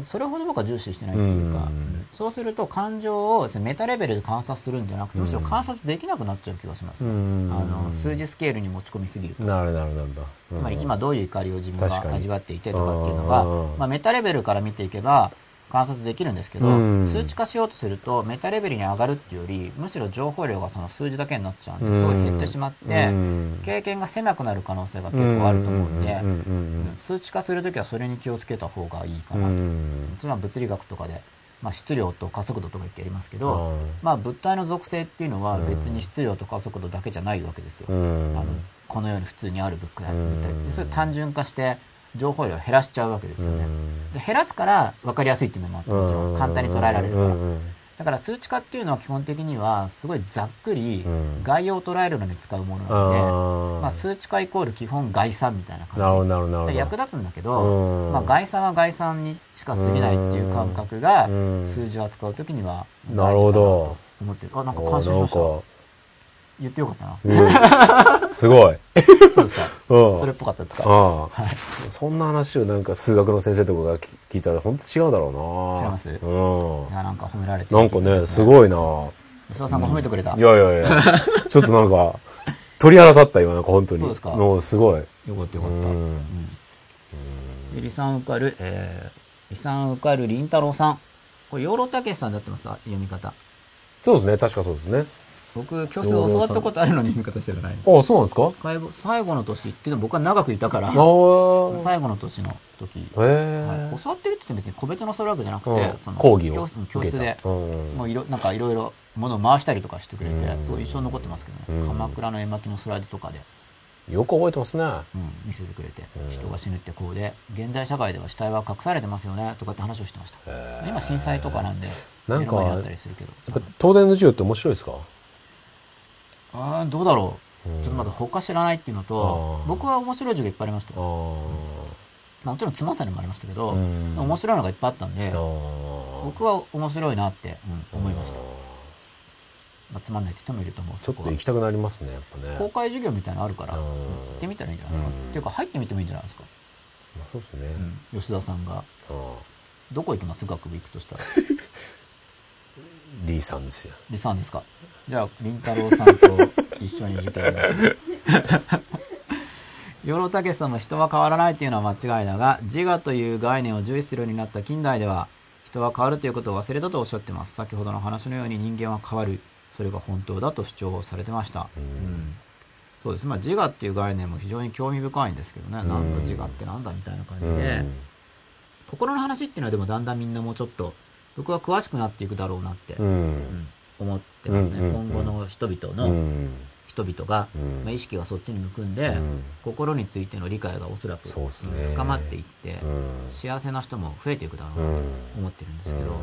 それほど僕は重視してないっていうか、うん、そうすると感情をメタレベルで観察するんじゃなくて、うん、むしろ観察できなくなっちゃう気がします、ねうん、あの数字スケールに持ち込みすぎると、なるなるなるな、うん、つまり今どういう怒りを自分が味わっていてとかっていうのが、まあ、メタレベルから見ていけば観察できるんですけど、うん、数値化しようとするとメタレベルに上がるっていうよりむしろ情報量がその数字だけになっちゃうんで、うん、すごい減ってしまって、うん、経験が狭くなる可能性が結構あると思うんで、うんうん、数値化するときはそれに気をつけた方がいいかなと、うん、つまり物理学とかで、まあ、質量と加速度とか言ってやりますけど、うんまあ、物体の属性っていうのは別に質量と加速度だけじゃないわけですよ、うん、あのこのように普通にある物体、うん、それ単純化して情報量を減らしちゃうわけですよね。で減らすから分かりやすいっていうのもあってもちろん簡単に捉えられるから、だから数値化っていうのは基本的にはすごいざっくり概要を捉えるのに使うものなので、まあ、数値化イコール基本概算みたいな感じで役立つんだけど、まあ、概算は概算にしか過ぎないっていう感覚が数字を扱うときには大事かなと思ってる。あ、なんか感心しました。言ってよかったな、うん、すごいそうですか、うん、それっぽかったですか、あ、はい、そんな話をなんか数学の先生とかが聞いたら本当違うだろうな。違います、うん、いやなんか褒められて、ね、なんかねすごいな、吉田さんが褒めてくれた、うん、いやいやいやちょっとなんか鳥肌立った今なんか本当に。そうですか、もうすごいよかったよかった、うんうんうん、リサンウカル、えー、リサンウカルリンタロウさん、これ養老たけしさんでやってます、読み方。そうですね、確かそうですね。僕教室で教わったことあるのに読み方してるない。ああ、そうなんですか。最後の年っていうのは僕は長くいたから、最後の年の時、へえ、はい、教わってるって言って別に個別のそれわけじゃなくて、その講義を教室でもういろなんかいろいろ物を回したりとかしてくれて、すごい一生残ってますけどね。鎌倉の絵巻のスライドとかでよく覚えてますね、うん、見せてくれて、人が死ぬってこうで現代社会では死体は隠されてますよねとかって話をしてました。今震災とかなんでなんかあったりするけど、やっぱ東大の授業って面白いですか。あ、どうだろう、うん、ちょっとまだ他知らないっていうのと、僕は面白い授業いっぱいありました、あ、まあ、もちろんつまんないのもありましたけど、うん、面白いのがいっぱいあったんで、僕は面白いなって思いました、まあ、つまんないって人もいると思う。ちょっと行きたくなりますね、やっぱね。公開授業みたいなのあるから行ってみたらいいんじゃないですか、っていうか入ってみてもいいんじゃないですか、まあ、そうですね、うん、吉田さんがどこ行きます、学部行くとしたらリーさんですよ。リーさんですか。じゃあ凛太郎さんと一緒に受験養老孟司さんも人は変わらないというのは間違いだが、自我という概念を重視するようになった近代では人は変わるということを忘れたとおっしゃってます。先ほどの話のように人間は変わる、それが本当だと主張されてました、うん、そうです、まあ、自我っていう概念も非常に興味深いんですけどね、なんか自我ってなんだみたいな感じで、心の話っていうのはでもだんだんみんなもうちょっと僕は詳しくなっていくだろうなって、うんうん思ってますね、うんうんうん、今後の人々の、うん、人々が、うんまあ、意識がそっちに向くんで、うん、心についての理解がおそらく深まっていって、うん、幸せな人も増えていくだろうと思ってるんですけど、うん、っ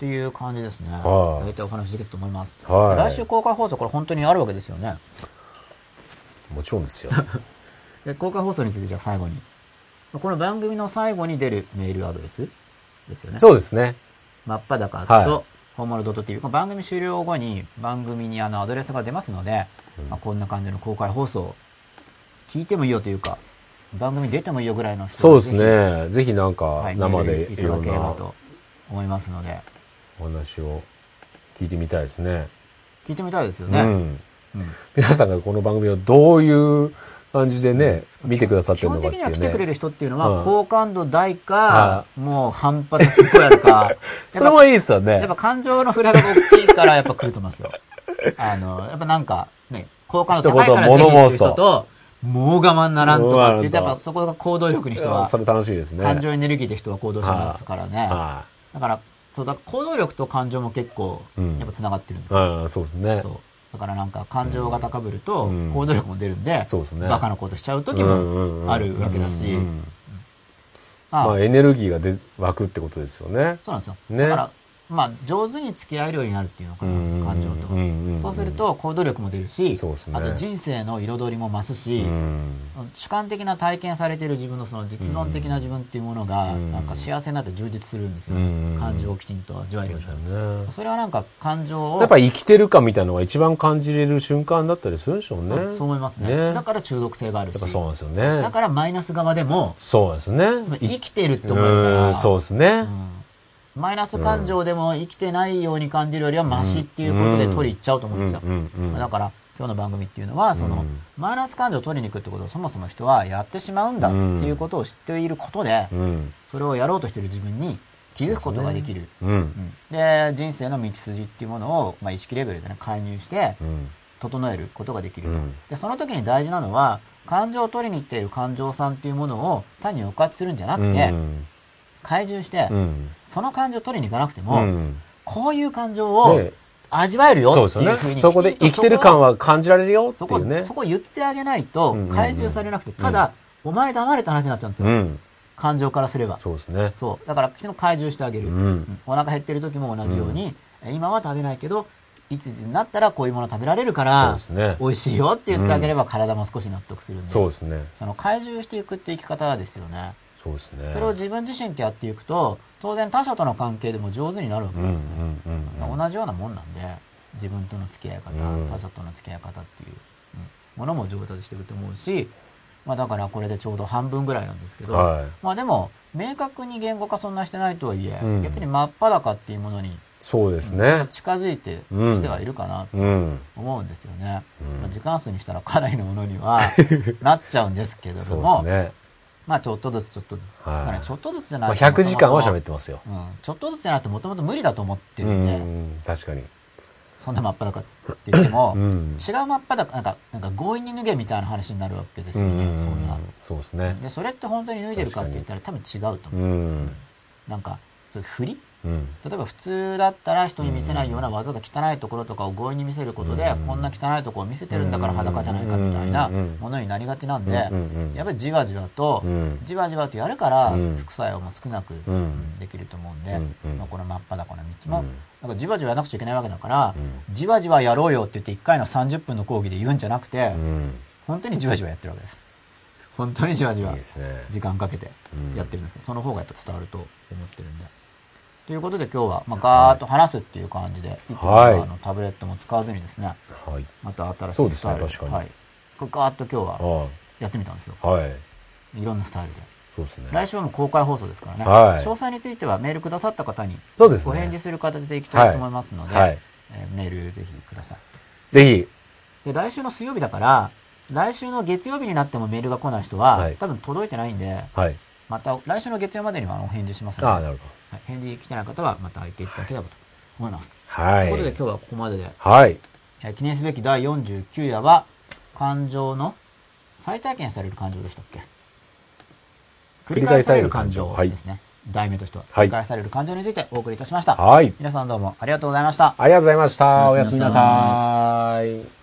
ていう感じですね。大体お話できると思います、はい、来週公開放送、これ本当にあるわけですよね。もちろんですよ公開放送についてじゃあ最後に、この番組の最後に出るメールアドレスですよね。そうですね、まっぱだかと、はい、ホームドットティーブイ、 番組終了後に番組にあのアドレスが出ますので、うんまあ、こんな感じの公開放送聞いてもいいよというか番組出てもいいよぐらいの人、そうですね、ぜひなんか、はい、生でいただければと思いますので、お話を聞いてみたいですね。聞いてみたいですよね、うんうん、皆さんがこの番組をどういう感じでね、うん、見てくださってるのかっていうね。基本的には来てくれる人っていうのは、うん、好感度大か、うん、もう反発すっごいあるかそれもいいですよね。やっぱ感情の振られが大きいからやっぱ来ると思いますよあのやっぱなんかね、好感度高いから出てくる人ともう我慢ならんとかって言って、やっぱそこが行動力に人はそれ楽しいですね。感情エネルギーで人は行動しますからね、はあはあ、だからそうだ、行動力と感情も結構やっぱつながってるんですよ、うん、ああそうですね。そうだからなんか感情が高ぶると行動力も出るんで、うん、そうですね、バカなことしちゃう時もあるわけだし、まあ、エネルギーがで湧くってことですよね。そうなんですよ、ね、だから、まあ、上手に付き合えるようになるっていうのかな、感情と、うんうんうん、そうすると行動力も出るし、そうですね、あと人生の彩りも増すし、うん、主観的な体験されている自分のその実存的な自分っていうものが、うん、なんか幸せになって充実するんですよ、うんうん、感情をきちんと味わえるようになる、ね、それはなんか感情をやっぱり生きてるかみたいなのが一番感じれる瞬間だったりするんでしょうね。そう思います ね, ねだから中毒性があるし、やっぱそうなんですよ、ね、だからマイナス側でもそうです、ね、つまり生きてるって思うから、うんそうですね、うん、マイナス感情でも生きてないように感じるよりはマシっていうことで取り行っちゃうと思うんですよ、うんうんうん、だから今日の番組っていうのはそのマイナス感情を取りに行くってことをそもそも人はやってしまうんだっていうことを知っていることで、それをやろうとしている自分に気づくことができる、うんうん、で人生の道筋っていうものを、まあ、意識レベルで、ね、介入して整えることができると。でその時に大事なのは感情を取りに行っている感情さんっていうものを単に抑圧するんじゃなくて、うん介入して、うん、その感情を取りに行かなくても、うん、こういう感情を味わえるよっていう風に、ね、そこで生きてる感は感じられるよっていうね、そこを言ってあげないと介入されなくて、うんうんうん、ただお前黙れって話になっちゃうんですよ、うん、感情からすれば。そうですね、そうだからきちんと介入してあげる、うん、お腹減ってる時も同じように、うん、今は食べないけどいついつになったらこういうもの食べられるから美味しいよって言ってあげれば体も少し納得するんで、うん、そうですね、その介入していくっていう生き方ですよね。そうですね、それを自分自身ってやっていくと当然他者との関係でも上手になるわけですね、うんうんうんうん、同じようなもんなんで自分との付き合い方、うん、他者との付き合い方っていうものも上達していくと思うし、まあ、だからこれでちょうど半分ぐらいなんですけど、はい、まあ、でも明確に言語化そんなしてないとはいえ、うん、やっぱり真っ裸っていうものにそうですね、近づいてきてはいるかなと思うんですよね、うんうん、まあ、時間数にしたらかなりのものにはなっちゃうんですけれどもそうですね、まあちょっとずつちょっとずつ、はい、だからちょっとずつじゃないと、まあ、ひゃくじかんは喋ってますよ、うん、ちょっとずつじゃなくてもともと無理だと思ってるんで、うんうん、確かにそんな真っ裸って言っても、うん、違う真っ裸なんか、なんか強引に脱げみたいな話になるわけですよね、うんうん、そんなそうですね、でそれって本当に脱いでるかって言ったら多分違うと思う、うん、なんかそういう振り、うん、例えば普通だったら人に見せないようなわざと汚いところとかを強引に見せることで、うん、こんな汚いところを見せてるんだから裸じゃないかみたいなものになりがちなんで、うん、やっぱりじわじわと、うん、じわじわとやるから副作用も少なくできると思うんで、うんまあ、この真っ裸の道も、うん、なんかじわじわやらなくちゃいけないわけだから、うん、じわじわやろうよって言っていっかいのさんじゅっぷんの講義で言うんじゃなくて、うん、本当にじわじわやってるわけです。本当にじわじわ時間かけてやってるんですけど、その方がやっぱ伝わると思ってるんでということで今日はまあガーッと話すっていう感じで、はい、いつもあのタブレットも使わずにですね、はい、また新しいスタイル、そうですね、確かに、はい、ガーッと今日はやってみたんですよ、はい、いろんなスタイルで、そうですね、来週はもう公開放送ですからね、はい、詳細についてはメールくださった方にご返事する形でいきたいと思いますので、はいはい、えー、メールぜひください、ぜひ。で来週の水曜日だから来週の月曜日になってもメールが来ない人は、はい、多分届いてないんで、はい、また来週の月曜までにはお返事しますので、あ、なるほど、はい、返事来てない方はまた開いていただければと思います、はい、ということで今日はここまでで、はい、記念すべきだいよんじゅうきゅう夜は感情の再体験される感情でしたっけ、繰り返される感情ですね、題名としては、はい、繰り返される感情についてお送りいたしました、はい、皆さんどうもありがとうございました。ありがとうございました。おやすみなさい。